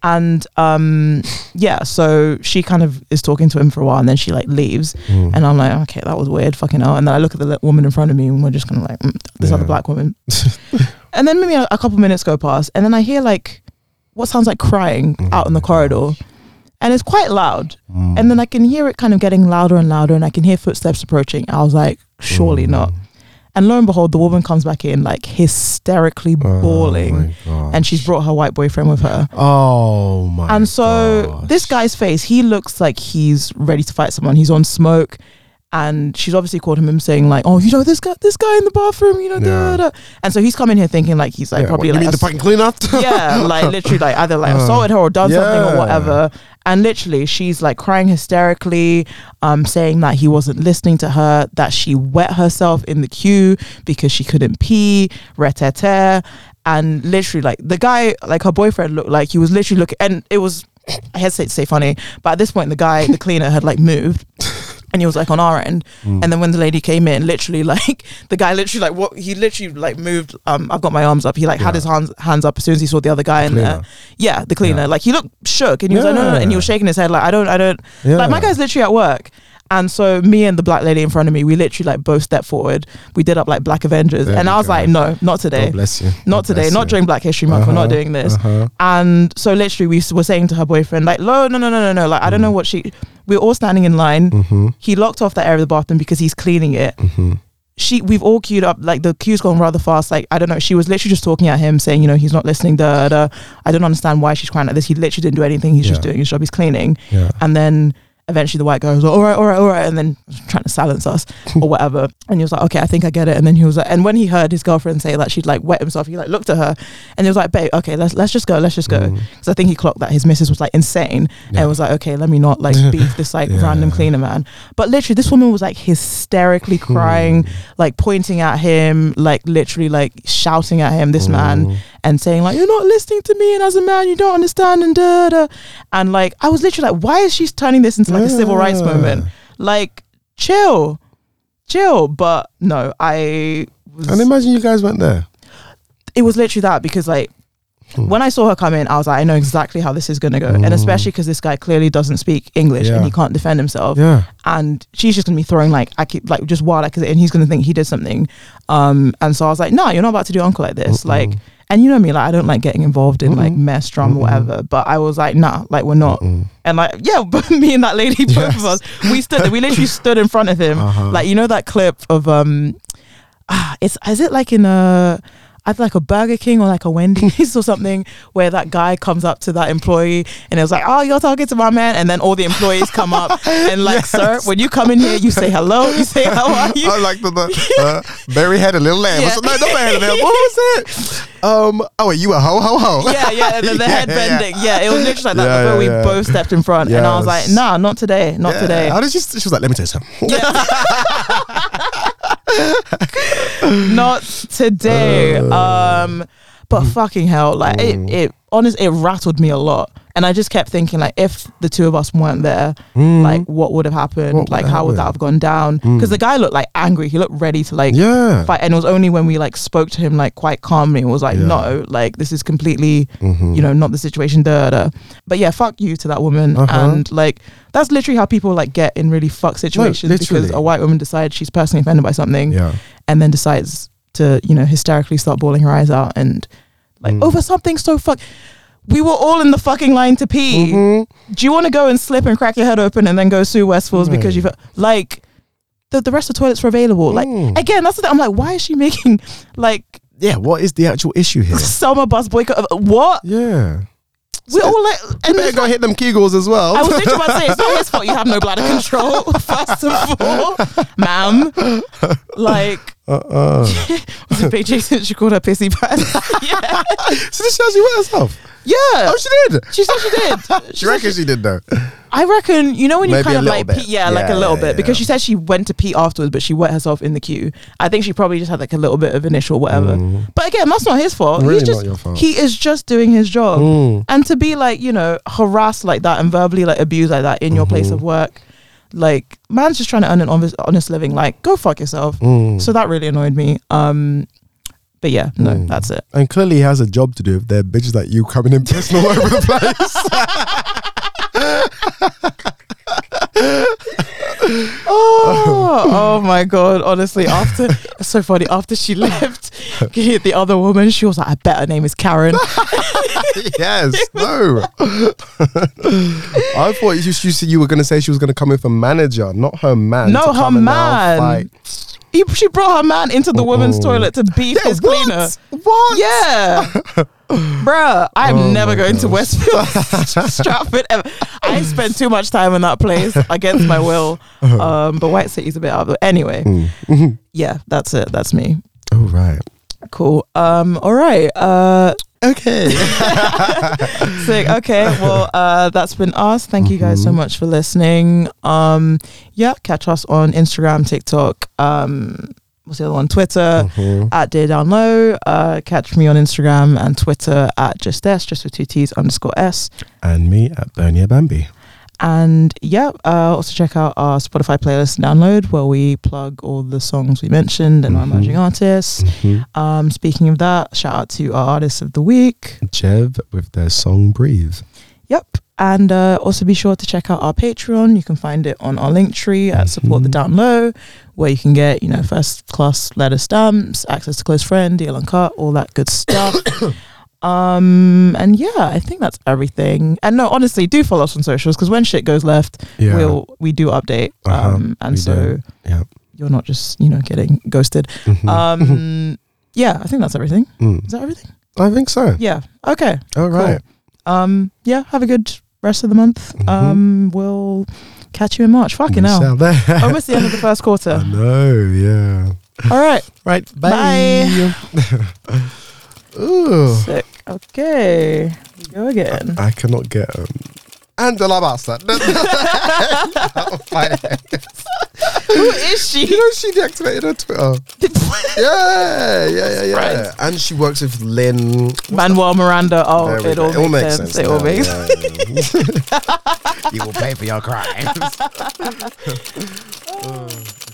And um, yeah, so she kind of is talking to him for a while, and then she like leaves, mm. and I'm like, okay, that was weird, fucking hell. And then I look at the woman in front of me, and we're just kind of like, mm, this yeah. other black woman. And then maybe a, a couple minutes go past, and then I hear like what sounds like crying mm. out in the corridor. And it's quite loud. Mm. And then I can hear it kind of getting louder and louder, and I can hear footsteps approaching. I was like, surely mm. not. And lo and behold, the woman comes back in like hysterically bawling, oh, and she's brought her white boyfriend with her. Oh my And so gosh. This guy's face, he looks like he's ready to fight someone. He's on smoke, and she's obviously called him, him saying like, oh, you know, this guy, this guy in the bathroom, you know, yeah. da, da. And so he's come in here thinking like, he's like, yeah, probably what, you like, mean the fucking cleaner? Yeah, like literally like either like uh, assaulted her or done yeah. something or whatever. And literally she's like crying hysterically, um, saying that he wasn't listening to her, that she wet herself in the queue because she couldn't pee, re-te-te. And literally like the guy, like her boyfriend looked like he was literally looking, and it was, I hesitate to say funny, but at this point the guy, the cleaner had like moved. And he was like on our end, mm. and then when the lady came in, literally like the guy literally like what he literally like moved. Um, I've got my arms up. He like yeah. had his hands hands up as soon as he saw the other guy the in there. Yeah, the cleaner. Yeah. Like he looked shook, and he yeah. was like, no, no, no, and he was shaking his head like I don't, I don't. Yeah. Like my guy's literally at work. And so me and the black lady in front of me, we literally like both stepped forward. We did up like Black Avengers. There and I was go. like, no, not today. God bless you. Not God today. Bless not you. During Black History Month. Uh-huh, we're not doing this. Uh-huh. And so literally we were saying to her boyfriend, like, no, no, no, no, no, no. Like, mm. I don't know what she, we're all standing in line. Mm-hmm. He locked off that area of the bathroom because he's cleaning it. Mm-hmm. She, we've all queued up, like the queue's gone rather fast. Like, I don't know. She was literally just talking at him saying, you know, he's not listening. Da, da. I don't understand why she's crying like this. He literally didn't do anything. He's yeah. just doing his job. He's cleaning. Yeah. And then eventually the white guy was like, all right, all right, all right. And then trying to silence us or whatever. And he was like, okay, I think I get it. And then he was like, and when he heard his girlfriend say that she'd like wet himself, he like looked at her and he was like, babe, okay, let's let's just go, let's just go. Because mm. I think he clocked that his missus was like insane. Yeah. And was like, okay, let me not like beef this like yeah. random cleaner man. But literally this woman was like hysterically crying, mm. like pointing at him, like literally like shouting at him, this mm. man, and saying like, you're not listening to me, and as a man you don't understand, and da da. And like I was literally like, why is she turning this into like yeah. a civil rights moment? Like chill, chill. But no, I was, and imagine you guys went there. It was literally that, because like hmm. when I saw her come in, I was like, I know exactly how this is gonna go. mm. And especially because this guy clearly doesn't speak English yeah. and he can't defend himself, yeah. and she's just gonna be throwing like I keep like just wild, like, and he's gonna think he did something. Um, and so I was like, no, nah, you're not about to do uncle like this. Mm-mm. Like, and you know me, like I don't like getting involved in mm-mm. like mess, drama, mm-mm. whatever. But I was like, nah, like we're not. Mm-mm. And like, yeah, but me and that lady, both yes. of us, we stood, we literally stood in front of him, uh-huh. like you know that clip of um, ah, it's is it like in a. I'd like a Burger King or like a Wendy's or something, where that guy comes up to that employee and it was like, oh, you're talking to my man. And then all the employees come up and like, yes. sir, when you come in here, you say hello, you say how are you. I like the, the uh, Barry had a little lamb. Yeah. I said, no, no lamb, what was it? Um, oh, wait, you a ho, ho, ho. Yeah, yeah, the, the yeah, head bending. Yeah. yeah, it was literally like that, where yeah, yeah, we yeah. both stepped in front yes. and I was like, nah, not today, not yeah. today. How did she, she was like, let me tell you something. Yeah. Not today. Uh, um but fucking hell, like mm. it it honestly it rattled me a lot, and I just kept thinking like, if the two of us weren't there, mm. like what would have happened, what like how happened? Would that have gone down? Because mm. the guy looked like angry, he looked ready to like yeah. fight, and it was only when we like spoke to him like quite calmly and was like yeah. no, like this is completely mm-hmm. you know, not the situation, da, da. But yeah, fuck you to that woman. uh-huh. And like that's literally how people like get in really fucked situations. No, because a white woman decides she's personally offended by something yeah. and then decides to, you know, hysterically start bawling her eyes out and like mm. over something so fuck. We were all in the fucking line to pee. Mm-hmm. Do you want to go and slip and crack your head open and then go sue Westfalls mm. because you've like the, the rest of the toilets were available? Like mm. again, that's the thing. I'm like, why is she making like yeah? What is the actual issue here? Summer bus boycott. Of, what? Yeah. We're all like, and you better go like, hit them Kegels as well. I was literally about to say, it's not his fault you have no bladder control, first of all, ma'am. Like, uh-uh. was it P J since she called her pissy pants? Yeah. So this shows you wet herself? Yeah. Oh, she did? She said she did. She, she reckons she, she did though? I reckon, you know when maybe you kind of like, pee, yeah, yeah, like a little yeah, bit, yeah. because she said she went to pee afterwards, but she wet herself in the queue. I think she probably just had like a little bit of initial whatever. Mm. But again, that's not his fault. Really He's just, not your fault. He is just doing his job. Mm. And to be like, you know, harassed like that and verbally like abused like that in mm-hmm. your place of work, like man's just trying to earn an honest, honest living. Like, go fuck yourself. Mm. So that really annoyed me. Um, But yeah, no, mm. that's it. And clearly he has a job to do if they're bitches like you coming in pissing all over the place. oh, oh my God. Honestly, after, it's so funny, after she left, the other woman, she was like, I bet her name is Karen. Yes, no. I thought you, you, you were going to say she was going to come in for manager, not her man. No, her man. He, she brought her man into the Uh-oh. women's toilet to beef yeah, his what? cleaner. What? Yeah. Bruh, I'm oh never going gosh. to Westfield, Stratford ever. I spent too much time in that place against my will. Um, but White City's a bit out of it. Anyway, mm. yeah, that's it. That's me. All right. Cool. Um, all right. Uh, okay. Sick. Okay. Well, uh, that's been us. Thank mm-hmm. you guys so much for listening. Um, yeah, catch us on Instagram, TikTok. Um, what's the other one? Twitter mm-hmm. at Dear Down Low. Uh, catch me on Instagram and Twitter at Just S, just with two T's underscore S. And me at Bernia Bambi. And yeah, uh, also check out our Spotify playlist download, where we plug all the songs we mentioned and mm-hmm. our emerging artists. Mm-hmm. Um, speaking of that, shout out to our artists of the week, Jev with their song Breathe. Yep. And uh, also be sure to check out our Patreon. You can find it on our Linktree at Support mm-hmm. the Down Low, where you can get, you know, first class letter stamps, access to Close Friend, Deal Uncut, all that good stuff. Um and yeah, I think that's everything. And no, honestly, do follow us on socials, because when shit goes left, yeah. we'll we do update. Uh-huh. Um and we so yeah. you're not just, you know, getting ghosted. Mm-hmm. Um mm-hmm. yeah, I think that's everything. Mm. Is that everything? I think so. Yeah. Okay. All right. Cool. Um yeah, have a good rest of the month. Mm-hmm. Um we'll Catch you in March. Fucking hell. Almost the end of the first quarter. I know, yeah. All right. Right. Bye. Bye. Ooh. Sick. Okay. Go again. I, I cannot get um Angela Bassett. Who is she? You know, she deactivated her Twitter. yeah, yeah, yeah, yeah. And she works with Lynn. What's Manuel that? Miranda. Oh, it, it all makes, makes sense. sense. It all makes sense. You will pay for your crimes. Oh.